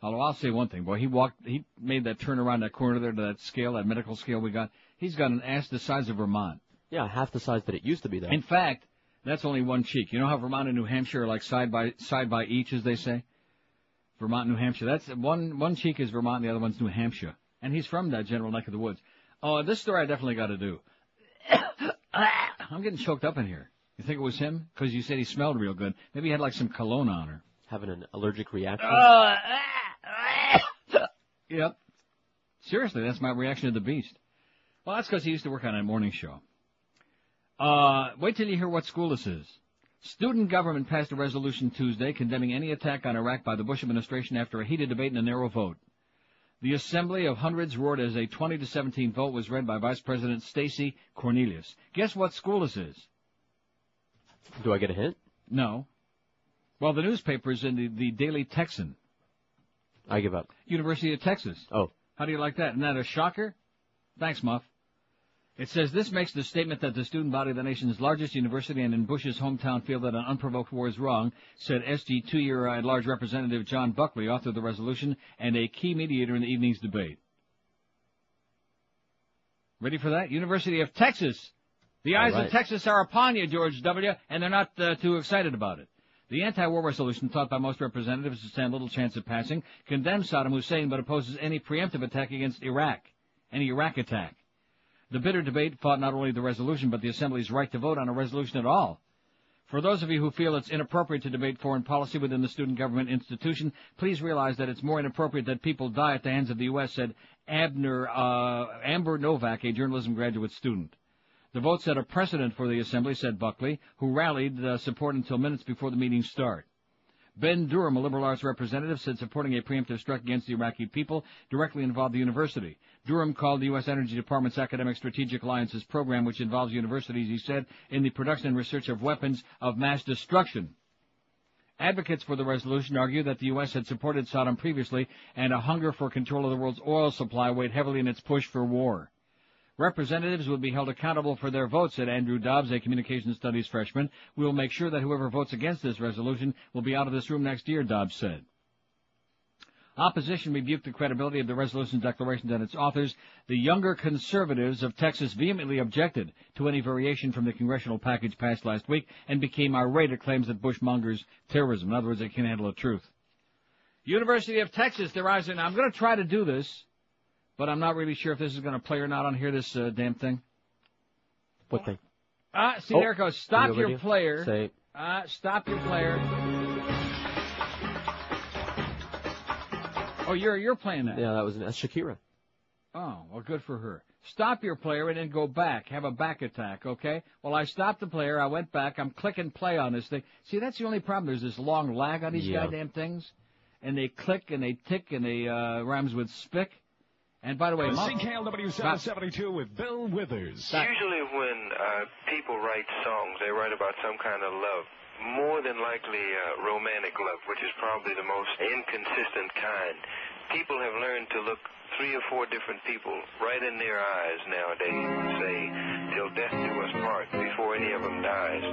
Although I'll say one thing. Boy, he walked, he made that turn around that corner there to that scale, that medical scale we got. He's got an ass the size of Vermont. Yeah, half the size that it used to be, though. In fact, that's only one cheek. You know how Vermont and New Hampshire are like side by side by each, as they say? Vermont and New Hampshire. That's one one cheek is Vermont, and the other one's New Hampshire. And he's from that general neck of the woods. Oh, this story I definitely got to do. I'm getting choked up in here. You think it was him? Because you said he smelled real good. Maybe he had, like, some cologne on her. Having an allergic reaction? Yep. Seriously, that's my reaction to the beast. Well, that's because he used to work on a morning show. Uh, wait till you hear what school this is. Student government passed a resolution Tuesday condemning any attack on Iraq by the Bush administration after a heated debate and a narrow vote. The assembly of hundreds roared as a twenty to seventeen vote was read by Vice President Stacey Cornelius. Guess what school this is? Do I get a hint? No. Well, the newspaper's in the, the Daily Texan. I give up. University of Texas. Oh. How do you like that? Isn't that a shocker? Thanks, Muff. It says, this makes the statement that the student body of the nation's largest university and in Bush's hometown feel that an unprovoked war is wrong, said S G two-year at-large Representative John Buckley, author of the resolution, and a key mediator in the evening's debate. Ready for that? University of Texas. The eyes right. of Texas are upon you, George W., and they're not uh, too excited about it. The anti-war resolution, thought by most representatives to stand little chance of passing, condemns Saddam Hussein but opposes any preemptive attack against Iraq, any Iraq attack. The bitter debate fought not only the resolution, but the Assembly's right to vote on a resolution at all. For those of you who feel it's inappropriate to debate foreign policy within the student government institution, please realize that it's more inappropriate that people die at the hands of the U S, said Abner, uh, Amber Novak, a journalism graduate student. The vote set a precedent for the Assembly, said Buckley, who rallied uh, support until minutes before the meeting's start. Ben Durham, a liberal arts representative, said supporting a preemptive strike against the Iraqi people directly involved the university. Durham called the U S. Energy Department's Academic Strategic Alliances program, which involves universities, he said, in the production and research of weapons of mass destruction. Advocates for the resolution argue that the U S had supported Saddam previously, and a hunger for control of the world's oil supply weighed heavily in its push for war. Representatives will be held accountable for their votes, said Andrew Dobbs, a communications studies freshman. We will make sure that whoever votes against this resolution will be out of this room next year, Dobbs said. Opposition rebuked the credibility of the resolution's declarations and its authors. The younger conservatives of Texas vehemently objected to any variation from the congressional package passed last week and became irate at claims that Bush mongers terrorism. In other words, they can't handle the truth. University of Texas, they're rising. I'm going to try to do this. But I'm not really sure if this is going to play or not on here, this uh, damn thing. What thing? Ah, uh, see, oh, there it goes. Stop your radio? player. Say. Uh, stop your player. Oh, you're you're playing that. Yeah, that was that's Shakira. Oh, well, good for her. Stop your player and then go back. Have a back attack, okay? Well, I stopped the player. I went back. I'm clicking play on this thing. See, that's the only problem. There's this long lag on these yeah. goddamn things. And they click and they tick and they uh, rhymes with spick. And by the way, C K L W seven seventy-two with Bill Withers. Usually when uh, people write songs, they write about some kind of love, more than likely uh, romantic love, which is probably the most inconsistent kind. People have learned to look three or four different people right in their eyes nowadays and say, till death do us part, before any of them dies.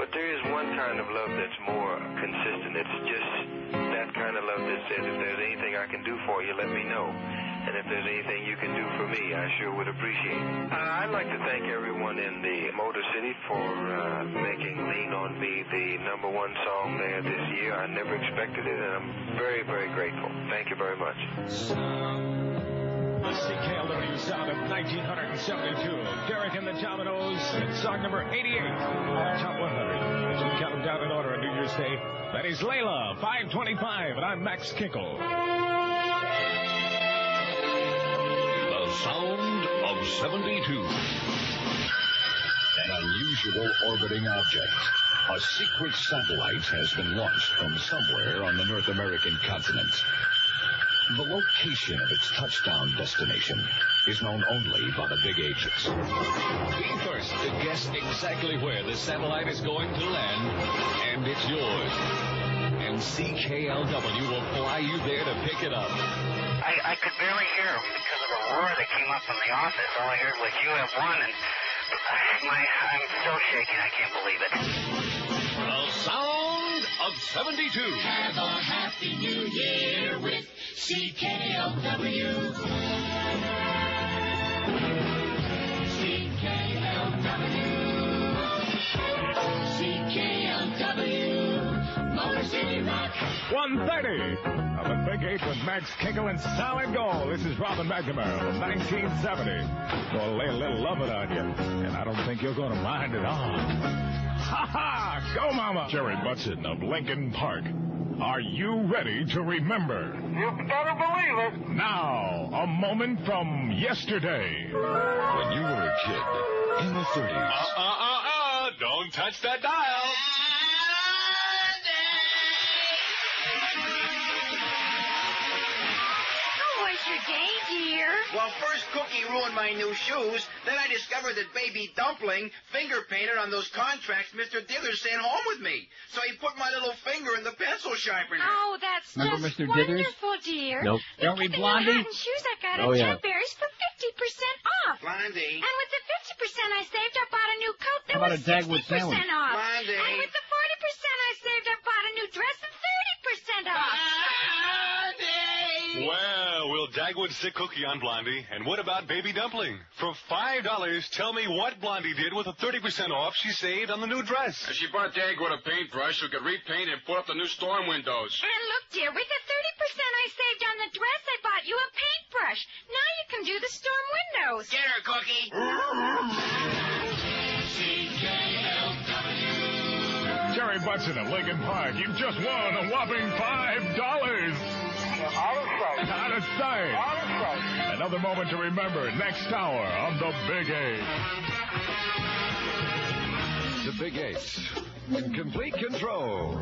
But there is one kind of love that's more consistent. It's just that kind of love that says, if there's anything I can do for you, let me know. And if there's anything you can do for me, I sure would appreciate it. Uh, I'd like to thank everyone in the Motor City for uh, making Lean On Me the number one song there this year. I never expected it, and I'm very, very grateful. Thank you very much. The C K L W sound of nineteen seventy-two. Derek and the Dominoes, song number eighty-eight on Top one hundred. As we count down in order on New Year's Day, that is Layla, five twenty-five, and I'm Max Kinkle. Sound of seventy-two. An unusual orbiting object. A secret satellite has been launched from somewhere on the North American continent. The location of its touchdown destination is known only by the big agents. Be first to guess exactly where the satellite is going to land, and it's yours. And C K L W will fly you there to pick it up. I, I could barely hear him because of a roar that came up from the office. All I heard was U F one, and I, my, I'm still shaking. I can't believe it. The sound of seventy-two. Have a happy new year with C K L W. C K L W. C K L W. Motor City Rock. one thirty on the Big Eight with Max Kinkle and solid goal. This is Robin McNamara from nineteen seventy. Gonna lay a little lovin' on you, and I don't think you're gonna mind at all. Ha ha! Go, Mama! Jerry Butson of Lincoln Park. Are you ready to remember? You better believe it. Now, a moment from yesterday. When you were a kid in the thirties. Uh, uh, uh. don't touch that dial. Your day, dear? Well, first Cookie ruined my new shoes. Then I discovered that Baby Dumpling finger painted on those contracts Mister Dithers sent home with me. So he put my little finger in the pencil sharpener. Oh, that's Remember just Mister wonderful, Dithers? Dear. Nope. You're Don't we, Blondie? The shoes I got oh, at yeah. Berries for fifty percent off. Blondie. And with the fifty percent I saved, I bought a new coat that was sixty percent off. Blondie. And with the forty percent I saved, I bought a new dress and thirty percent off. Blondie. Well. Will Dagwood sick Cookie on Blondie? And what about Baby Dumpling? For five dollars, tell me what Blondie did with the thirty percent off she saved on the new dress. She bought Dagwood a paintbrush who could repaint and put up the new storm windows. And look, dear, with the thirty percent I saved on the dress, I bought you a paintbrush. Now you can do the storm windows. Get her, Cookie. Terry Butson at Lincoln Park, you've just won a whopping five dollars. Out of sight. Out of sight. Out of sight. Another moment to remember next hour on The Big Eight. The Big Eight. In complete control.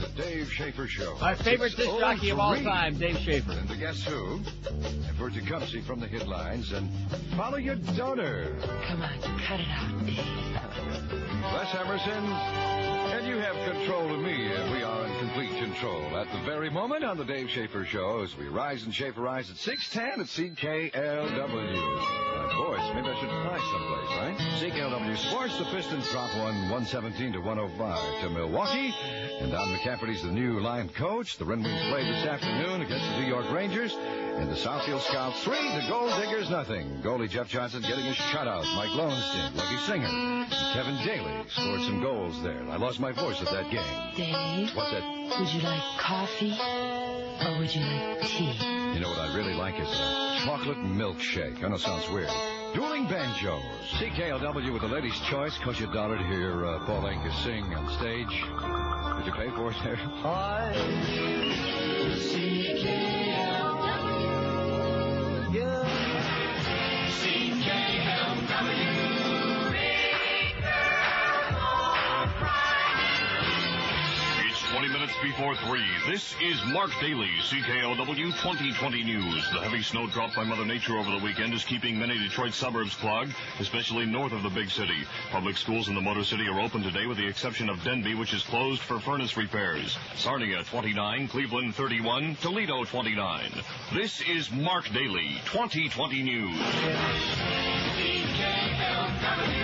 The Dave Schaefer Show. Our favorite disc jockey of all time, Dave Schaefer. And the Guess Who? And for Tecumseh from the headlines and Follow Your Donor. Come on, cut it out, Dave. Les Emerson. And you have control of me, and we are in complete control at the very moment on the Dave Schaefer Show as we rise and Schaefer rise at six ten at C K L W. My voice, maybe I should fly someplace, right? C K L W Sports, the Pistons drop one, one seventeen to one oh five to Milwaukee. And Don McCafferty's the new line coach. The Red Wings play this afternoon against the New York Rangers. And the Southfield Scouts three, the Gold Diggers nothing. Goalie Jeff Johnson getting a shutout. Mike Lowenstein, Lucky Singer. And Kevin Daly scored some goals there. I lost my My voice at that game. Dave? What's that? Would you like coffee or would you like tea? You know what I really like is a chocolate milkshake. I know it sounds weird. Dueling banjos. C K L W with the ladies' choice. Cost you a dollar to hear uh, Paul Anka sing on stage. Did you pay for it there? Hi. C K L W. Yeah. C K L W. twenty minutes before three, this is Mark Daly, C K L W twenty twenty News. The heavy snow dropped by Mother Nature over the weekend is keeping many Detroit suburbs clogged, especially north of the big city. Public schools in the Motor City are open today with the exception of Denby, which is closed for furnace repairs. Sarnia, twenty-nine, Cleveland, thirty-one, Toledo, twenty-nine. This is Mark Daly, twenty twenty News. C K L W.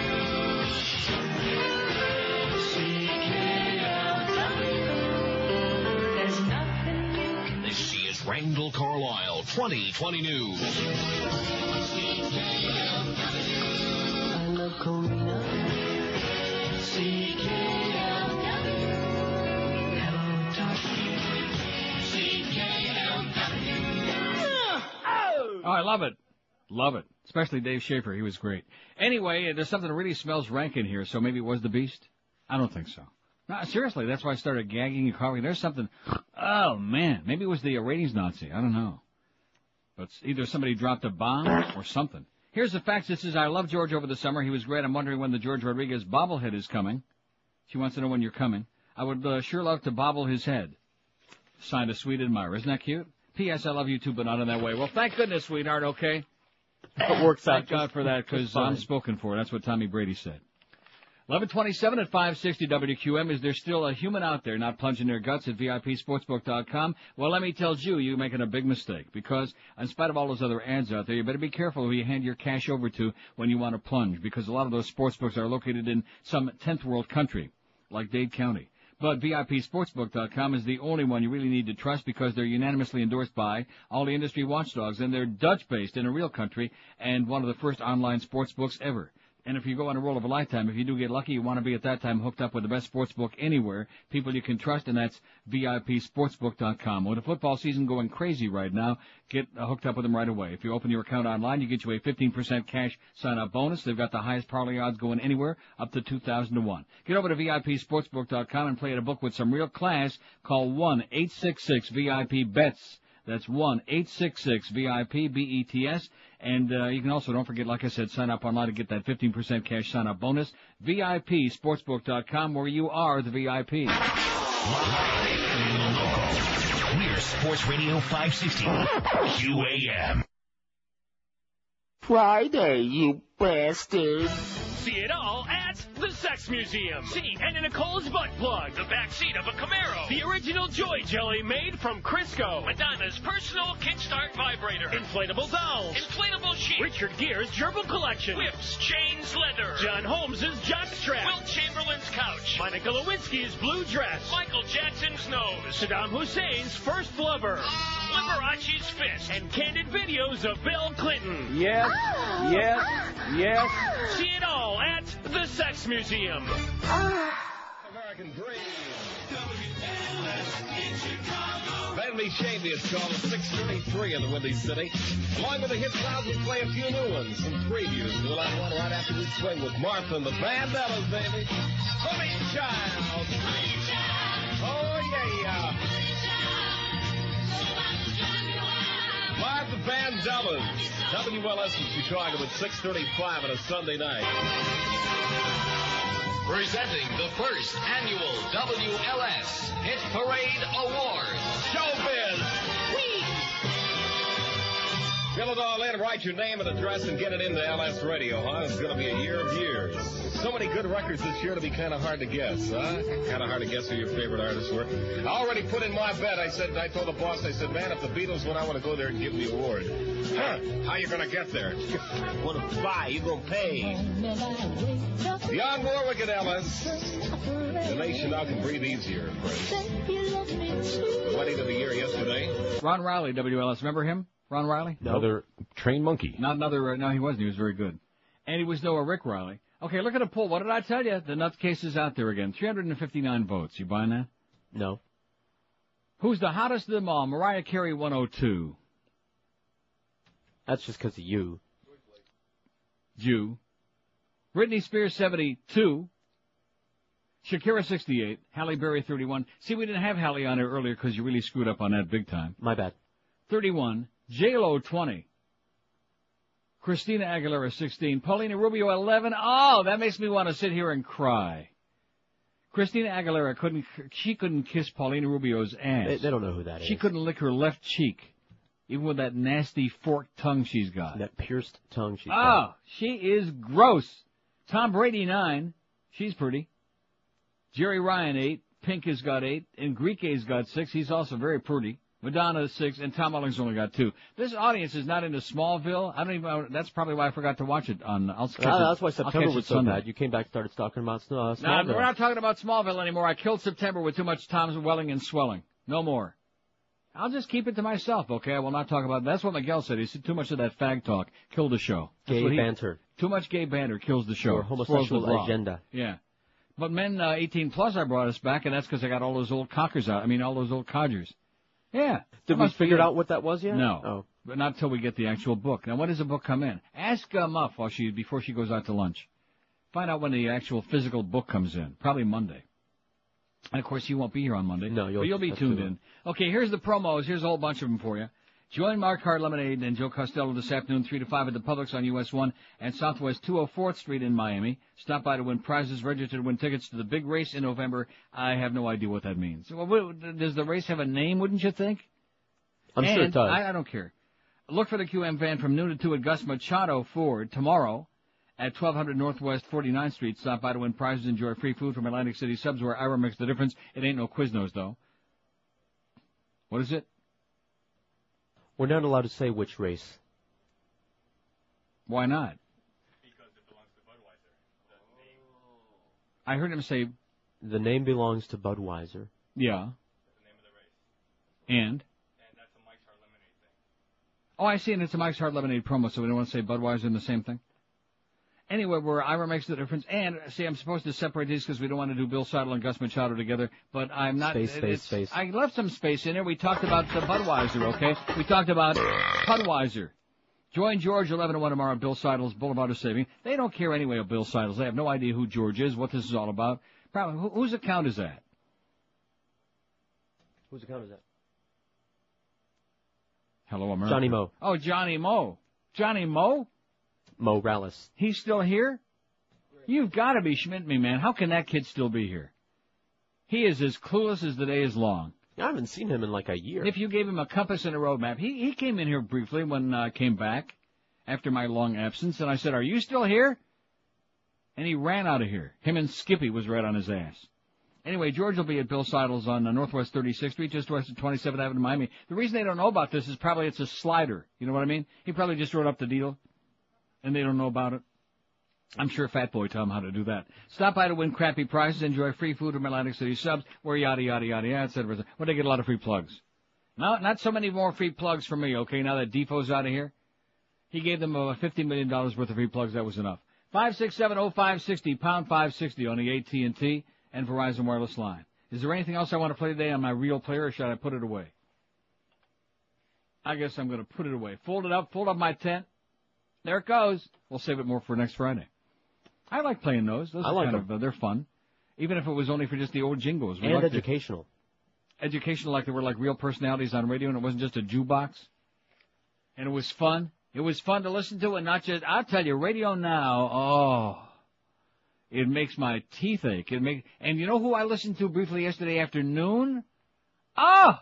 Randall Carlisle, twenty twenty News. I love Corina. C K L W. Hello, Tosh. C K L W. Oh, I love it. Love it. Especially Dave Schaefer. He was great. Anyway, there's something that really smells rank in here, so maybe it was the beast? I don't think so. No, seriously, that's why I started gagging and coughing. There's something, oh, man, maybe it was the ratings Nazi. I don't know. But either somebody dropped a bomb or something. Here's the facts. This is I Love George over the summer. He was great. I'm wondering when the George Rodriguez bobblehead is coming. She wants to know when you're coming. I would uh, sure love to bobble his head. Signed, a sweet admirer. Isn't that cute? P S I love you, too, but not in that way. Well, thank goodness, sweetheart, okay? It works out. Thank God for that, because I'm spoken for. That's what Tommy Brady said. eleven twenty-seven at five sixty W Q M. Is there still a human out there not plunging their guts at V I P sportsbook dot com? Well, let me tell you, you're making a big mistake because in spite of all those other ads out there, you better be careful who you hand your cash over to when you want to plunge because a lot of those sportsbooks are located in some tenth world country like Dade County. But V I P sportsbook dot com is the only one you really need to trust because they're unanimously endorsed by all the industry watchdogs, and they're Dutch-based in a real country and one of the first online sportsbooks ever. And if you go on a roll of a lifetime, if you do get lucky, you want to be at that time hooked up with the best sports book anywhere, people you can trust, and that's V I P sportsbook dot com. With the football season going crazy right now, get hooked up with them right away. If you open your account online, you get you a fifteen percent cash sign-up bonus. They've got the highest parlay odds going anywhere, up to two thousand to one. Get over to V I P sportsbook dot com and play at a book with some real class. Call one eight six six V I P BETS. That's one eight six six V I P B E T S. And uh, you can also, don't forget, like I said, sign up online to get that fifteen percent cash sign-up bonus. V I P sportsbook dot com, where you are the V I P. We're Sports Radio five sixty Q A M. Friday, you bastard. See it all at the Sex Museum. See Anna Nicole's butt plug, the back seat of a Camaro, the original Joy Jelly made from Crisco, Madonna's personal kickstart vibrator, inflatable dolls, inflatable sheep, Richard Gere's gerbil collection, whips, chains, leather, John Holmes's jockstrap, Wilt Chamberlain's couch, Monica Lewinsky's blue dress, Michael Jackson's nose, Saddam Hussein's first lover, Liberace's fist, and candid videos of Bill Clinton. Yes, oh. yes, oh. yes. Oh. See it all at the Sex Museum. American Brave. W L S in Chicago. Family Shady is called six thirty-three in the Windy City. Along with the hit clouds, we play a few new ones. Some previews. We'll have one right after we swing with Martha and the Vandellas, baby. Honey Child. Honey Child. Oh, yeah. Martha Vandellas. W L S in Chicago at six thirty-five on a Sunday night. Presenting the first annual W L S Hit Parade Awards. Showbiz! Whee! Fill it all in, write your name and address, and get it into L S Radio, huh? It's going to be a year of years. So many good records this year, it'll be kind of hard to guess, huh? Kind of hard to guess who your favorite artists were. I already put in my bet. I said, I told the boss, I said, man, if the Beatles went, I want to go there and give the award. Huh, how you going to get there? What a buy, you going to pay. Beyond Warwick and Ellis, the nation now can breathe easier, friends. Wedding of the year yesterday. Ron Riley, W L S. Remember him? Ron Riley? No. Another train monkey. Not another. Uh, no, he wasn't. He was very good. And he was Noah Rick Riley. Okay, look at a poll. What did I tell you? The nutcase is out there again. three hundred fifty-nine votes. You buying that? No. Who's the hottest of them all? Mariah Carey, one oh two. That's just because of you. You. Britney Spears, seventy-two. Shakira, sixty-eight. Halle Berry, thirty-one. See, we didn't have Halle on here earlier because you really screwed up on that big time. My bad. thirty-one. J-Lo, twenty. Christina Aguilera, sixteen. Paulina Rubio, eleven. Oh, that makes me want to sit here and cry. Christina Aguilera, couldn't. she couldn't kiss Paulina Rubio's ass. They, they don't know who that she is. She couldn't lick her left cheek, even with that nasty forked tongue she's got. That pierced tongue she's got. Oh, she is gross. Tom Brady, nine. She's pretty. Jeri Ryan, eight. Pink has got eight. Enrique's got six. He's also very pretty. Madonna, six. And Tom Welling's only got two. This audience is not into Smallville. I don't even. That's probably why I forgot to watch it on. I'll catch uh, it, that's why September was so Sunday. Bad. You came back and started talking about uh, Smallville. Nah, we're not talking about Smallville anymore. I killed September with too much Tom Welling and swelling. No more. I'll just keep it to myself, okay? I will not talk about it. That's what Miguel said. He said too much of that fag talk killed the show. That's gay he, banter. Too much gay banter kills the show. Or homosexual agenda. Yeah. But men uh, eighteen plus, I brought us back, and that's because I got all those old cockers out. I mean, all those old codgers. Yeah. Did we figure out what that was yet? No. Oh. But not until we get the actual book. Now, when does the book come in? Ask uh, Muff while she, before she goes out to lunch. Find out when the actual physical book comes in. Probably Monday. And, of course, you won't be here on Monday. No, you'll, but you'll be tuned in. Okay, here's the promos. Here's a whole bunch of them for you. Join Mark Hard Lemonade and Joe Costello this afternoon, three to five at the Publix on U S one and Southwest two oh fourth Street in Miami. Stop by to win prizes, register to win tickets to the big race in November. I have no idea what that means. Well, does the race have a name, wouldn't you think? I'm and sure it does. I, I don't care. Look for the Q M van from noon to two at Gus Machado Ford tomorrow. At twelve hundred Northwest forty-ninth Street, stop by to win prizes and enjoy free food from Atlantic City Subs, where Ira makes the difference. It ain't no Quiznos, though. What is it? We're not allowed to say which race. Why not? Because it belongs to Budweiser. The name... I heard him say... The name belongs to Budweiser. Yeah. That's the name of the race. And? And that's a Mike's Hard Lemonade thing. Oh, I see, and it's a Mike's Hard Lemonade promo, so we don't want to say Budweiser in the same thing? Anyway, where Ira makes the difference, and, see, I'm supposed to separate these because we don't want to do Bill Seidel and Gus Machado together, but I'm not... Space, space, space. I left some space in there. We talked about the Budweiser, okay? We talked about Budweiser. Join George eleven to one tomorrow at Bill Seidel's Boulevard of Saving. They don't care anyway of Bill Seidel's. They have no idea who George is, what this is all about. Probably, who, whose account is that? Whose account is that? Hello, America. Johnny Mo. Oh, Johnny Mo. Johnny Mo? Mo Rallis. He's still here? You've got to be schmitting me, man. How can that kid still be here? He is as clueless as the day is long. I haven't seen him in like a year. If you gave him a compass and a roadmap, he he came in here briefly when I uh, came back after my long absence, and I said, are you still here? And he ran out of here. Him and Skippy was right on his ass. Anyway, George will be at Bill Seidel's on Northwest thirty-sixth Street, just west of twenty-seventh Avenue, Miami. The reason they don't know about this is probably it's a slider. You know what I mean? He probably just wrote up the deal, and they don't know about it. I'm sure Fat Boy taught him how to do that. Stop by to win crappy prizes, enjoy free food from Atlantic City Subs, where yada, yada, yada, yada, et cetera. Well, they get a lot of free plugs. Now, not so many more free plugs for me, okay, now that Defoe's out of here. He gave them about fifty million dollars worth of free plugs. That was enough. five six seven oh five six oh, pound five sixty on the A T and T and Verizon wireless line. Is there anything else I want to play today on my real player, or should I put it away? I guess I'm going to put it away. Fold it up. Fold up my tent. There it goes. We'll save it more for next Friday. I like playing those. Those I are like kind them. Of, uh, they're fun. Even if it was only for just the old jingles. We and educational. The, educational, like they were like real personalities on radio, and it wasn't just a jukebox. And it was fun. It was fun to listen to, and not just, I'll tell you, radio now, oh, it makes my teeth ache. It make, and you know who I listened to briefly yesterday afternoon? Oh,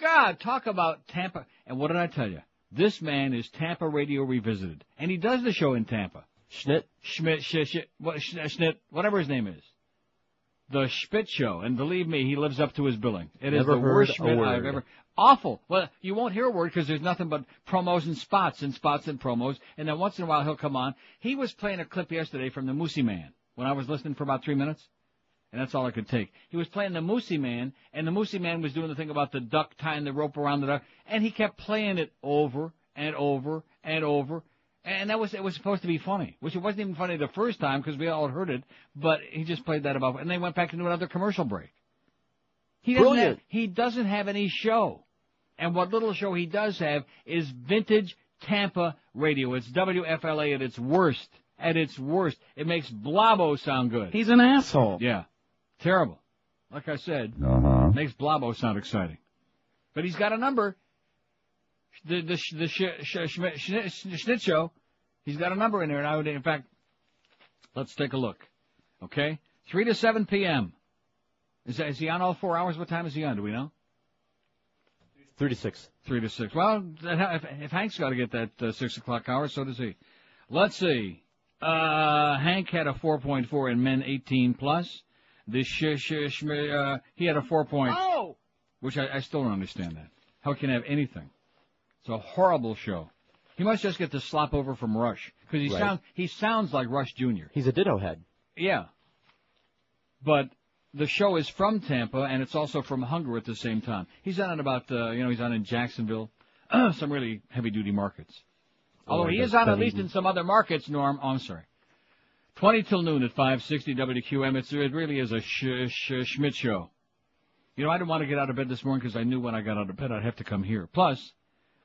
God, talk about Tampa. And what did I tell you? This man is Tampa Radio Revisited, and he does the show in Tampa. Schnitt. Schmidt, sh, sh, what, sh, Schnitt, whatever his name is. The Schmidt Show. And believe me, he lives up to his billing. It Never is the worst Schmidt I've ever... Awful. Well, you won't hear a word because there's nothing but promos and spots and spots and promos. And then once in a while, he'll come on. He was playing a clip yesterday from the Moosey Man when I was listening for about three minutes. And that's all I could take. He was playing the Moosey Man, and the Moosey Man was doing the thing about the duck tying the rope around the duck. And he kept playing it over and over and over. And that was, it was supposed to be funny, which it wasn't even funny the first time because we all heard it, but he just played that about, and they went back to do another commercial break. He doesn't Brilliant. Have, he doesn't have any show. And what little show he does have is vintage Tampa radio. It's W F L A at its worst, at its worst. It makes Blabo sound good. He's an asshole. Yeah. Terrible. Like I said, uh-huh. Makes Blabo sound exciting. But he's got a number. The the the Schnitt Show, he's got a number in there, and I would, in fact, let's take a look, okay? Three to seven p m. Is that, is he on all four hours? What time is he on? Do we know? Three to six. Three to six. Well, if, if Hank's got to get that uh, six o'clock hour, so does he. Let's see. Uh, Hank had a four point four in men eighteen plus. The sh sh uh, he had a four point. Oh. Which I, I still don't understand that. How can I have anything? It's a horrible show. He must just get the slop over from Rush, because he right. sounds he sounds like Rush Junior He's a ditto head. Yeah. But the show is from Tampa, and it's also from Hungary at the same time. He's on in about, uh, you know, he's on in Jacksonville, some really heavy-duty markets. Although oh, he is on at least in some other markets, Norm. Oh, I'm sorry. twenty till noon at five sixty W Q M. It's, it really is a sh- sh- Schmidt show. You know, I didn't want to get out of bed this morning because I knew when I got out of bed I'd have to come here. Plus,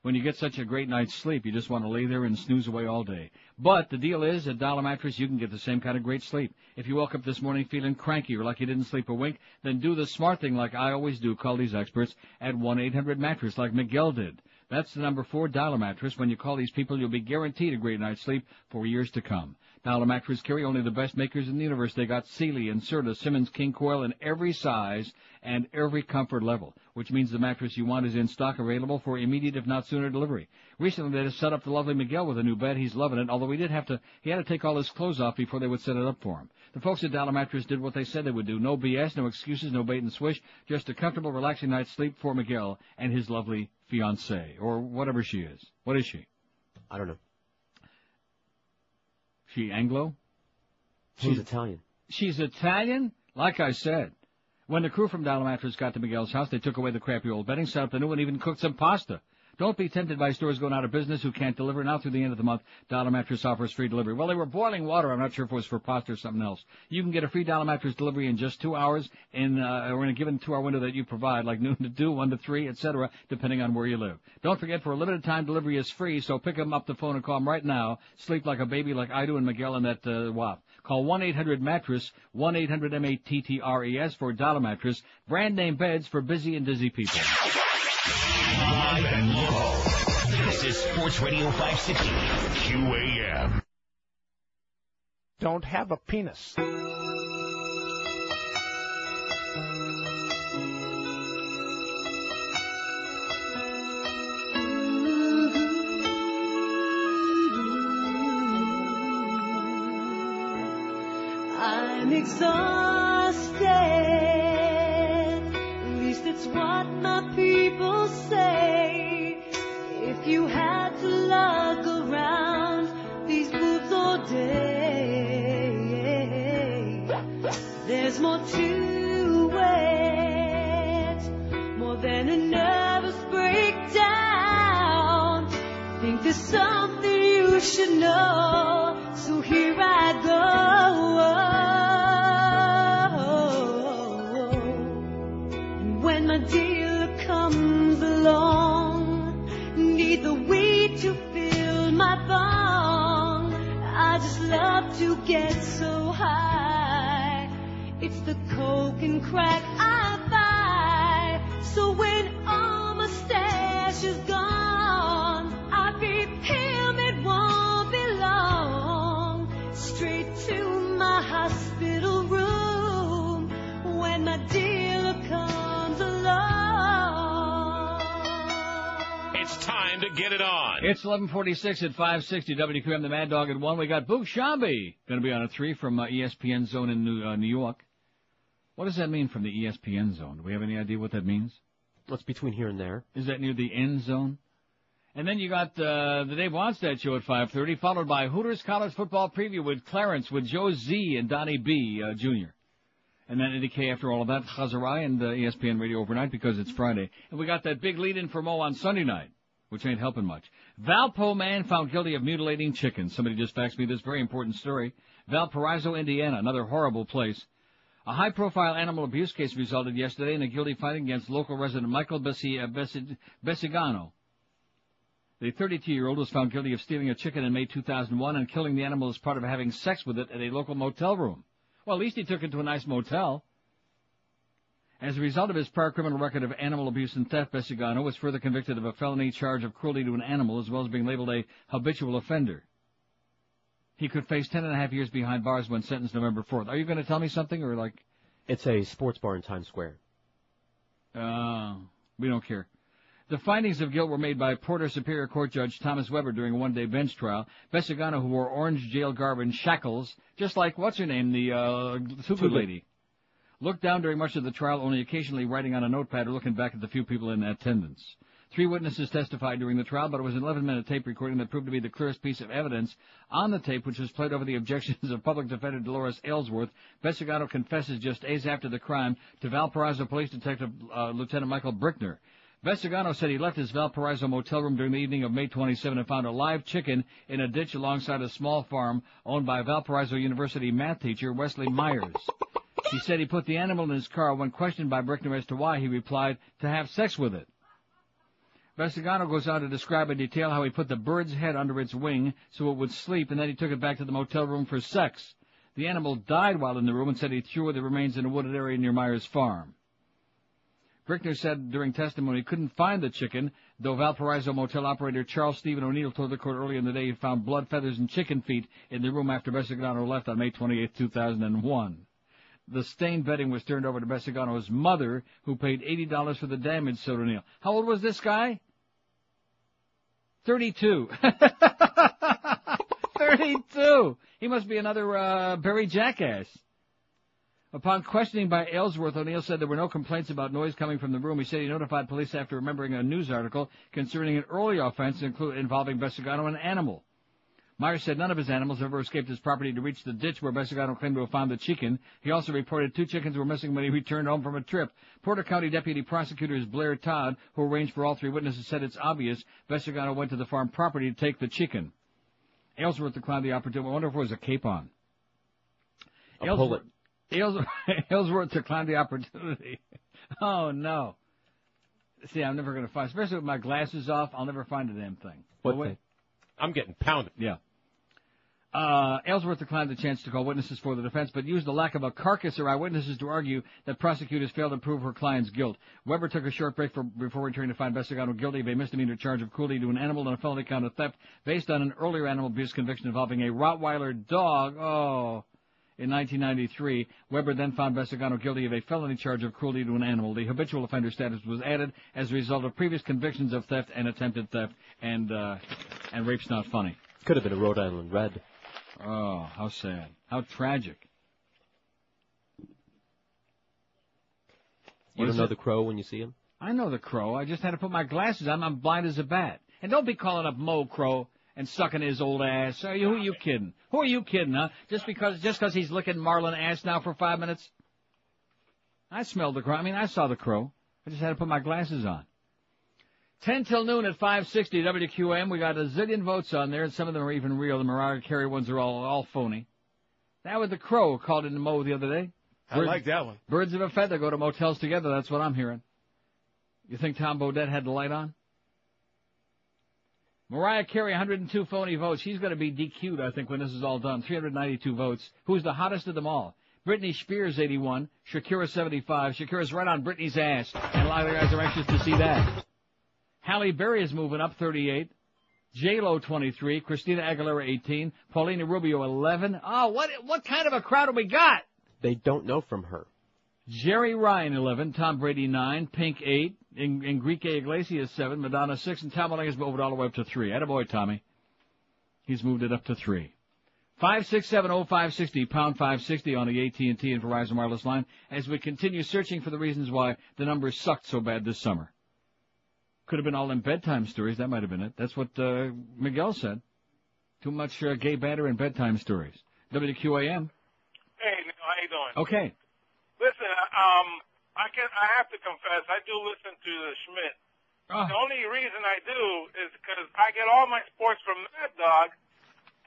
when you get such a great night's sleep, you just want to lay there and snooze away all day. But the deal is, at Dial-A Mattress, you can get the same kind of great sleep. If you woke up this morning feeling cranky or like you didn't sleep a wink, then do the smart thing like I always do. Call these experts at one eight hundred mattress like Miguel did. That's the number four, Dial-A Mattress. When you call these people, you'll be guaranteed a great night's sleep for years to come. Dial-A Mattress carry only the best makers in the universe. They got Sealy, Inserta, Simmons, King Coil in every size and every comfort level, which means the mattress you want is in stock, available for immediate, if not sooner, delivery. Recently, they just set up the lovely Miguel with a new bed. He's loving it, although he did have to, he had to take all his clothes off before they would set it up for him. The folks at Dial-A Mattress did what they said they would do. No B S, no excuses, no bait and swish, just a comfortable, relaxing night's sleep for Miguel and his lovely fiancée, or whatever she is. What is she? I don't know. She Anglo? She's Italian. She's Italian? Like I said, when the crew from Dial-A Mattress got to Miguel's house, they took away the crappy old bedding, set up the new one, even cooked some pasta. Don't be tempted by stores going out of business who can't deliver. Now through the end of the month, Dial-A Mattress offers free delivery. Well, they were boiling water. I'm not sure if it was for pasta or something else. You can get a free Dial-A Mattress delivery in just two hours, in, uh, or in a given two-hour window that you provide, like noon to two, one to three, et cetera, depending on where you live. Don't forget, for a limited time, delivery is free, so pick them up the phone and call them right now. Sleep like a baby like I do and Miguel and that uh, W A P. Call one eight hundred mattress, one eight hundred M A T T R E S for Dial-A Mattress, brand name beds for busy and dizzy people. Live and local. This is Sports Radio five sixty Q A M. Don't have a penis. I'm exhausted. At least it's what my people say. If you had to lug around these boots all day, there's more to it, more than a nervous breakdown. Think there's something you should know, so here I go. My dealer comes along, need the weed to fill my thong. I just love to get so high. It's the coke and crack I buy. So when all my stash is gone, I be him, it won't be long. Straight to my hospital room when my dealer comes. It's time to get it on. It's eleven forty-six at five sixty W Q M. The Mad Dog at one. We got Boog Shabby going to be on at three from uh, E S P N Zone in New, uh, New York. What does that mean from the E S P N Zone? Do we have any idea what that means? What's between here and there? Is that near the end zone? And then you got uh, the Dave Wonstadt Show at five thirty, followed by Hooters College Football Preview with Clarence, with Joe Z and Donnie B. Uh, Junior And then Eddie K after all of that, Chazarai and uh, E S P N Radio Overnight because it's Friday. And we got that big lead-in for Mo on Sunday night, which ain't helping much. Valpo man found guilty of mutilating chickens. Somebody just faxed me this very important story. Valparaiso, Indiana, another horrible place. A high-profile animal abuse case resulted yesterday in a guilty finding against local resident Michael Bessigano. The thirty-two-year-old was found guilty of stealing a chicken in May two thousand one and killing the animal as part of having sex with it at a local motel room. Well, at least he took it to a nice motel. As a result of his prior criminal record of animal abuse and theft, Bessigano was further convicted of a felony charge of cruelty to an animal, as well as being labeled a habitual offender. He could face ten and a half years behind bars when sentenced November fourth. Are you going to tell me something, or like? It's a sports bar in Times Square. Uh, we don't care. The findings of guilt were made by Porter Superior Court Judge Thomas Weber during a one-day bench trial. Bessigano, who wore orange jail garb and shackles, just like, what's her name, the uh, Tupu lady, looked down during much of the trial, only occasionally writing on a notepad or looking back at the few people in attendance. Three witnesses testified during the trial, but it was an eleven-minute tape recording that proved to be the clearest piece of evidence. On the tape, which was played over the objections of public defender Dolores Ellsworth, Bessigano confesses just days after the crime to Valparaiso Police Detective uh, Lieutenant Michael Brickner. Bessigano said he left his Valparaiso motel room during the evening of May twenty-seventh and found a live chicken in a ditch alongside a small farm owned by Valparaiso University math teacher Wesley Myers. He said he put the animal in his car. When questioned by Brickner as to why, he replied, to have sex with it. Bessigano goes on to describe in detail how he put the bird's head under its wing so it would sleep, and then he took it back to the motel room for sex. The animal died while in the room and said he threw the remains in a wooded area near Myers' farm. Brickner said during testimony he couldn't find the chicken, though Valparaiso motel operator Charles Stephen O'Neill told the court earlier in the day he found blood, feathers, and chicken feet in the room after Bessigano left on May twenty-eighth, two thousand one. The stained bedding was turned over to Bessigano's mother, who paid eighty dollars for the damage, said O'Neill. How old was this guy? thirty-two. thirty-two. He must be another uh, Barry Jackass. Upon questioning by Ellsworth, O'Neill said there were no complaints about noise coming from the room. He said he notified police after remembering a news article concerning an earlier offense involving Bessigano and an animal. Myers said none of his animals ever escaped his property to reach the ditch where Bessigano claimed to have found the chicken. He also reported two chickens were missing when he returned home from a trip. Porter County Deputy Prosecutors Blair Todd, who arranged for all three witnesses, said it's obvious Bessigano went to the farm property to take the chicken. Ellsworth declined the opportunity. I wonder if it was a capon. A Ellsworth. Ellsworth declined the opportunity. Oh, no. See, I'm never going to find, especially with my glasses off, I'll never find a damn thing. What? Oh, wait. I'm getting pounded. Yeah. Uh, Ellsworth declined the chance to call witnesses for the defense, but used the lack of a carcass or eyewitnesses to argue that prosecutors failed to prove her client's guilt. Weber took a short break for, before returning to find Bessigano guilty of a misdemeanor charge of cruelty to an animal and a felony count of theft based on an earlier animal abuse conviction involving a Rottweiler dog. Oh. In nineteen ninety-three, Weber then found Bessigano guilty of a felony charge of cruelty to an animal. The habitual offender status was added as a result of previous convictions of theft and attempted theft, and uh, and rape's not funny. Could have been a Rhode Island Red. Oh, how sad. How tragic. You don't know The Crow when you see him? I know The Crow. I just had to put my glasses on. I'm blind as a bat. And don't be calling up Mo Crow and sucking his old ass. Are you, who are you kidding? Who are you kidding, huh? Just because just because he's licking Marlin ass now for five minutes? I smelled The Crow. I mean, I saw The Crow. I just had to put my glasses on. Ten till noon at five sixty W Q M. We got a zillion votes on there, and some of them are even real. The Mariah Carey ones are all all phony. That was The Crow called in to Mo the other day. Birds, I like that one. Birds of a feather go to motels together. That's what I'm hearing. You think Tom Beaudet had the light on? Mariah Carey, one hundred two phony votes. She's going to be D Q'd, I think, when this is all done. three hundred ninety-two votes. Who's the hottest of them all? Britney Spears, eighty-one. Shakira, seventy-five. Shakira's right on Britney's ass, and a lot of guys are anxious to see that. Halle Berry is moving up, thirty-eight. J-Lo, twenty-three. Christina Aguilera, eighteen. Paulina Rubio, eleven. Oh, what what kind of a crowd have we got? They don't know from her. Jeri Ryan, eleven. Tom Brady, nine. Pink, eight. En- Enrique Iglesias, seven. Madonna, six. And Tom Welling has moved all the way up to three. Attaboy, Tommy. He's moved it up to three. five six seven oh five six oh, pound five sixty on the A T and T and Verizon wireless line as we continue searching for the reasons why the numbers sucked so bad this summer. Could have been all in bedtime stories. That might have been it. That's what uh, Miguel said. Too much uh, gay batter in bedtime stories. W Q A M. Hey, how you doing? Okay. Listen, um, I can I have to confess, I do listen to the Schmidt. Oh. The only reason I do is because I get all my sports from Mad Dog,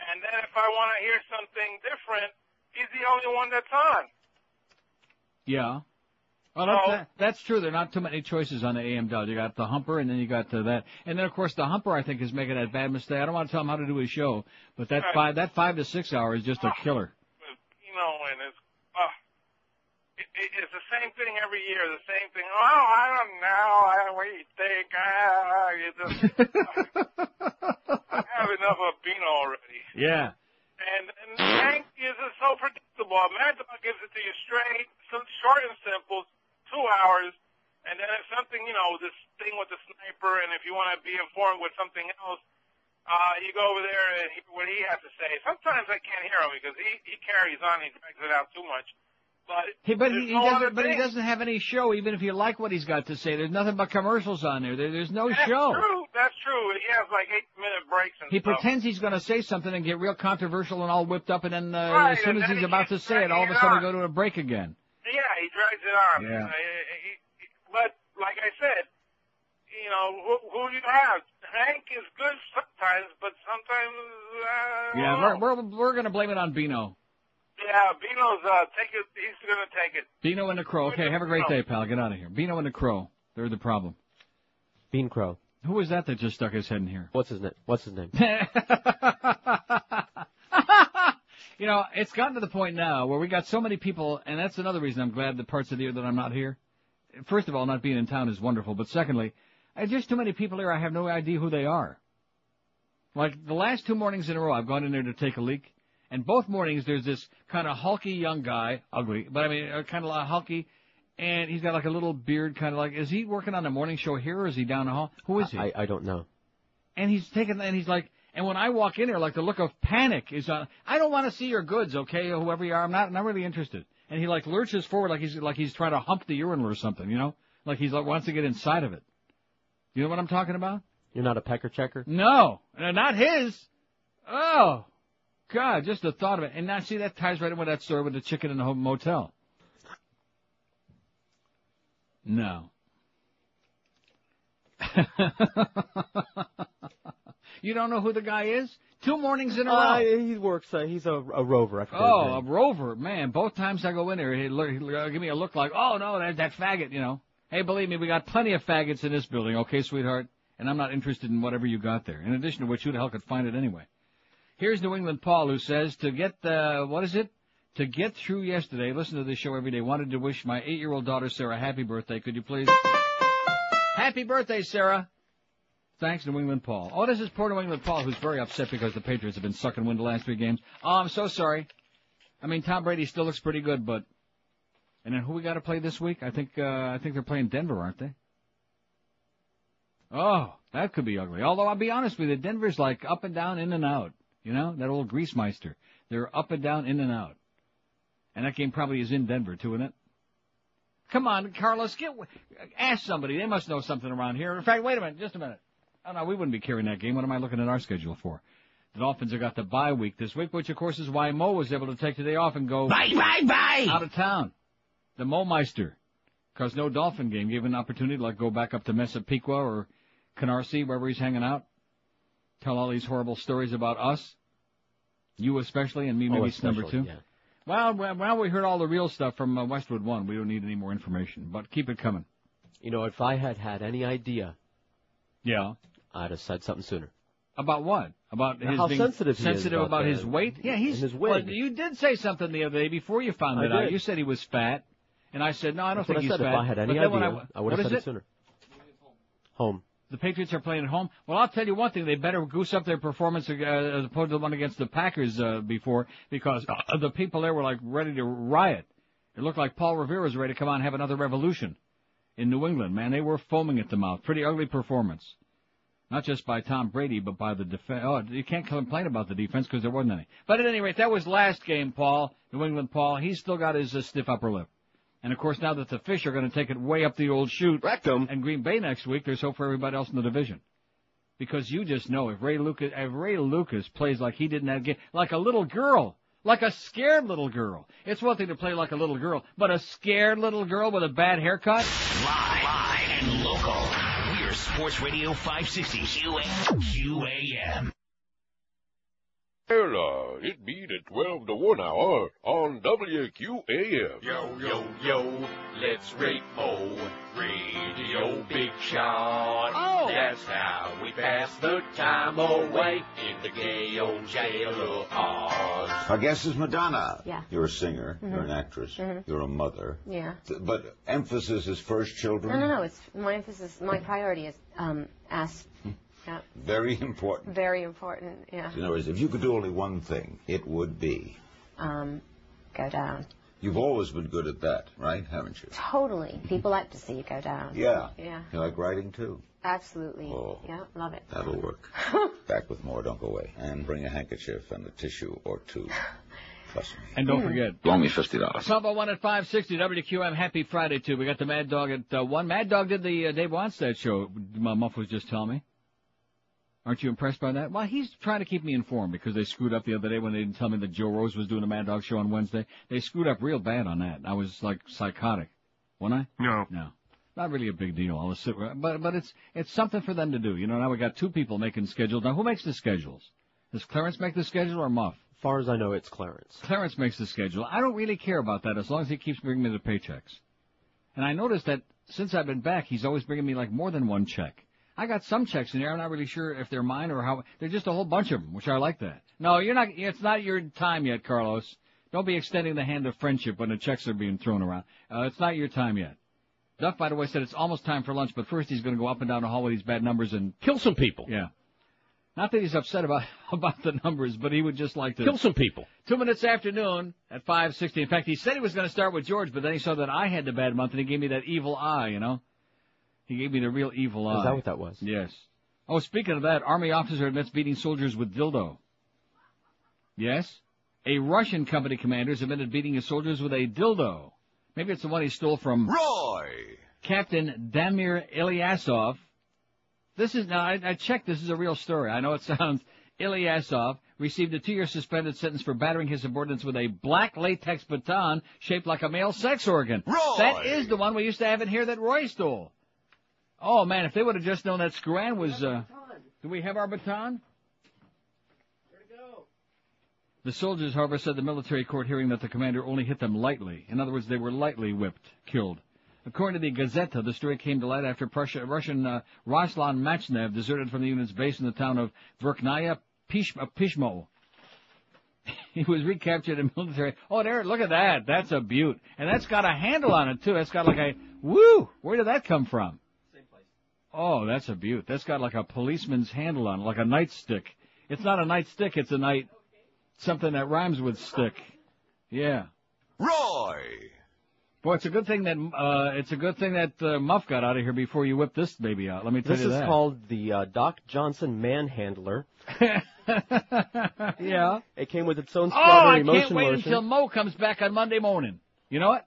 and then if I want to hear something different, he's the only one that's on. Yeah. Well, that's, that, that's true. There are not too many choices on the A M dial. You got the Humper, and then you got the, that, and then of course the Humper. I think is making that bad mistake. I don't want to tell him how to do his show, but that right. five that five to six hour is just oh, a killer. You know, and it's uh, it, it, it's the same thing every year. The same thing. Oh, I don't know. I don't know what you think. Ah, you just I have enough of Beano already. Yeah. And, and Hank is so predictable. Mad Dog gives it to you straight, short and simple. Two hours, and then if something, you know, this thing with the sniper, and if you want to be informed with something else, uh, you go over there and hear what he has to say. Sometimes I can't hear him because he, he carries on, he drags it out too much. But he, but, he, no he, doesn't, but he doesn't have any show, even if you like what he's got to say. There's nothing but commercials on there. there there's no that's show. That's true. That's true. He has like eight-minute breaks and he stuff. He pretends he's going to say something and get real controversial and all whipped up, and then uh, right, as soon as he's he about to say it, all of a sudden we go to a break again. Yeah, he drags it on. Yeah. But, like I said, you know, who, who do you have? Hank is good sometimes, but sometimes... Uh, yeah, we're, we're, we're going to blame it on Beano. Yeah, Beano's uh, take it, he's going to take it. Beano and the Crow. Okay, have a great day, pal. Get out of here. Beano and the Crow. They're the problem. Bean Crow. Who was that that just stuck his head in here? What's his name? What's his name? You know, it's gotten to the point now where we got so many people, and that's another reason I'm glad the parts of the year that I'm not here. First of all, not being in town is wonderful, but secondly, there's just too many people here, I have no idea who they are. Like, the last two mornings in a row, I've gone in there to take a leak, and both mornings there's this kind of hulky young guy, ugly, but I mean, kind of hulky, and he's got like a little beard, kind of like, is he working on the morning show here, or is he down the hall? Who is he? I, I don't know. And he's taking, and he's like... And when I walk in here, like, the look of panic is on. I don't want to see your goods, okay, or whoever you are. I'm not, I'm not really interested. And he, like, lurches forward like he's like he's trying to hump the urinal or something, you know? Like he like, wants to get inside of it. You know what I'm talking about? You're not a pecker checker? No. Not his. Oh, God, just the thought of it. And now, see, that ties right in with that story with the chicken in the home motel. No. You don't know who the guy is? Two mornings in a uh, row. He works. Uh, he's a, a rover. I forget oh, his name. A rover. Man, both times I go in there, he'll he give me a look like, oh, no, that, that faggot, you know. Hey, believe me, we got plenty of faggots in this building, okay, sweetheart? And I'm not interested in whatever you got there. In addition to which, who the hell could find it anyway? Here's New England Paul, who says, to get the, what is it? To get through yesterday, listen to this show every day, wanted to wish my eight-year-old daughter, Sarah, happy birthday. Could you please? Happy birthday, Sarah. Thanks, New England Paul. Oh, this is poor New England Paul, who's very upset because the Patriots have been sucking wind the last three games. Oh, I'm so sorry. I mean, Tom Brady still looks pretty good, but... And then who we got to play this week? I think uh, I think they're playing Denver, aren't they? Oh, that could be ugly. Although, I'll be honest with you, Denver's like up and down, in and out. You know, that old greasemeister. They're up and down, in and out. And that game probably is in Denver, too, isn't it? Come on, Carlos, get ask somebody. They must know something around here. In fact, wait a minute, just a minute. Oh, no, we wouldn't be carrying that game. What am I looking at our schedule for? The Dolphins have got the bye week this week, which, of course, is why Mo was able to take today off and go bye, bye, bye out of town. The Mo-Meister, because no Dolphin game gave him an opportunity to like, go back up to Massapequa or Canarsie, wherever he's hanging out, tell all these horrible stories about us, you especially, and me maybe oh, number two. Yeah. Well, well, we heard all the real stuff from uh, Westwood One. We don't need any more information, but keep it coming. You know, if I had had any idea, yeah, I'd have said something sooner. About what? About now his how being sensitive, sensitive about, about his weight? Yeah, he's. His well, you did say something the other day before you found I it did. out. You said he was fat. And I said, no, I don't That's think he's fat. That's what I said. Fat. If I had any idea, I, w- I would have said it, it sooner. Home. The Patriots are playing at home. Well, I'll tell you one thing. They better goose up their performance uh, as opposed to the one against the Packers uh, before because uh, the people there were, like, ready to riot. It looked like Paul Revere was ready to come out and have another revolution in New England. Man, they were foaming at the mouth. Pretty ugly performance. Not just by Tom Brady, but by the defense. Oh, you can't complain about the defense because there wasn't any. But at any rate, that was last game, Paul, New England Paul. He's still got his uh, stiff upper lip. And, of course, now that the Fish are going to take it way up the old chute Rectum. and Green Bay next week, there's hope for everybody else in the division. Because you just know if Ray Lucas if Ray Lucas plays like he didn't have game, like a little girl, like a scared little girl. It's one thing to play like a little girl, but a scared little girl with a bad haircut? Live, live and local. We're Sports Radio five sixty Q A M. Hello, it be the twelve to one hour on W Q A M. Yo, yo, yo, let's rate Mo, Radio Big Sean. Oh! That's how we pass the time away in the gay old J-Lo Oz. Our guest is Madonna. Yeah. You're a singer, mm-hmm. you're an actress, mm-hmm. you're a mother. Yeah. But emphasis is first children? No, no, no, it's my emphasis, my priority is um, ask. Yeah. Very important. Very important, yeah. So in other words, if you could do only one thing, it would be? Um, go down. You've always been good at that, right, haven't you? Totally. People like to see you go down. Yeah. Yeah. You like writing, too? Absolutely. Oh, yeah, love it. That'll work. Back with more, don't go away. And bring a handkerchief and a tissue or two. And don't forget, blow me fifty dollars. Combo one at five sixty W Q M. Happy Friday, too. We got the Mad Dog at uh, one. Mad Dog did the uh, Dave Wanstead show, my Muff was just telling me. Aren't you impressed by that? Well, he's trying to keep me informed because they screwed up the other day when they didn't tell me that Joe Rose was doing a Mad Dog show on Wednesday. They screwed up real bad on that. I was, like, psychotic. Wasn't I? No. No. Not really a big deal. I'll sit right, but but it's it's something for them to do. You know, now we got two people making schedules. Now, who makes the schedules? Does Clarence make the schedule or Muff? As far as I know, it's Clarence. Clarence makes the schedule. I don't really care about that as long as he keeps bringing me the paychecks. And I noticed that since I've been back, he's always bringing me, like, more than one check. I got some checks in there. I'm not really sure if they're mine or how. There's just a whole bunch of them, which I like that. No, you're not. It's not your time yet, Carlos. Don't be extending the hand of friendship when the checks are being thrown around. Uh, it's not your time yet. Duff, by the way, said it's almost time for lunch, but first he's going to go up and down the hall with these bad numbers and kill some people. Yeah. Not that he's upset about about the numbers, but he would just like to kill some people. Two minutes afternoon at five sixty. In fact, he said he was going to start with George, but then he saw that I had the bad month and he gave me that evil eye, you know. He gave me the real evil eye. Is that what that was? Yes. Oh, speaking of that, Army officer admits beating soldiers with dildo. Yes? A Russian company commander has admitted beating his soldiers with a dildo. Maybe it's the one he stole from... Roy! Captain Damir Ilyasov. This is... Now, I, I checked. This is a real story. I know it sounds... Ilyasov received a two-year suspended sentence for battering his subordinates with a black latex baton shaped like a male sex organ. Roy! That is the one we used to have in here that Roy stole. Oh, man, if they would have just known that Skoran was... Uh, do we have our baton? Where to go? The soldiers, however, said the military court hearing that the commander only hit them lightly. In other words, they were lightly whipped, killed. According to the Gazeta, the story came to light after Prussia, Russian uh, Ruslan Machnev deserted from the unit's base in the town of Verkhnaya Pishmo, He was recaptured in military. Oh, there, look at that. That's a beaut. And that's got a handle on it, too. That's got like a, woo, where did that come from? Same place. Oh, that's a beaut. That's got like a policeman's handle on it, like a nightstick. It's not a nightstick. It's a night, something that rhymes with stick. Yeah. Roy! Boy, it's a good thing that uh, it's a good thing that uh, Muff got out of here before you whipped this baby out. Let me tell this you that. This is called the uh, Doc Johnson Manhandler. Yeah. It came with its own strawberry motion lotion. Oh, I can't wait lotion. Until Mo comes back on Monday morning. You know what?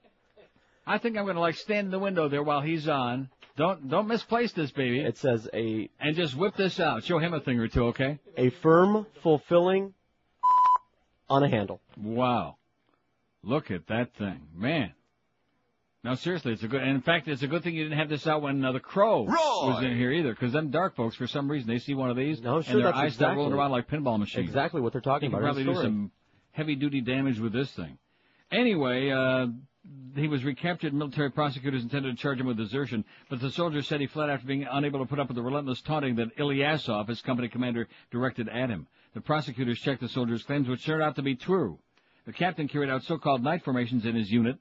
I think I'm going to, like, stand in the window there while he's on. Don't don't misplace this baby. It says a... And just whip this out. Show him a thing or two, okay? A firm, fulfilling on a handle. Wow. Look at that thing. Man. Now, seriously, it's a good, and in fact, it's a good thing you didn't have this out when uh, the Crow Roy! Was in here either, because them dark folks, for some reason, they see one of these, no, sure, and their eyes exactly. start rolling around like pinball machines. Exactly what they're talking about. You can probably do some heavy-duty damage with this thing. Anyway, uh, he was recaptured. Military prosecutors intended to charge him with desertion, but the soldier said he fled after being unable to put up with the relentless taunting that Ilyasov, his company commander, directed at him. The prosecutors checked the soldier's claims, which turned out to be true. The captain carried out so-called night formations in his unit,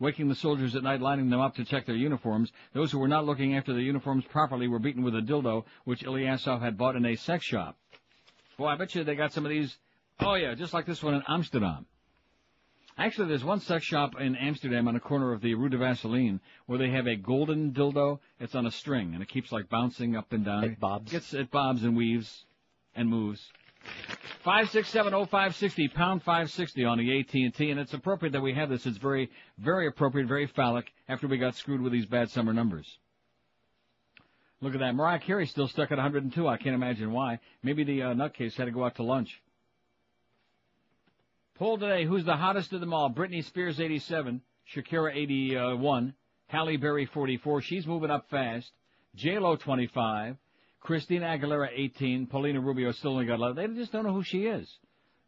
waking the soldiers at night, lining them up to check their uniforms. Those who were not looking after their uniforms properly were beaten with a dildo, which Ilyasov had bought in a sex shop. Boy, I bet you they got some of these. Oh, yeah, just like this one in Amsterdam. Actually, there's one sex shop in Amsterdam on the corner of the Rue de Vaseline where they have a golden dildo. It's on a string, and it keeps, like, bouncing up and down. It bobs. It's, it bobs and weaves and moves. five six seven oh five six oh, pound five sixty on the A T and T, and it's appropriate that we have this. It's very, very appropriate, very phallic, after we got screwed with these bad summer numbers. Look at that. Mariah Carey's still stuck at one hundred two. I can't imagine why. Maybe the uh, nutcase had to go out to lunch. Poll today, who's the hottest of them all? Britney Spears, eighty-seven. Shakira, eighty-one. Halle Berry, forty-four. She's moving up fast. J-Lo, twenty-five. Christina Aguilera, eighteen. Paulina Rubio still only got eleven. They just don't know who she is.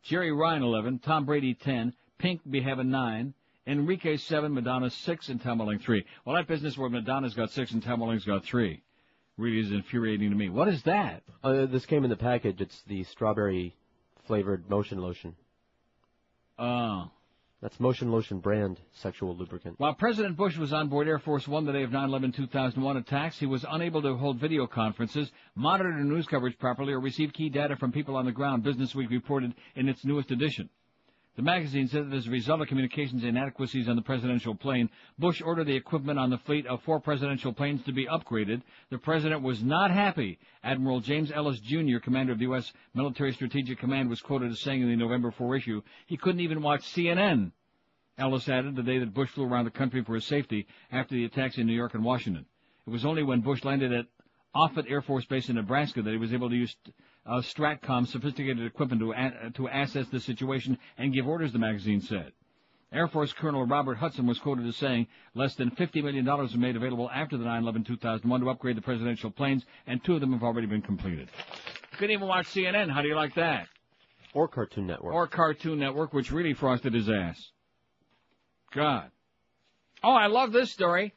Jeri Ryan, eleven. Tom Brady, ten. Pink be having nine. Enrique, seven. Madonna, six. And Tom Welling, three. Well, that business where Madonna's got six and Tom Welling's got three really is infuriating to me. What is that? Uh, this came in the package. It's the strawberry-flavored motion lotion. Oh. Uh, That's Motion Lotion brand sexual lubricant. While President Bush was on board Air Force One the day of nine eleven two thousand one attacks, he was unable to hold video conferences, monitor news coverage properly, or receive key data from people on the ground, Business Week reported in its newest edition. The magazine said that as a result of communications inadequacies on the presidential plane, Bush ordered the equipment on the fleet of four presidential planes to be upgraded. The president was not happy. Admiral James Ellis, Junior, commander of the U S. Military Strategic Command, was quoted as saying in the November fourth issue, he couldn't even watch C N N, Ellis added, the day that Bush flew around the country for his safety after the attacks in New York and Washington. It was only when Bush landed at Offutt Air Force Base in Nebraska that he was able to use uh, Stratcom sophisticated equipment to, a- to assess the situation and give orders, the magazine said. Air Force Colonel Robert Hudson was quoted as saying less than fifty million dollars was made available after the nine eleven two thousand one to upgrade the presidential planes, and two of them have already been completed. You couldn't even watch C N N. How do you like that? Or Cartoon Network. Or Cartoon Network, which really frosted his ass. God. Oh, I love this story.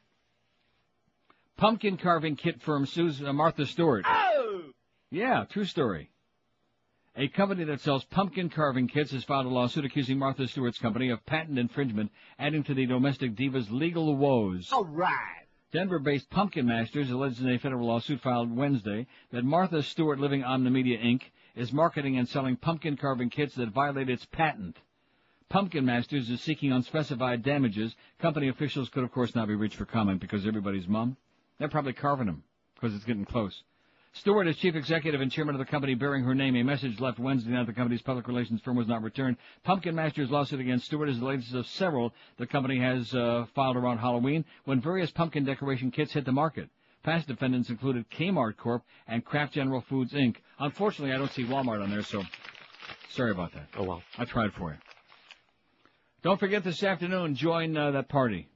Pumpkin carving kit firm sues uh, Martha Stewart. Oh! Yeah, true story. A company that sells pumpkin carving kits has filed a lawsuit accusing Martha Stewart's company of patent infringement, adding to the domestic diva's legal woes. All right. Denver-based Pumpkin Masters alleged in a federal lawsuit filed Wednesday that Martha Stewart, living on the Media Incorporated, is marketing and selling pumpkin carving kits that violate its patent. Pumpkin Masters is seeking unspecified damages. Company officials could, of course, not be reached for comment because everybody's mum. They're probably carving them because it's getting close. Stewart, as chief executive and chairman of the company bearing her name, a message left Wednesday night the company's public relations firm was not returned. Pumpkin Masters' lawsuit against Stewart is the latest of several the company has uh, filed around Halloween when various pumpkin decoration kits hit the market. Past defendants included Kmart Corp and Kraft General Foods, Incorporated. Unfortunately, I don't see Walmart on there, so sorry about that. Oh, well. I tried for you. Don't forget this afternoon, join uh, that party.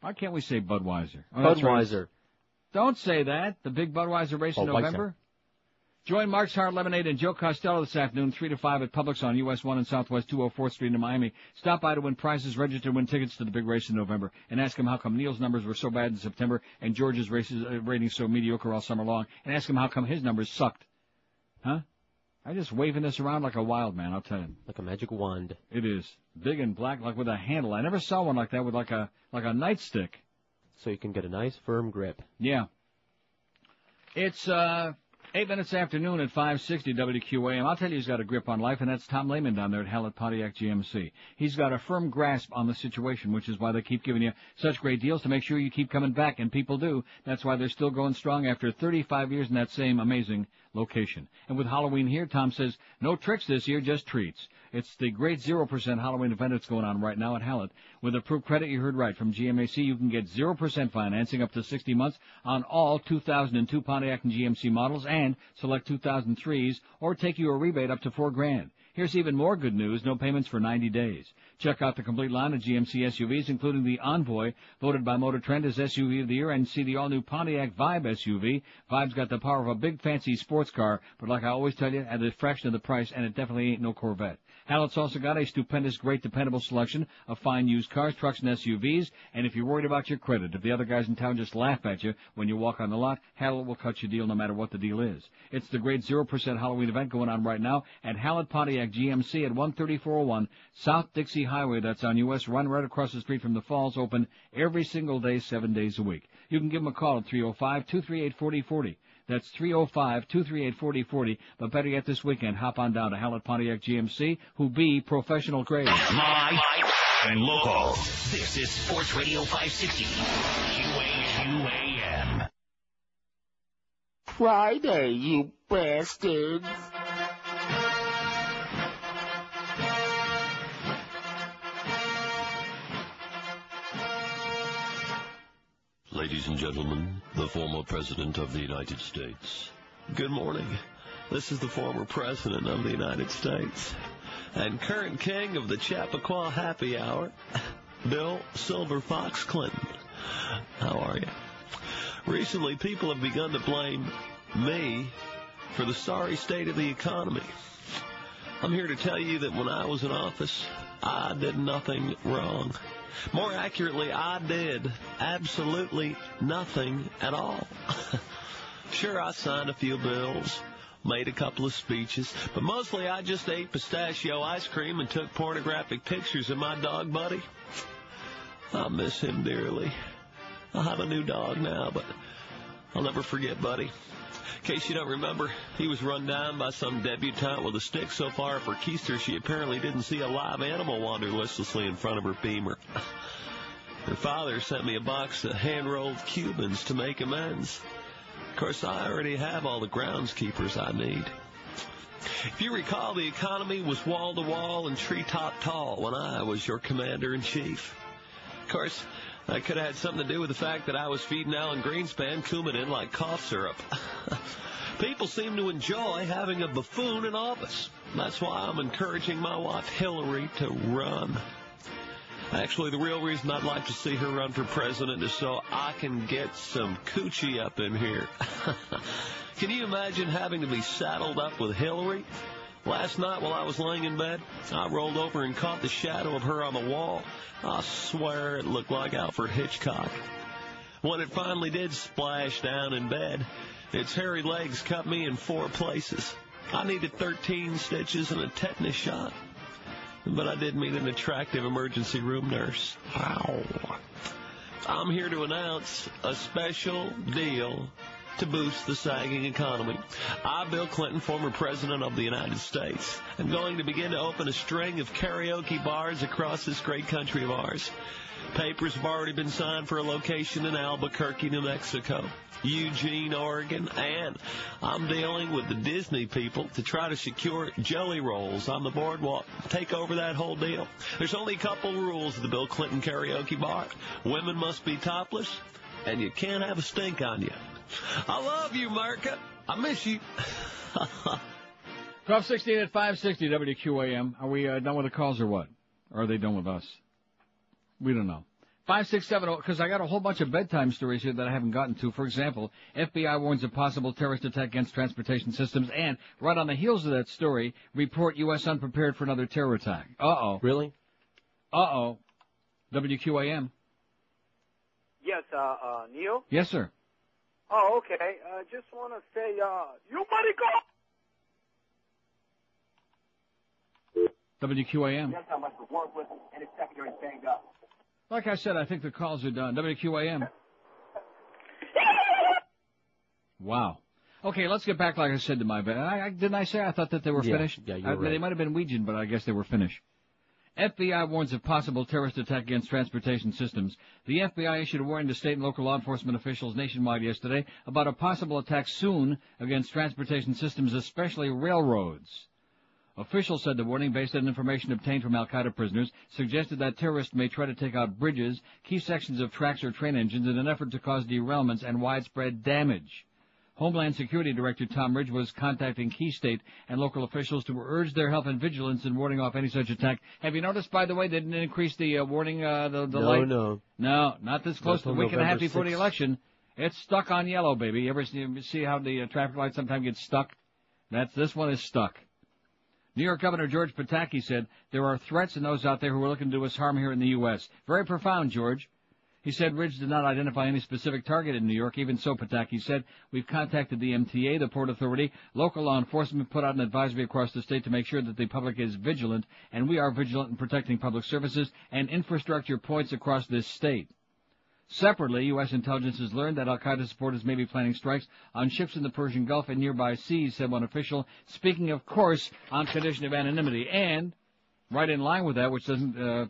Why can't we say Budweiser? Oh, Budweiser. Right. Don't say that. The big Budweiser race oh, in November. Like Join Mike's Hard Lemonade and Joe Costello this afternoon, three to five at Publix on U S one and Southwest two oh fourth Street in Miami. Stop by to win prizes, register to win tickets to the big race in November, and ask him how come Neil's numbers were so bad in September and George's races, uh, ratings so mediocre all summer long, and ask him how come his numbers sucked. Huh? I'm just waving this around like a wild man, I'll tell you. Like a magic wand. It is. Big and black, like with a handle. I never saw one like that with like a like a nightstick. So you can get a nice, firm grip. Yeah. It's uh, eight minutes afternoon at five sixty W Q A M. I'll tell you who's got a grip on life, and that's Tom Lehman down there at Hallett Pontiac G M C. He's got a firm grasp on the situation, which is why they keep giving you such great deals to make sure you keep coming back, and people do. That's why they're still going strong after thirty-five years in that same amazing location. And with Halloween here, Tom says, no tricks this year, just treats. It's the great zero percent Halloween event that's going on right now at Hallett. With approved credit, you heard right, from G M A C, you can get zero percent financing up to sixty months on all two thousand two Pontiac and G M C models and select two thousand threes, or take you a rebate up to four grand. Here's even more good news, no payments for ninety days. Check out the complete line of G M C S U Vs, including the Envoy, voted by Motor Trend as S U V of the year, and see the all-new Pontiac Vibe S U V. Vibe's got the power of a big, fancy sports car, but like I always tell you, at a fraction of the price, and it definitely ain't no Corvette. Hallett's also got a stupendous, great, dependable selection of fine used cars, trucks, and S U Vs, and if you're worried about your credit, if the other guys in town just laugh at you when you walk on the lot, Hallett will cut your deal no matter what the deal is. It's the great zero percent Halloween event going on right now at Hallett Pontiac G M C at one thirty-four oh one South Dixie Highway. That's on U S Run, right across the street from the Falls, open every single day, seven days a week. You can give them a call at three oh five, two three eight, four oh four oh. That's three oh five, two three eight, four oh four oh. But better yet, this weekend, hop on down to Hallett Pontiac G M C, who be professional grade. My and local. This is Sports Radio five sixty Q A Q A M. Friday, you bastards. Ladies and gentlemen, the former President of the United States. Good morning. This is the former President of the United States and current King of the Chappaqua Happy Hour, Bill Silver Fox Clinton. How are you? Recently, people have begun to blame me for the sorry state of the economy. I'm here to tell you that when I was in office, I did nothing wrong. More accurately, I did absolutely nothing at all. Sure, I signed a few bills, made a couple of speeches, but mostly I just ate pistachio ice cream and took pornographic pictures of my dog buddy. I miss him dearly. I have a new dog now, but I'll never forget Buddy. In case you don't remember, he was run down by some debutante with a stick so far up her keister she apparently didn't see a live animal wander listlessly in front of her beamer. Her father sent me a box of hand-rolled Cubans to make amends. Of course, I already have all the groundskeepers I need. If you recall, the economy was wall-to-wall and treetop tall when I was your commander-in-chief. Of course, that could have had something to do with the fact that I was feeding Alan Greenspan Coumadin like cough syrup. People seem to enjoy having a buffoon in office. That's why I'm encouraging my wife, Hillary, to run. Actually, the real reason I'd like to see her run for president is so I can get some coochie up in here. Can you imagine having to be saddled up with Hillary? Last night while I was laying in bed, I rolled over and caught the shadow of her on the wall. I swear it looked like Alfred Hitchcock. When it finally did splash down in bed, its hairy legs cut me in four places. I needed thirteen stitches and a tetanus shot. But I did meet an attractive emergency room nurse. Wow. I'm here to announce a special deal to boost the sagging economy. I, Bill Clinton, former President of the United States, am going to begin to open a string of karaoke bars across this great country of ours. Papers have already been signed for a location in Albuquerque, New Mexico, Eugene, Oregon, and I'm dealing with the Disney people to try to secure jelly rolls on the boardwalk, take over that whole deal. There's only a couple rules at the Bill Clinton karaoke bar. Women must be topless, and you can't have a stink on you. I love you, Marka. I miss you. twelve sixteen at five sixty W Q A M. Are we uh, done with the calls or what? Or are they done with us? We don't know. five six seven oh, because I got a whole bunch of bedtime stories here that I haven't gotten to. For example, F B I warns of possible terrorist attack against transportation systems. And right on the heels of that story, report U S unprepared for another terror attack. Uh-oh. Really? Uh-oh. W Q A M. Yes, uh, uh, Neil? Yes, sir. Oh, okay. I uh, just want to say, uh, you mighty go! W Q A M. That's how much to work with, and his secondary banged up. Like I said, I think the calls are done. W Q A M. Wow. Okay, let's get back, like I said, to my bed. I, I, didn't I say I thought that they were yeah, finished? Yeah, you were I, right. They might have been Ouijan, but I guess they were finished. F B I warns of possible terrorist attack against transportation systems. The F B I issued a warning to state and local law enforcement officials nationwide yesterday about a possible attack soon against transportation systems, especially railroads. Officials said the warning, based on information obtained from al-Qaeda prisoners, suggested that terrorists may try to take out bridges, key sections of tracks or train engines in an effort to cause derailments and widespread damage. Homeland Security Director Tom Ridge was contacting key state and local officials to urge their help and vigilance in warding off any such attack. Have you noticed, by the way, they didn't increase the uh, warning, uh, the, the no, light? No, no. No, not this close to a week and a half before the election. It's stuck on yellow, baby. You ever see, see how the uh, traffic light sometimes gets stuck? That's This one is stuck. New York Governor George Pataki said, there are threats in those out there who are looking to do us harm here in the U S. Very profound, George. He said Ridge did not identify any specific target in New York. Even so, Pataki said, we've contacted the M T A, the Port Authority. Local law enforcement put out an advisory across the state to make sure that the public is vigilant, and we are vigilant in protecting public services and infrastructure points across this state. Separately, U S intelligence has learned that al-Qaeda supporters may be planning strikes on ships in the Persian Gulf and nearby seas, said one official, speaking, of course, on condition of anonymity. And right in line with that, which doesn't uh,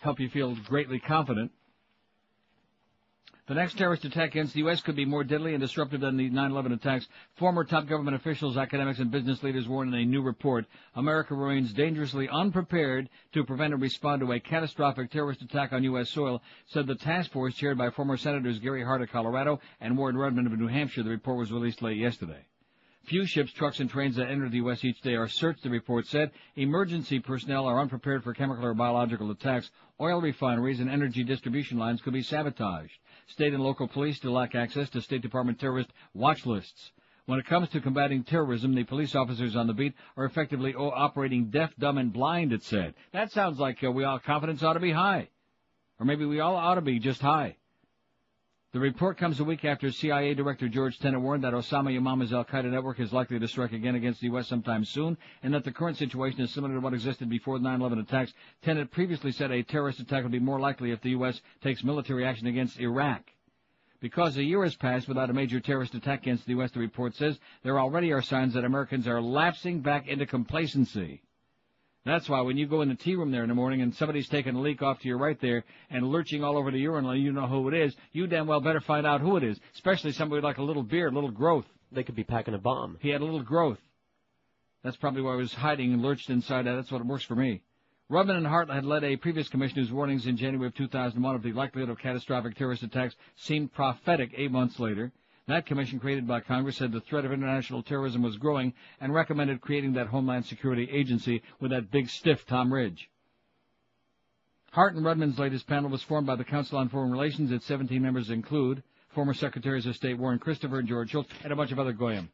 help you feel greatly confident, the next terrorist attack against the U S could be more deadly and disruptive than the nine eleven attacks. Former top government officials, academics, and business leaders warn in a new report, America remains dangerously unprepared to prevent and respond to a catastrophic terrorist attack on U S soil, said the task force chaired by former Senators Gary Hart of Colorado and Warren Rudman of New Hampshire. The report was released late yesterday. Few ships, trucks, and trains that enter the U S each day are searched, the report said. Emergency personnel are unprepared for chemical or biological attacks. Oil refineries and energy distribution lines could be sabotaged. State and local police still lack access to State Department terrorist watch lists. When it comes to combating terrorism, the police officers on the beat are effectively operating deaf, dumb, and blind, it said. That sounds like uh, we all confidence ought to be high. Or maybe we all ought to be just high. The report comes a week after C I A Director George Tenet warned that Osama bin Laden's al-Qaeda network is likely to strike again against the U S sometime soon, and that the current situation is similar to what existed before the nine eleven attacks. Tenet previously said a terrorist attack would be more likely if the U S takes military action against Iraq. Because a year has passed without a major terrorist attack against the U S, the report says, there already are signs that Americans are lapsing back into complacency. That's why when you go in the tea room there in the morning and somebody's taking a leak off to your right there and lurching all over the urinal, you know who it is. You damn well better find out who it is, especially somebody like a little beard, a little growth. They could be packing a bomb. He had a little growth. That's probably why he was hiding and lurched inside. That's what it works for me. Rubin and Hart had led a previous commissioner's warnings in January of two thousand one of the likelihood of catastrophic terrorist attacks seemed prophetic eight months later. That commission, created by Congress, said the threat of international terrorism was growing and recommended creating that Homeland Security Agency with that big stiff, Tom Ridge. Hart and Rudman's latest panel was formed by the Council on Foreign Relations. Its seventeen members include former Secretaries of State Warren Christopher and George Shultz and a bunch of other goyim.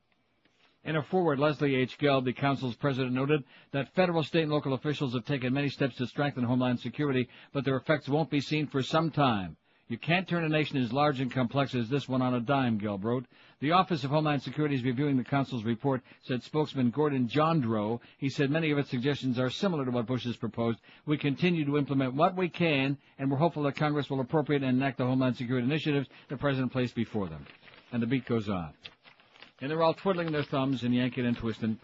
In a foreword, Leslie H. Geld, the Council's president, noted that federal, state, and local officials have taken many steps to strengthen Homeland Security, but their effects won't be seen for some time. You can't turn a nation as large and complex as this one on a dime, Gelb wrote. The Office of Homeland Security is reviewing the Council's report, said spokesman Gordon Jondro. He said many of its suggestions are similar to what Bush has proposed. We continue to implement what we can, and we're hopeful that Congress will appropriate and enact the Homeland Security initiatives the President placed before them. And the beat goes on. And they're all twiddling their thumbs and yanking and twisting.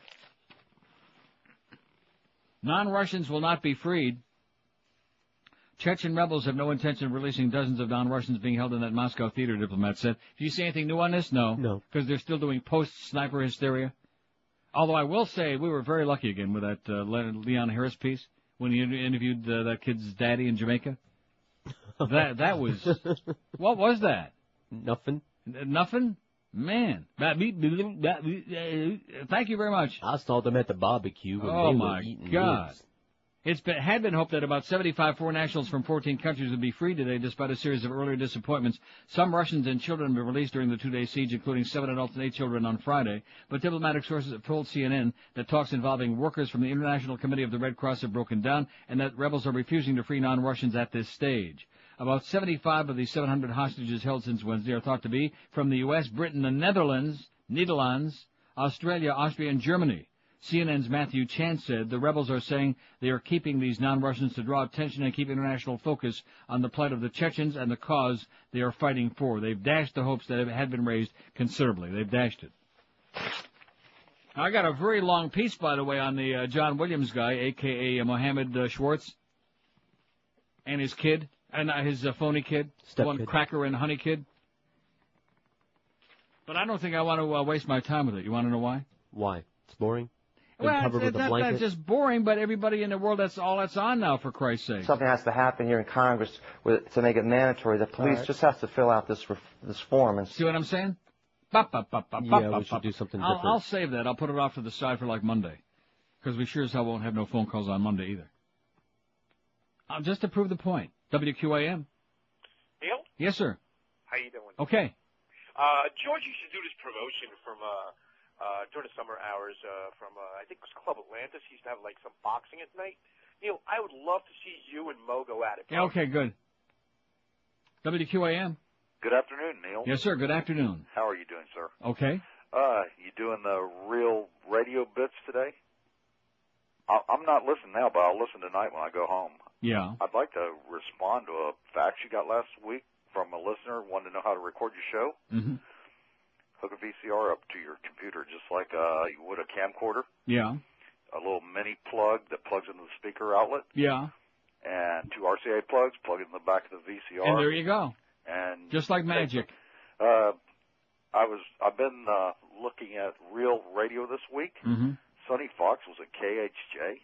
Non-Russians will not be freed. Chechen rebels have no intention of releasing dozens of non-Russians being held in that Moscow theater, diplomat said. Do you see anything new on this? No. No. Because they're still doing post-sniper hysteria. Although I will say we were very lucky again with that uh, Leon Harris piece when he interviewed uh, that kid's daddy in Jamaica. that that was... What was that? Nothing. N- nothing? Man. Thank you very much. I saw them at the barbecue. When oh, they my were eating God. Ribs. It's been, had been hoped that about seventy-five foreign nationals from fourteen countries would be free today, despite a series of earlier disappointments. Some Russians and children were released during the two-day siege, including seven adults and eight children on Friday. But diplomatic sources have told C N N that talks involving workers from the International Committee of the Red Cross have broken down and that rebels are refusing to free non-Russians at this stage. About seventy-five of the seven hundred hostages held since Wednesday are thought to be from the U S, Britain, the Netherlands, Netherlands, Australia, Austria, and Germany. C N N's Matthew Chan said the rebels are saying they are keeping these non-Russians to draw attention and keep international focus on the plight of the Chechens and the cause they are fighting for. They've dashed the hopes that had been raised considerably. They've dashed it. I got a very long piece, by the way, on the uh, John Williams guy, a k a. Mohammed uh, Schwartz, and his kid, and uh, his uh, phony kid, Step one kid. Cracker and honey kid. But I don't think I want to uh, waste my time with it. You want to know why? Why? It's boring? Well, it's, it's not, not just boring, but everybody in the world, that's all that's on now, for Christ's sake. Something has to happen here in Congress with, to make it mandatory. The police right. just has to fill out this this form. And see what I'm saying? Bop, bop, bop, bop, yeah, bop, we should bop. do something different. I'll, I'll save that. I'll put it off to the side for, like, Monday, because we sure as hell won't have no phone calls on Monday either. Um, just to prove the point, W Q A M. Neil? Yes, sir. How you doing? Okay. Uh, George used to do this promotion from... Uh... Uh, during the summer hours uh, from, uh, I think it was Club Atlantis. He used to have, like, some boxing at night. Neil, I would love to see you and Mo go at it. Yeah, okay, good. W Q A M. Good afternoon, Neil. Yes, sir, good afternoon. How are you doing, sir? Okay. Uh, you doing the real radio bits today? I- I'm not listening now, but I'll listen tonight when I go home. Yeah. I'd like to respond to a fax you got last week from a listener who wanted to know how to record your show. Mm-hmm. Hook a V C R up to your computer just like uh, you would a camcorder. Yeah. A little mini plug that plugs into the speaker outlet. Yeah. And two R C A plugs, plug it in the back of the V C R. And there you go. And just like magic. Uh, I was, I've been uh, looking at real radio this week. Mm-hmm. Sonny Fox was at K H J.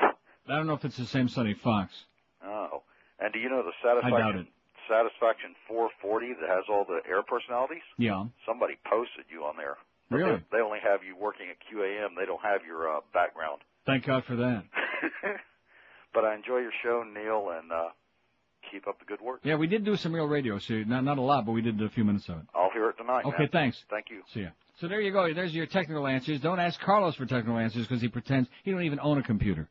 I don't know if it's the same Sonny Fox. Oh. And do you know the satisfaction? I doubt it. Satisfaction four forty that has all the air personalities? Yeah. Somebody posted you on there. Really? They, they only have you working at Q A M. They don't have your uh, background. Thank God for that. But I enjoy your show, Neil, and uh, keep up the good work. Yeah, we did do some real radio, so not, not a lot, but we did a few minutes of it. I'll hear it tonight. Okay, man. Thanks. Thank you. See ya. So there you go. There's your technical answers. Don't ask Carlos for technical answers because he pretends he don't even own a computer.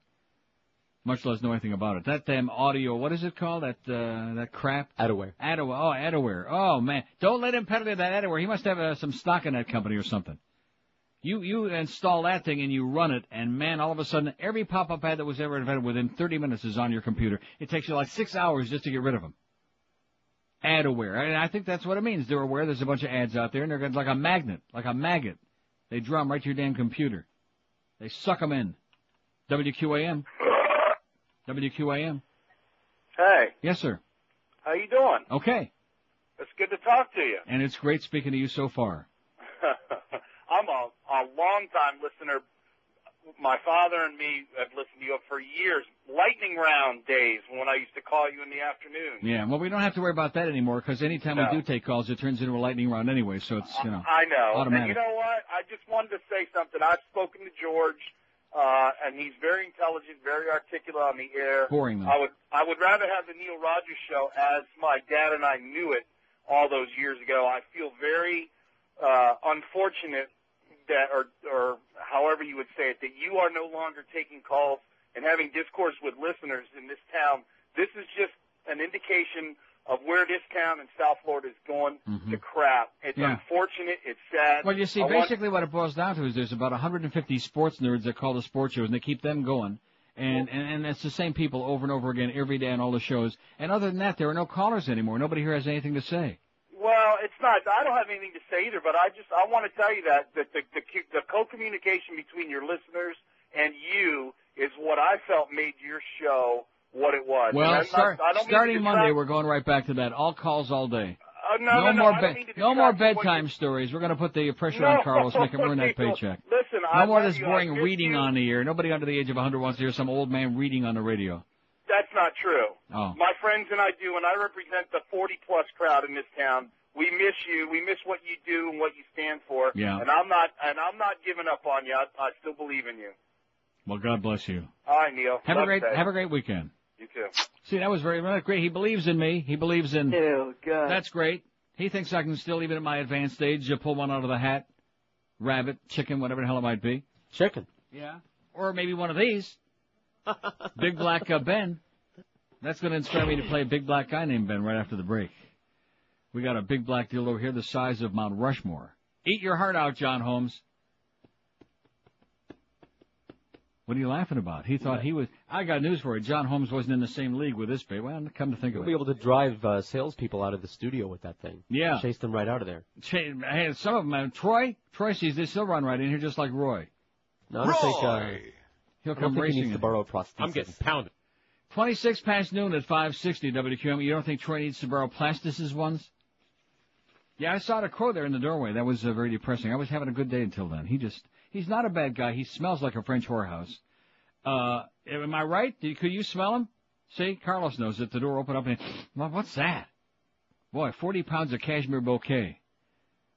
Much less know anything about it. That damn audio, what is it called? That uh, that crap? Adaware. Adaware. Oh, Adaware. Oh, man. Don't let him peddle that Adaware. He must have uh, some stock in that company or something. You you install that thing and you run it, and, man, all of a sudden, every pop-up ad that was ever invented within thirty minutes is on your computer. It takes you like six hours just to get rid of them. Adaware. And I think that's what it means. They're aware there's a bunch of ads out there, and they're like a magnet, like a maggot. They draw them right to your damn computer. They suck them in. W Q A M. W Q A M. Hey. Yes, sir. How you doing? Okay. It's good to talk to you. And it's great speaking to you so far. I'm a, a long-time listener. My father and me have listened to you for years. Lightning round days when I used to call you in the afternoon. Yeah, well, we don't have to worry about that anymore because any time no. we do take calls, it turns into a lightning round anyway, so it's, you know, I know. Automatic. And you know what? I just wanted to say something. I've spoken to George. Uh, and he's very intelligent, very articulate on the air. Boring, though. I would, I would rather have the Neil Rogers Show as my dad and I knew it all those years ago. I feel very uh, unfortunate that, or, or however you would say it, that you are no longer taking calls and having discourse with listeners in this town. This is just an indication of where this town in South Florida is going mm-hmm. to crap. It's yeah. unfortunate. It's sad. Well, you see, I basically want... what it boils down to is there's about one hundred fifty sports nerds that call the sports shows, and they keep them going. And, well, and and it's the same people over and over again every day on all the shows. And other than that, there are no callers anymore. Nobody here has anything to say. Well, it's not. I don't have anything to say either, but I just I want to tell you that, that the, the, the co-communication between your listeners and you is what I felt made your show what it was. Well, start, not, I don't starting mean Monday, we're going right back to that. All calls all day. Uh, no, no, no, more no, be- no more bedtime stories. We're going to put the pressure no, on Carlos, make him earn that paycheck. Listen, no I more this you, boring reading you. on the air. Nobody under the age of one hundred wants to hear some old man reading on the radio. That's not true. Oh. My friends and I do, and I represent the forty-plus crowd in this town. We miss you. We miss what you do and what you stand for. Yeah. And I'm not, and I'm not giving up on you. I, I still believe in you. Well, God bless you. All right, Neil. Have Love a great, have a great weekend. You too. See, that was very great. He believes in me. He believes in... Oh, God. That's great. He thinks I can still, even at my advanced stage, pull one out of the hat. Rabbit, chicken, whatever the hell it might be. Chicken. Yeah. Or maybe one of these. Big Black uh, Ben. That's going to inspire me to play a big black guy named Ben right after the break. We got a big black deal over here the size of Mount Rushmore. Eat your heart out, John Holmes. What are you laughing about? He thought yeah. he was. I got news for you. John Holmes wasn't in the same league with this baby. Well, come to think You'll of it, we'll be able to drive uh, salespeople out of the studio with that thing. Yeah, chase them right out of there. Chase, hey, some of them. Uh, Troy, Troy sees this. He'll run right in here just like Roy. No, I don't Roy, think, uh, he'll come I don't think racing. He needs to borrow prosthesis. I'm getting pounded. Twenty-six past noon at five sixty W Q M. You don't think Troy needs to borrow Plastic's ones? Yeah, I saw the crow there in the doorway. That was uh, very depressing. I was having a good day until then. He just. He's not a bad guy. He smells like a French whorehouse. Uh, am I right? Do you, could you smell him? See, Carlos knows it. The door opened up and he, well, what's that? Boy, forty pounds of cashmere bouquet.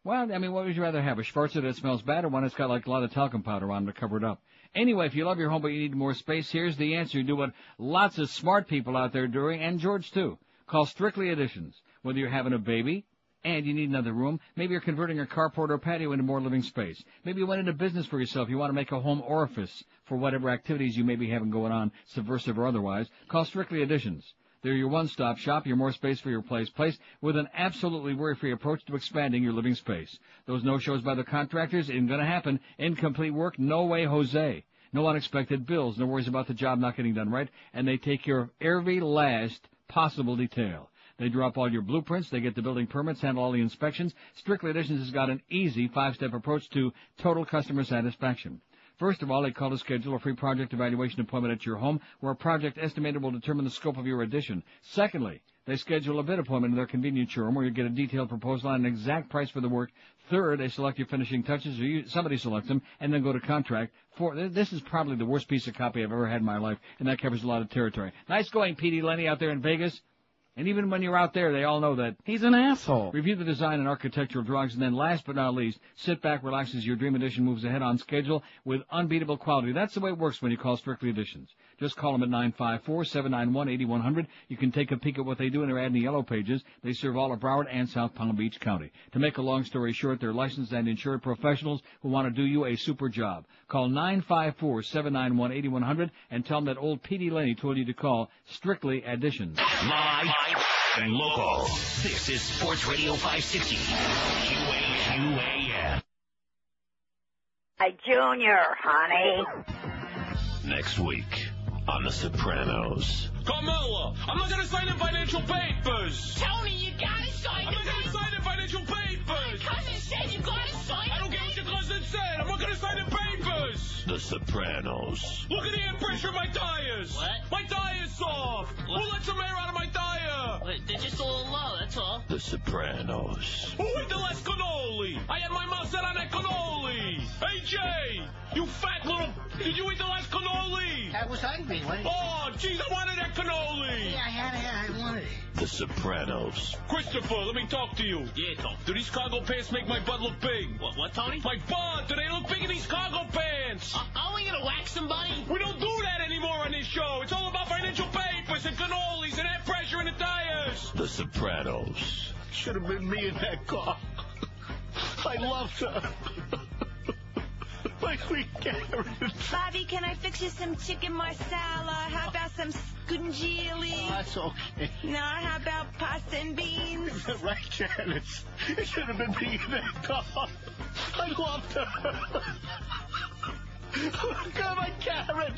Well, I mean, what would you rather have? A Schwarzer that smells bad or one that's got like a lot of talcum powder on it to cover it up? Anyway, if you love your home but you need more space, here's the answer. You do what lots of smart people out there are doing, and George too. Call Strictly Additions. Whether you're having a baby, and you need another room. Maybe you're converting your carport or patio into more living space. Maybe you went into business for yourself. You want to make a home orifice for whatever activities you may be having going on, subversive or otherwise. Call Strictly Additions. They're your one-stop shop, your more space for your place, place with an absolutely worry-free approach to expanding your living space. Those no-shows by the contractors isn't going to happen. Incomplete work, no way, Jose. No unexpected bills, no worries about the job not getting done right, and they take care of every last possible detail. They draw up all your blueprints. They get the building permits, handle all the inspections. Strictly Additions has got an easy five-step approach to total customer satisfaction. First of all, they call to schedule a free project evaluation appointment at your home, where a project estimator will determine the scope of your addition. Secondly, they schedule a bid appointment in their convenience room, where you get a detailed proposal on an exact price for the work. Third, they select your finishing touches, or you, somebody selects them, and then go to contract. Fourth, this is probably the worst piece of copy I've ever had in my life, and that covers a lot of territory. Nice going, P D Lenny, out there in Vegas. And even when you're out there, they all know that he's an asshole. Review the design and architectural drawings, and then last but not least, sit back, relax as your dream edition moves ahead on schedule with unbeatable quality. That's the way it works when you call Strictly Editions. Just call them at nine five four, seven nine one, eight one zero zero. You can take a peek at what they do, and they're adding the yellow pages. They serve all of Broward and South Palm Beach County. To make a long story short, they're licensed and insured professionals who want to do you a super job. Call nine five four, seven nine one, eight one zero zero and tell them that old P D Lenny told you to call Strictly Additions. Live and local. This is Sports Radio five sixty. Q A Q A M. Hi, Junior, honey. Next week on The Sopranos. Carmela, I'm not going to sign the financial papers. Tony, you got to sign I'm the I'm not going to sign the financial papers. My cousin said you got to sign I don't care what your cousin said. I'm not going to sign the papers. The Sopranos. Look at the air pressure of my tires. What? My tire's off. What? Who let some air out of my tire? Wait, they're just a little low, that's all. The Sopranos. Who ate the last cannoli? I had my mouth set on that cannoli. A J, you fat little... Did you eat the last cannoli? I was hungry. What? Oh, jeez, I wanted that cannoli. Yeah, I had it. I wanted it. The Sopranos. Christopher, let me talk to you. Yeah, Tom. Do these cargo pants make my butt look big? What, what, Tony? My butt. Do they look big in these cargo pants? Uh, are we going to whack somebody? We don't do that anymore on this show. It's all about financial papers and cannolis and air pressure in the tires. The Sopranos. Should have been me in that car. I loved her. Like we Bobby, can I fix you some chicken marsala? How about some scungili? Oh, that's okay. No, how about pasta and beans? Is that right, Janice? It should have been being that car. I loved her. Look at my carrot.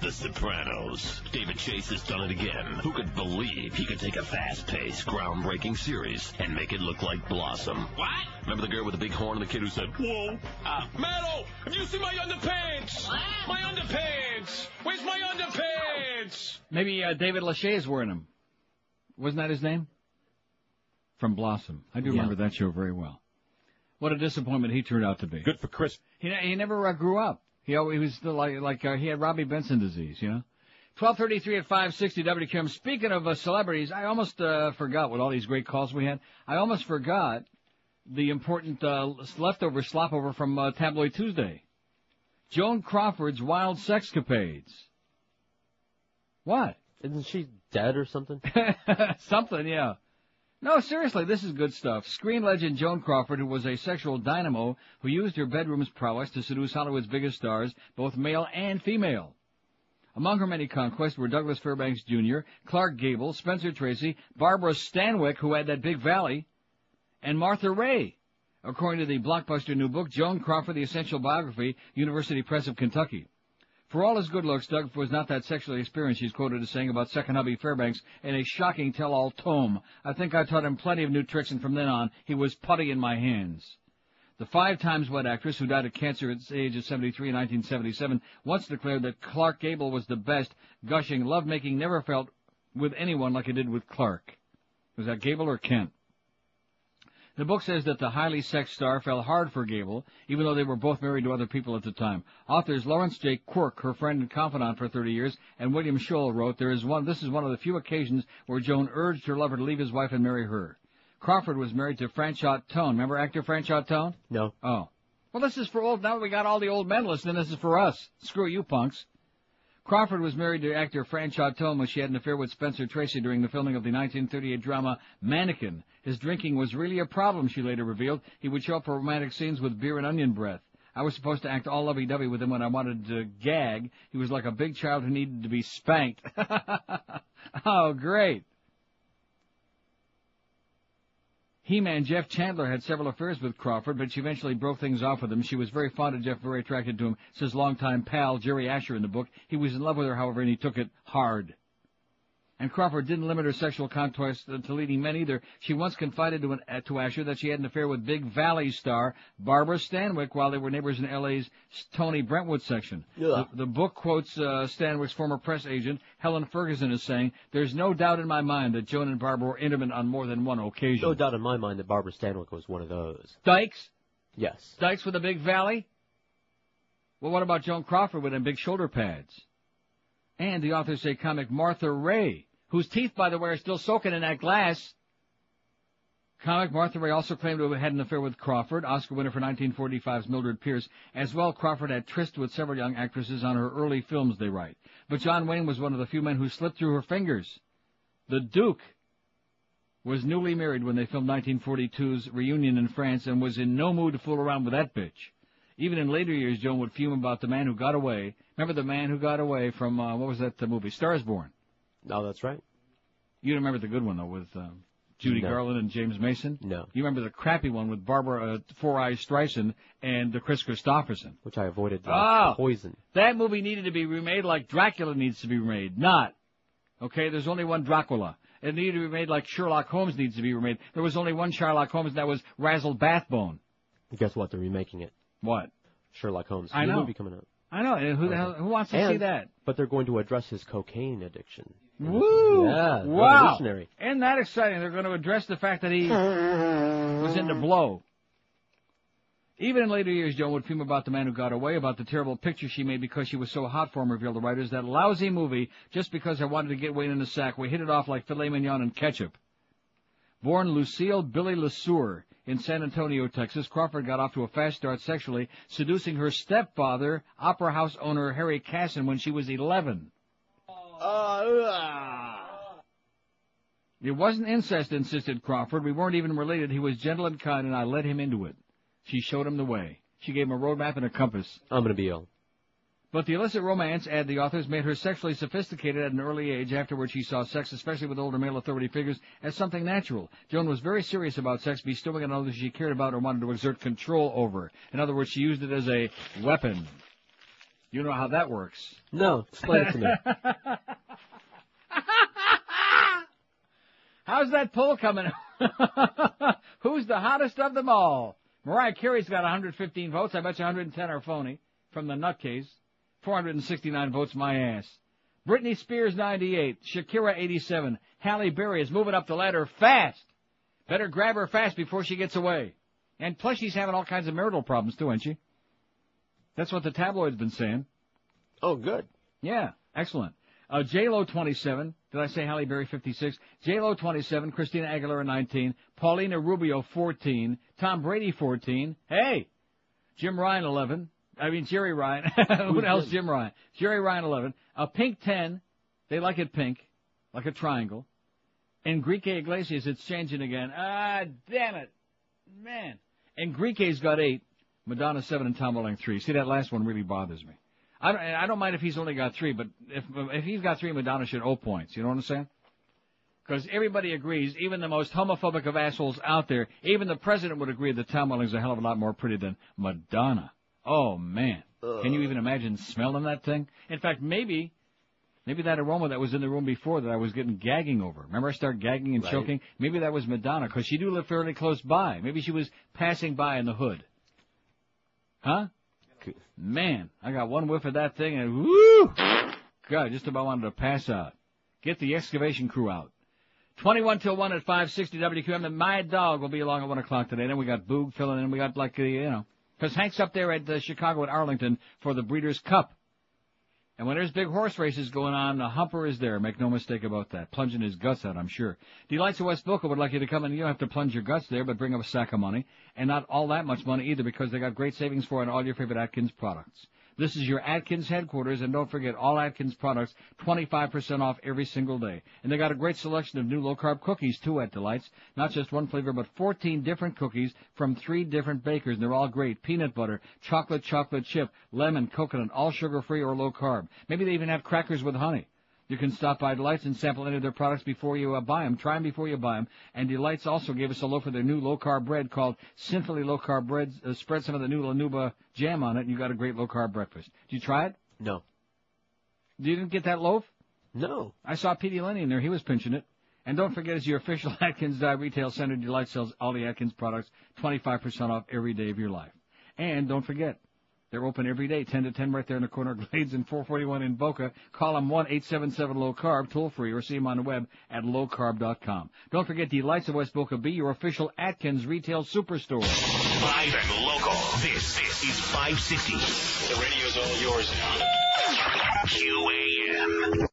The Sopranos. David Chase has done it again. Who could believe he could take a fast-paced, groundbreaking series and make it look like Blossom? What? Remember the girl with the big horn and the kid who said, whoa? Uh, Meadow, have you seen my underpants? What? My underpants. Where's my underpants? Maybe uh, David Lachey is wearing them. Wasn't that his name? From Blossom. I do yeah. remember that show very well. What a disappointment he turned out to be. Good for Chris. He, he never uh, grew up. He always he was still like like uh, he had Robbie Benson disease, you know. twelve thirty-three at five sixty W Q M. Speaking of uh, celebrities, I almost uh, forgot with all these great calls we had. I almost forgot the important uh, leftover slop over from uh, Tabloid Tuesday. Joan Crawford's wild sexcapades. What? Isn't she dead or something? Something, yeah. No, seriously, this is good stuff. Screen legend Joan Crawford, who was a sexual dynamo who used her bedroom's prowess to seduce Hollywood's biggest stars, both male and female. Among her many conquests were Douglas Fairbanks Junior, Clark Gable, Spencer Tracy, Barbara Stanwyck, who had that big valley, and Martha Raye. according to the blockbuster new book, Joan Crawford, The Essential Biography, University Press of Kentucky. For all his good looks, Doug was not that sexually experienced, he's quoted as saying about second hubby Fairbanks in a shocking tell-all tome. I think I taught him plenty of new tricks, and from then on, he was putty in my hands. The five-times-wed actress, who died of cancer at the age of seventy-three in nineteen seventy-seven, once declared that Clark Gable was the best, gushing, lovemaking never felt with anyone like it did with Clark. Was that Gable or Kent? The book says that the highly sexed star fell hard for Gable, even though they were both married to other people at the time. Authors Lawrence J. Quirk, her friend and confidant for thirty years, and William Scholl wrote, "There is one. This is one of the few occasions where Joan urged her lover to leave his wife and marry her." Crawford was married to Franchot Tone. Remember actor Franchot Tone? No. Oh. Well, this is for old. Now we got all the old men listening. This is for us. Screw you, punks. Crawford was married to actor Franchot Tone when she had an affair with Spencer Tracy during the filming of the nineteen thirty-eight drama Mannequin. His drinking was really a problem, she later revealed. He would show up for romantic scenes with beer and onion breath. I was supposed to act all lovey-dovey with him when I wanted to gag. He was like a big child who needed to be spanked. Oh, great. He-Man Jeff Chandler had several affairs with Crawford, but she eventually broke things off with him. She was very fond of Jeff, very attracted to him, says longtime pal Jerry Asher in the book. He was in love with her, however, and he took it hard. And Crawford didn't limit her sexual conquest to leading men either. She once confided to, an, uh, to Asher that she had an affair with Big Valley star Barbara Stanwyck while they were neighbors in L A's Tony Brentwood section. Yeah. The, the book quotes uh, Stanwyck's former press agent, Helen Ferguson, as saying, "There's no doubt in my mind that Joan and Barbara were intimate on more than one occasion." No doubt in my mind that Barbara Stanwyck was one of those. Dykes? Yes. Dykes with a Big Valley? Well, what about Joan Crawford with them big shoulder pads? And the authors say comic Martha Ray, whose teeth, by the way, are still soaking in that glass. Comic Martha Ray also claimed to have had an affair with Crawford, Oscar winner for nineteen forty-five's Mildred Pierce. As well, Crawford had trysts with several young actresses on her early films, they write. But John Wayne was one of the few men who slipped through her fingers. The Duke was newly married when they filmed nineteen forty-two's Reunion in France and was in no mood to fool around with that bitch. Even in later years, Joan would fume about the man who got away. Remember the man who got away from, uh, what was that the movie, Stars Born? Oh, that's right. You remember the good one, though, with uh, Judy no. Garland and James Mason? No. You remember the crappy one with Barbara uh, Four Eyes Streisand and the Chris Christopherson? Which I avoided like oh, poison. That movie needed to be remade like Dracula needs to be remade. Not. Okay, there's only one Dracula. It needed to be made like Sherlock Holmes needs to be remade. There was only one Sherlock Holmes, and that was Razzle Bathbone. Guess what? They're remaking it. What? Sherlock Holmes. I know. Movie coming up. I know. And who, okay. hell, who wants to and, see that? But they're going to address his cocaine addiction. Woo! Yeah, wow. Revolutionary. Isn't that exciting? They're going to address the fact that he was into blow. Even in later years, Joan would fume about the man who got away, about the terrible picture she made because she was so hot for him, revealed the writers, that lousy movie, just because I wanted to get Wayne in a sack. We hit it off like filet mignon and ketchup. Born Lucille Billy LeSueur in San Antonio, Texas, Crawford got off to a fast start sexually, seducing her stepfather, opera house owner Harry Casson, when she was eleven. Uh, it wasn't incest, insisted Crawford. We weren't even related. He was gentle and kind, and I led him into it. She showed him the way. She gave him a road map and a compass. I'm going to be ill. But the illicit romance, add the authors, made her sexually sophisticated at an early age. Afterward, she saw sex, especially with older male authority figures, as something natural. Joan was very serious about sex, bestowing it on others she cared about or wanted to exert control over. In other words, she used it as a weapon. You know how that works. No, explain it to me. How's that poll coming? Who's the hottest of them all? Mariah Carey's got one hundred fifteen votes. I bet you one hundred ten are phony from the nutcase. four hundred sixty-nine votes, my ass. Britney Spears, ninety-eight. Shakira, eighty-seven. Halle Berry is moving up the ladder fast. Better grab her fast before she gets away. And plus, she's having all kinds of marital problems, too, ain't she? That's what the tabloid's been saying. Oh, good. Yeah, excellent. Uh, J-Lo, twenty-seven. Did I say Halle Berry, fifty-six? J-Lo, twenty-seven. Christina Aguilera, nineteen. Paulina Rubio, fourteen. Tom Brady, fourteen. Hey! Jim Ryan, eleven. I mean, Jeri Ryan. Who else? Jim Ryan. Jeri Ryan, eleven. A Pink, ten. They like it pink, like a triangle. Enrique Iglesias, it's changing again. Ah, damn it. Man. Enrique's got eight. Madonna, seven, and Tom Welling, three. See, that last one really bothers me. I don't, I don't mind if he's only got three, but if if he's got three, Madonna should owe points. You know what I'm saying? Because everybody agrees, even the most homophobic of assholes out there, even the president would agree that Tom Welling's a hell of a lot more pretty than Madonna. Oh, man. Ugh. Can you even imagine smelling that thing? In fact, maybe maybe that aroma that was in the room before that I was getting gagging over. Remember I started gagging and right. choking? Maybe that was Madonna, because she do live fairly close by. Maybe she was passing by in the hood. Huh? Man, I got one whiff of that thing, and woo! God, just about wanted to pass out. Get the excavation crew out. twenty-one till one at five sixty W Q M, and my dog will be along at one o'clock today. Then we got Boog filling in. We got, like, you know, because Hank's up there at uh, Chicago at Arlington for the Breeders' Cup. And when there's big horse races going on, the Humper is there. Make no mistake about that. Plunging his guts out, I'm sure. Delights of West Boca would like you to come in. You don't have to plunge your guts there, but bring up a sack of money. And not all that much money either, because they got great savings for on all your favorite Atkins products. This is your Atkins headquarters, and don't forget, all Atkins products, twenty-five percent off every single day. And they got a great selection of new low-carb cookies, too, at Delights. Not just one flavor, but fourteen different cookies from three different bakers, and they're all great. Peanut butter, chocolate, chocolate chip, lemon, coconut, all sugar-free or low-carb. Maybe they even have crackers with honey. You can stop by Delights and sample any of their products before you uh, buy them. Try them before you buy them. And Delights also gave us a loaf of their new low-carb bread called Sinfully Low-Carb Bread. Uh, spread some of the new Lanuba jam on it, and you got a great low-carb breakfast. Did you try it? No. You didn't get that loaf? No. I saw Petey Lenny in there. He was pinching it. And don't forget, it's your official Atkins Dye Retail Center. Delights sells all the Atkins products, twenty-five percent off every day of your life. And don't forget, they're open every day, ten to ten right there in the corner of Glades and four forty-one in Boca. Call them one eight seven seven low carb, toll-free, or see them on the web at low carb dot com. Don't forget, Delights of West Boca be your official Atkins retail superstore. Live and local, this, this is five sixty. The radio's all yours now. Q A M.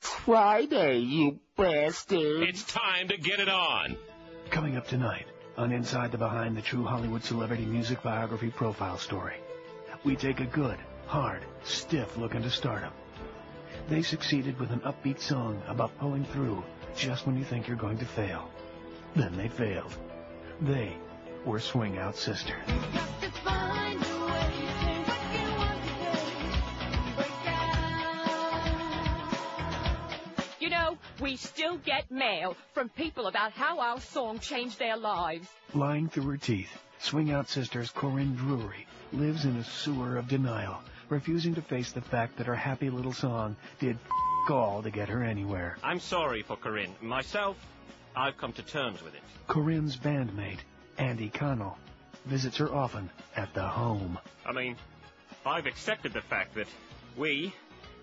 Friday, you bastard. It's time to get it on. Coming up tonight on Inside the Behind the True Hollywood Celebrity Music Biography Profile Story, we take a good, hard, stiff look into stardom. They succeeded with an upbeat song about pulling through just when you think you're going to fail. Then they failed. They were Swing Out Sisters. We still get mail from people about how our song changed their lives. Lying through her teeth, Swing Out Sisters Corinne Drury lives in a sewer of denial, refusing to face the fact that her happy little song did f*** all to get her anywhere. I'm sorry for Corinne. Myself, I've come to terms with it. Corinne's bandmate, Andy Connell, visits her often at the home. I mean, I've accepted the fact that we...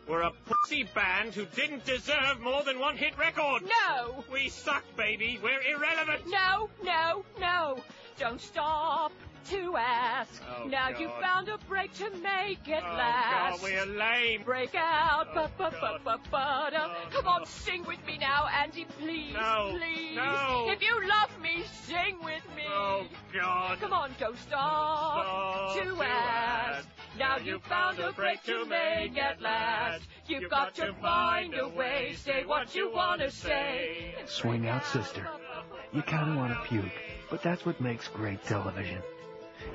we're a pussy band who didn't deserve more than one hit record. No. We suck, baby. We're irrelevant. No, no, no. Don't stop to ask. Oh, now God. You found a break to make it oh, last. God, we're lame. Break out. Oh, ba, ba, ba, ba, da. Oh, Come God. on, sing with me now, Andy, please. No. Please. No. If you love me, sing with me. Oh, God. Come on, don't stop, stop to, to ask. ask. Now you found a break to make at last. You've got to find a way. Say what you want to say. Swing Out Sister. You kind of want to puke, but that's what makes great television.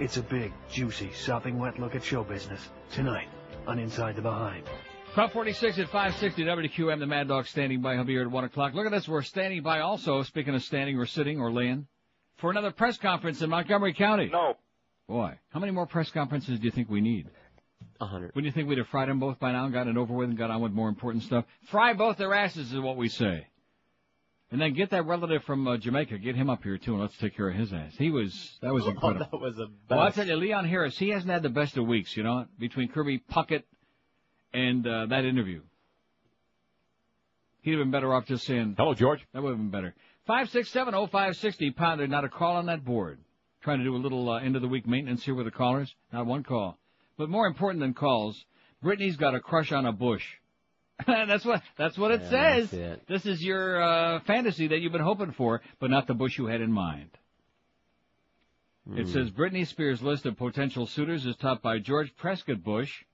It's a big, juicy, sopping wet look at show business. Tonight on Inside the Behind. Top forty-six at five sixty W Q M. The Mad Dog standing by. He'll be here at one o'clock. Look at this. We're standing by also, speaking of standing or sitting or laying, for another press conference in Montgomery County. No. Boy, how many more press conferences do you think we need? A hundred. Wouldn't you think we'd have fried them both by now and gotten it over with and got on with more important stuff? Fry both their asses is what we say. And then get that relative from uh, Jamaica, get him up here, too, and let's take care of his ass. He was, that was incredible. Oh, that was a best. Well, I'll tell you, Leon Harris, he hasn't had the best of weeks, you know, between Kirby Puckett and uh, that interview. He'd have been better off just saying... Hello, George. That would have been better. five six seven oh five six oh, pound, there's not a call on that board. Trying to do a little uh, end-of-the-week maintenance here with the callers. Not one call. But more important than calls, Britney's got a crush on a bush. that's what that's what it yeah, says. It. This is your uh, fantasy that you've been hoping for, but not the bush you had in mind. Mm. It says, Britney Spears' list of potential suitors is topped by George Prescott Bush,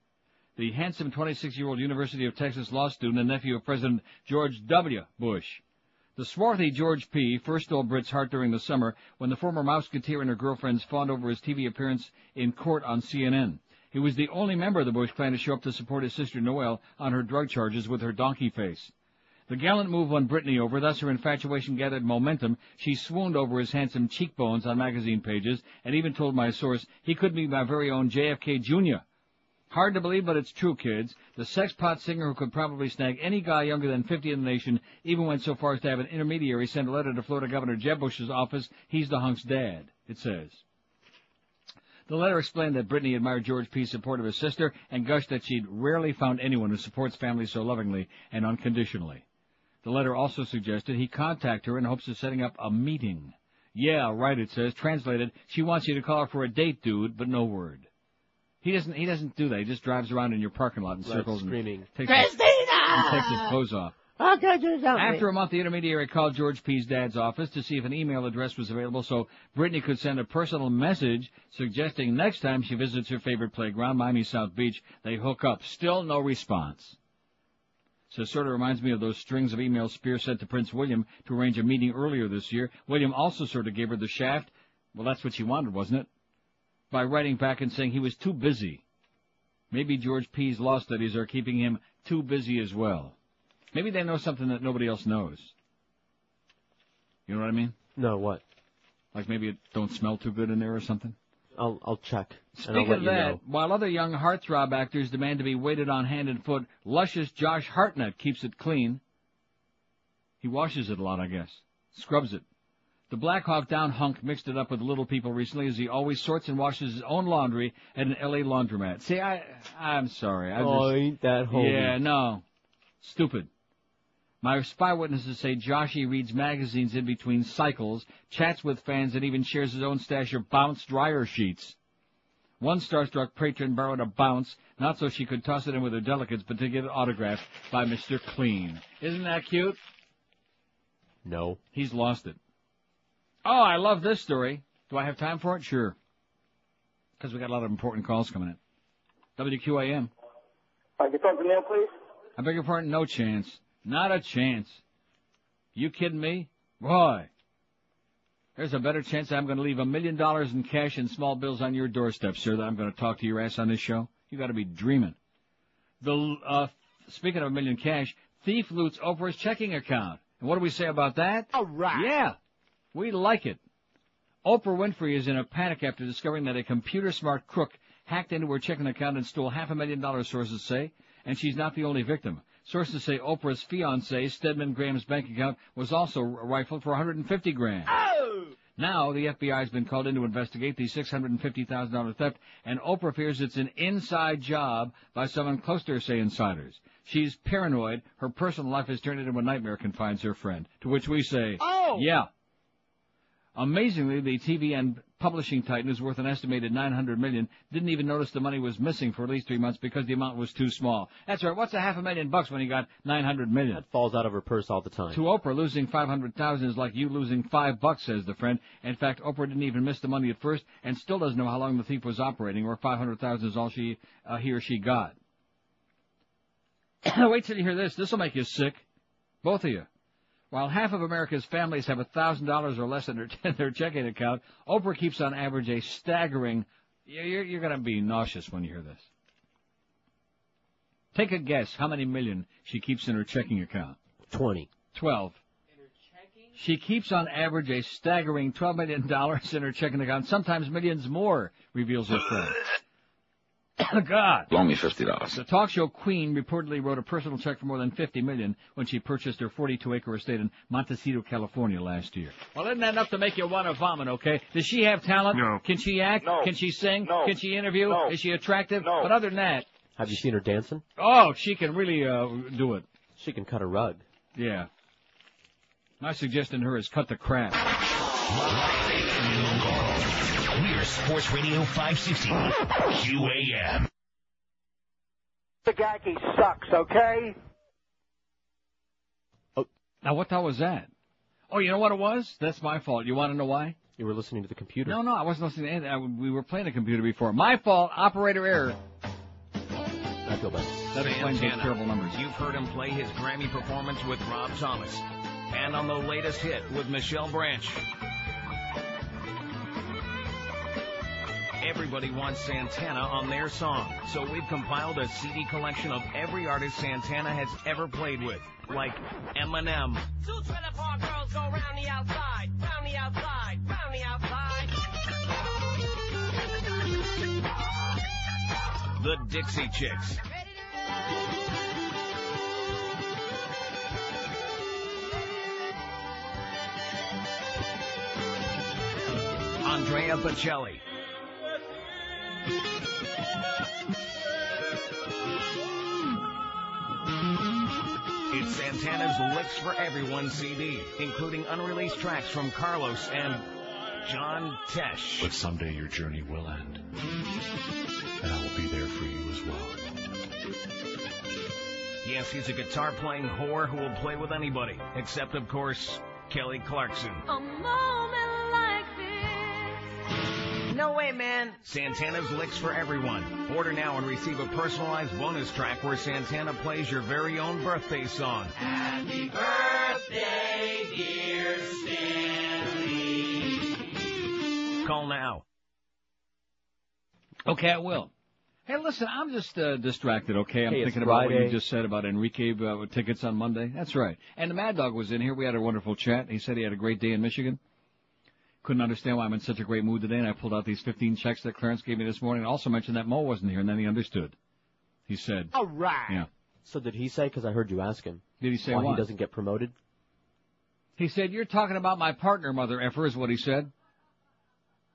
the handsome twenty-six-year-old University of Texas law student and nephew of President George W. Bush. The swarthy George P. first stole Brit's heart during the summer when the former Mouseketeer and her girlfriends fawned over his T V appearance in court on C N N. He was the only member of the Bush clan to show up to support his sister Noelle on her drug charges with her donkey face. The gallant move won Britney over, thus her infatuation gathered momentum. She swooned over his handsome cheekbones on magazine pages and even told my source he could be my very own J F K Junior Hard to believe, but it's true, kids. The sex pot singer who could probably snag any guy younger than fifty in the nation even went so far as to have an intermediary send a letter to Florida Governor Jeb Bush's office. He's the hunk's dad, it says. The letter explained that Britney admired George P.'s support of his sister and gushed that she'd rarely found anyone who supports family so lovingly and unconditionally. The letter also suggested he contact her in hopes of setting up a meeting. Yeah, right, it says. Translated, she wants you to call her for a date, dude, but no word. He doesn't. He doesn't do that. He just drives around in your parking lot in right, circles screaming. and takes his, and takes his clothes off. I'll go do something. After a month, the intermediary called George P.'s dad's office to see if an email address was available so Britney could send a personal message suggesting next time she visits her favorite playground, Miami South Beach, they hook up. Still no response. So it sort of reminds me of those strings of emails Spears sent to Prince William to arrange a meeting earlier this year. William also sort of gave her the shaft. Well, that's what she wanted, wasn't it? By writing back and saying he was too busy. Maybe George P.'s law studies are keeping him too busy as well. Maybe they know something that nobody else knows. You know what I mean? No, what? Like maybe it don't smell too good in there or something? I'll I'll check. Speaking of that, while other young heartthrob actors demand to be waited on hand and foot, luscious Josh Hartnett keeps it clean. He washes it a lot, I guess. Scrubs it. The Black Hawk Down hunk mixed it up with Little People recently as he always sorts and washes his own laundry at an L A laundromat. See, I, I'm sorry. I oh, just, ain't that homie. Yeah, no. Stupid. My spy witnesses say Joshy reads magazines in between cycles, chats with fans, and even shares his own stash of Bounce dryer sheets. One starstruck patron borrowed a Bounce, not so she could toss it in with her delicates, but to get it autographed by Mister Clean. Isn't that cute? No. He's lost it. Oh, I love this story. Do I have time for it? Sure. Because we got a lot of important calls coming in. W Q A M. I can talk to Neil, please? I beg your pardon? No chance. Not a chance. You kidding me? Boy, there's a better chance I'm going to leave a million dollars in cash and small bills on your doorstep, sir, that I'm going to talk to your ass on this show. You got to be dreaming. The uh, speaking of a million cash, thief loots Oprah's checking account. And what do we say about that? All right. Yeah. We like it. Oprah Winfrey is in a panic after discovering that a computer-smart crook hacked into her checking account and stole half a million dollars, sources say, and she's not the only victim. Sources say Oprah's fiancé, Stedman Graham's bank account, was also rifled for one hundred fifty grand. Oh! Now the F B I has been called in to investigate the six hundred fifty thousand dollars theft, and Oprah fears it's an inside job by someone close to her, say insiders. She's paranoid. Her personal life has turned into a nightmare, confides her friend, to which we say, oh! Yeah. Amazingly, the T V and publishing titan is worth an estimated nine hundred million dollars. Didn't even notice the money was missing for at least three months because the amount was too small. That's right. What's a half a million bucks when you got nine hundred million dollars? That falls out of her purse all the time. To Oprah, losing five hundred thousand dollars is like you losing five bucks, says the friend. In fact, Oprah didn't even miss the money at first and still doesn't know how long the thief was operating, or five hundred thousand dollars is all she, uh, he or she got. Wait till you hear this. This will make you sick. Both of you. While half of America's families have one thousand dollars or less in their, in their checking account, Oprah keeps on average a staggering... You're, you're going to be nauseous when you hear this. Take a guess how many million she keeps in her checking account. twenty. twelve. In her checking? She keeps on average a staggering twelve million dollars in her checking account, sometimes millions more, reveals her friend. God. Loan me fifty dollars. The talk show queen reportedly wrote a personal check for more than fifty million dollars when she purchased her forty-two acre estate in Montecito, California last year. Well, isn't that enough to make you want to vomit, okay? Does she have talent? No. Can she act? No. Can she sing? No. Can she interview? No. Is she attractive? No. But other than that... Have you seen her dancing? Oh, she can really uh, do it. She can cut a rug. Yeah. My suggestion to her is cut the crap. Sports Radio five sixty, Q A M. The Gaggy sucks, okay? Oh. Now, what the hell was that? Oh, you know what it was? That's my fault. You want to know why? You were listening to the computer. No, no, I wasn't listening to anything. I, we were playing a computer before. My fault, operator error. I feel bad. That explains those terrible numbers. You've heard him play his Grammy performance with Rob Thomas. And on the latest hit with Michelle Branch. everybody wants Santana on their song, so we've compiled a C D collection of every artist Santana has ever played with, like Eminem. Two trailer park girls go round the outside, round the outside, round the outside. The Dixie Chicks. Andrea Bocelli. It's Santana's Licks for Everyone C D, including unreleased tracks from Carlos and John Tesh. But someday your journey will end, and I will be there for you as well. Yes, he's a guitar-playing whore who will play with anybody, except, of course, Kelly Clarkson. A moment like this. No way, man. Santana's Licks for Everyone. Order now and receive a personalized bonus track where Santana plays your very own birthday song. Happy birthday, dear Stanley. Call now. Okay, I will. Hey, listen, I'm just uh, distracted, okay? I'm hey, thinking about what you just said about Enrique uh, tickets on Monday. That's right. And the Mad Dog was in here. We had a wonderful chat. He said he had a great day in Michigan. Couldn't understand why I'm in such a great mood today, and I pulled out these fifteen checks that Clarence gave me this morning. I also mentioned that Mo wasn't here, and then he understood. He said. All right. Yeah. So did he say, because I heard you ask him, did he say why what? He doesn't get promoted? He said, you're talking about my partner, mother effer, is what he said.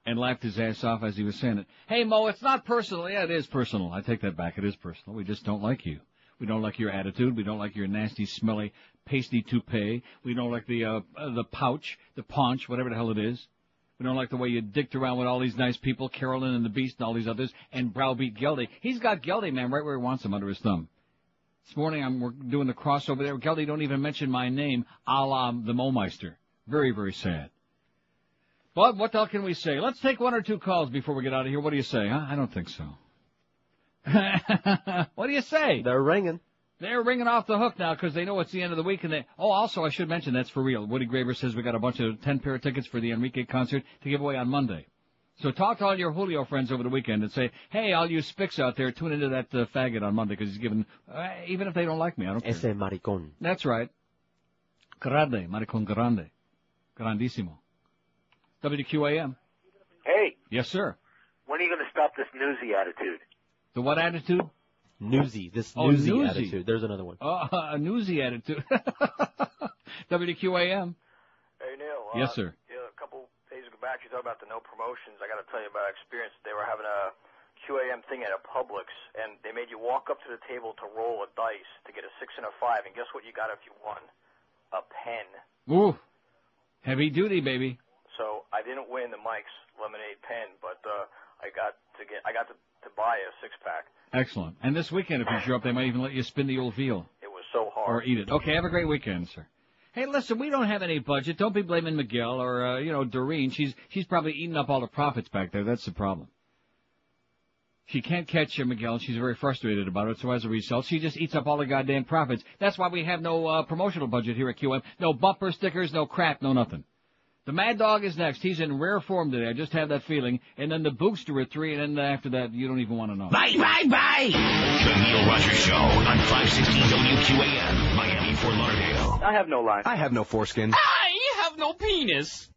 And laughed his ass off as he was saying it. Hey, Mo, it's not personal. Yeah, it is personal. I take that back. It is personal. We just don't like you. We don't like your attitude. We don't like your nasty, smelly, pasty toupee. We don't like the uh, the pouch, the paunch, whatever the hell it is. We don't like the way you dicked around with all these nice people, Carolyn and the Beast and all these others, and browbeat Geldy. He's got Geldy, man, right where he wants him, under his thumb. This morning I'm we're doing the crossover there. Geldy don't even mention my name, a la the Mowmeister. Very, very sad. But what the hell can we say? Let's take one or two calls before we get out of here. What do you say, huh? I don't think so. What do you say? They're ringing. They're ringing off the hook now because they know it's the end of the week. And they. Oh, also, I should mention, that's for real. Woody Graber says we got a bunch of ten-pair tickets for the Enrique concert to give away on Monday. So talk to all your Julio friends over the weekend and say, hey, all you spics out there, tune into that uh, faggot on Monday because he's giving, uh, even if they don't like me, I don't care. Ese maricón. That's right. Grande, maricón grande. Grandissimo. W Q A M. Hey. Yes, sir. When are you going to stop this newsy attitude? The what attitude? Newsy. This oh, newsy, newsy attitude. There's another one. Uh, a newsy attitude. W Q A M. Hey, Neil. Yes, uh, sir. You know, a couple days ago back, you talked about the no promotions. I got to tell you about experience. They were having a Q A M thing at a Publix, and they made you walk up to the table to roll a dice to get a six and a five, and guess what you got if you won? A pen. Ooh. Heavy duty, baby. So I didn't win the Mike's Lemonade pen, but uh, I got to get I got to, to buy a six pack. Excellent. And this weekend, if you show up, they might even let you spin the old veal. It was so hard. Or eat it. Okay, have a great weekend, sir. Hey, listen, we don't have any budget. Don't be blaming Miguel or uh, you know Doreen. She's she's probably eating up all the profits back there. That's the problem. She can't catch Miguel. She's very frustrated about it. So as a result, she just eats up all the goddamn profits. That's why we have no uh, promotional budget here at Q M. No bumper stickers. No crap. No nothing. The Mad Dog is next. He's in rare form today. I just have that feeling. And then the Boogster at three, and then after that, you don't even want to know. Bye, bye, bye! The Neil Rogers Show on five sixty W Q A M, Miami, Fort Lauderdale. I have no line. I have no foreskin. I have no penis.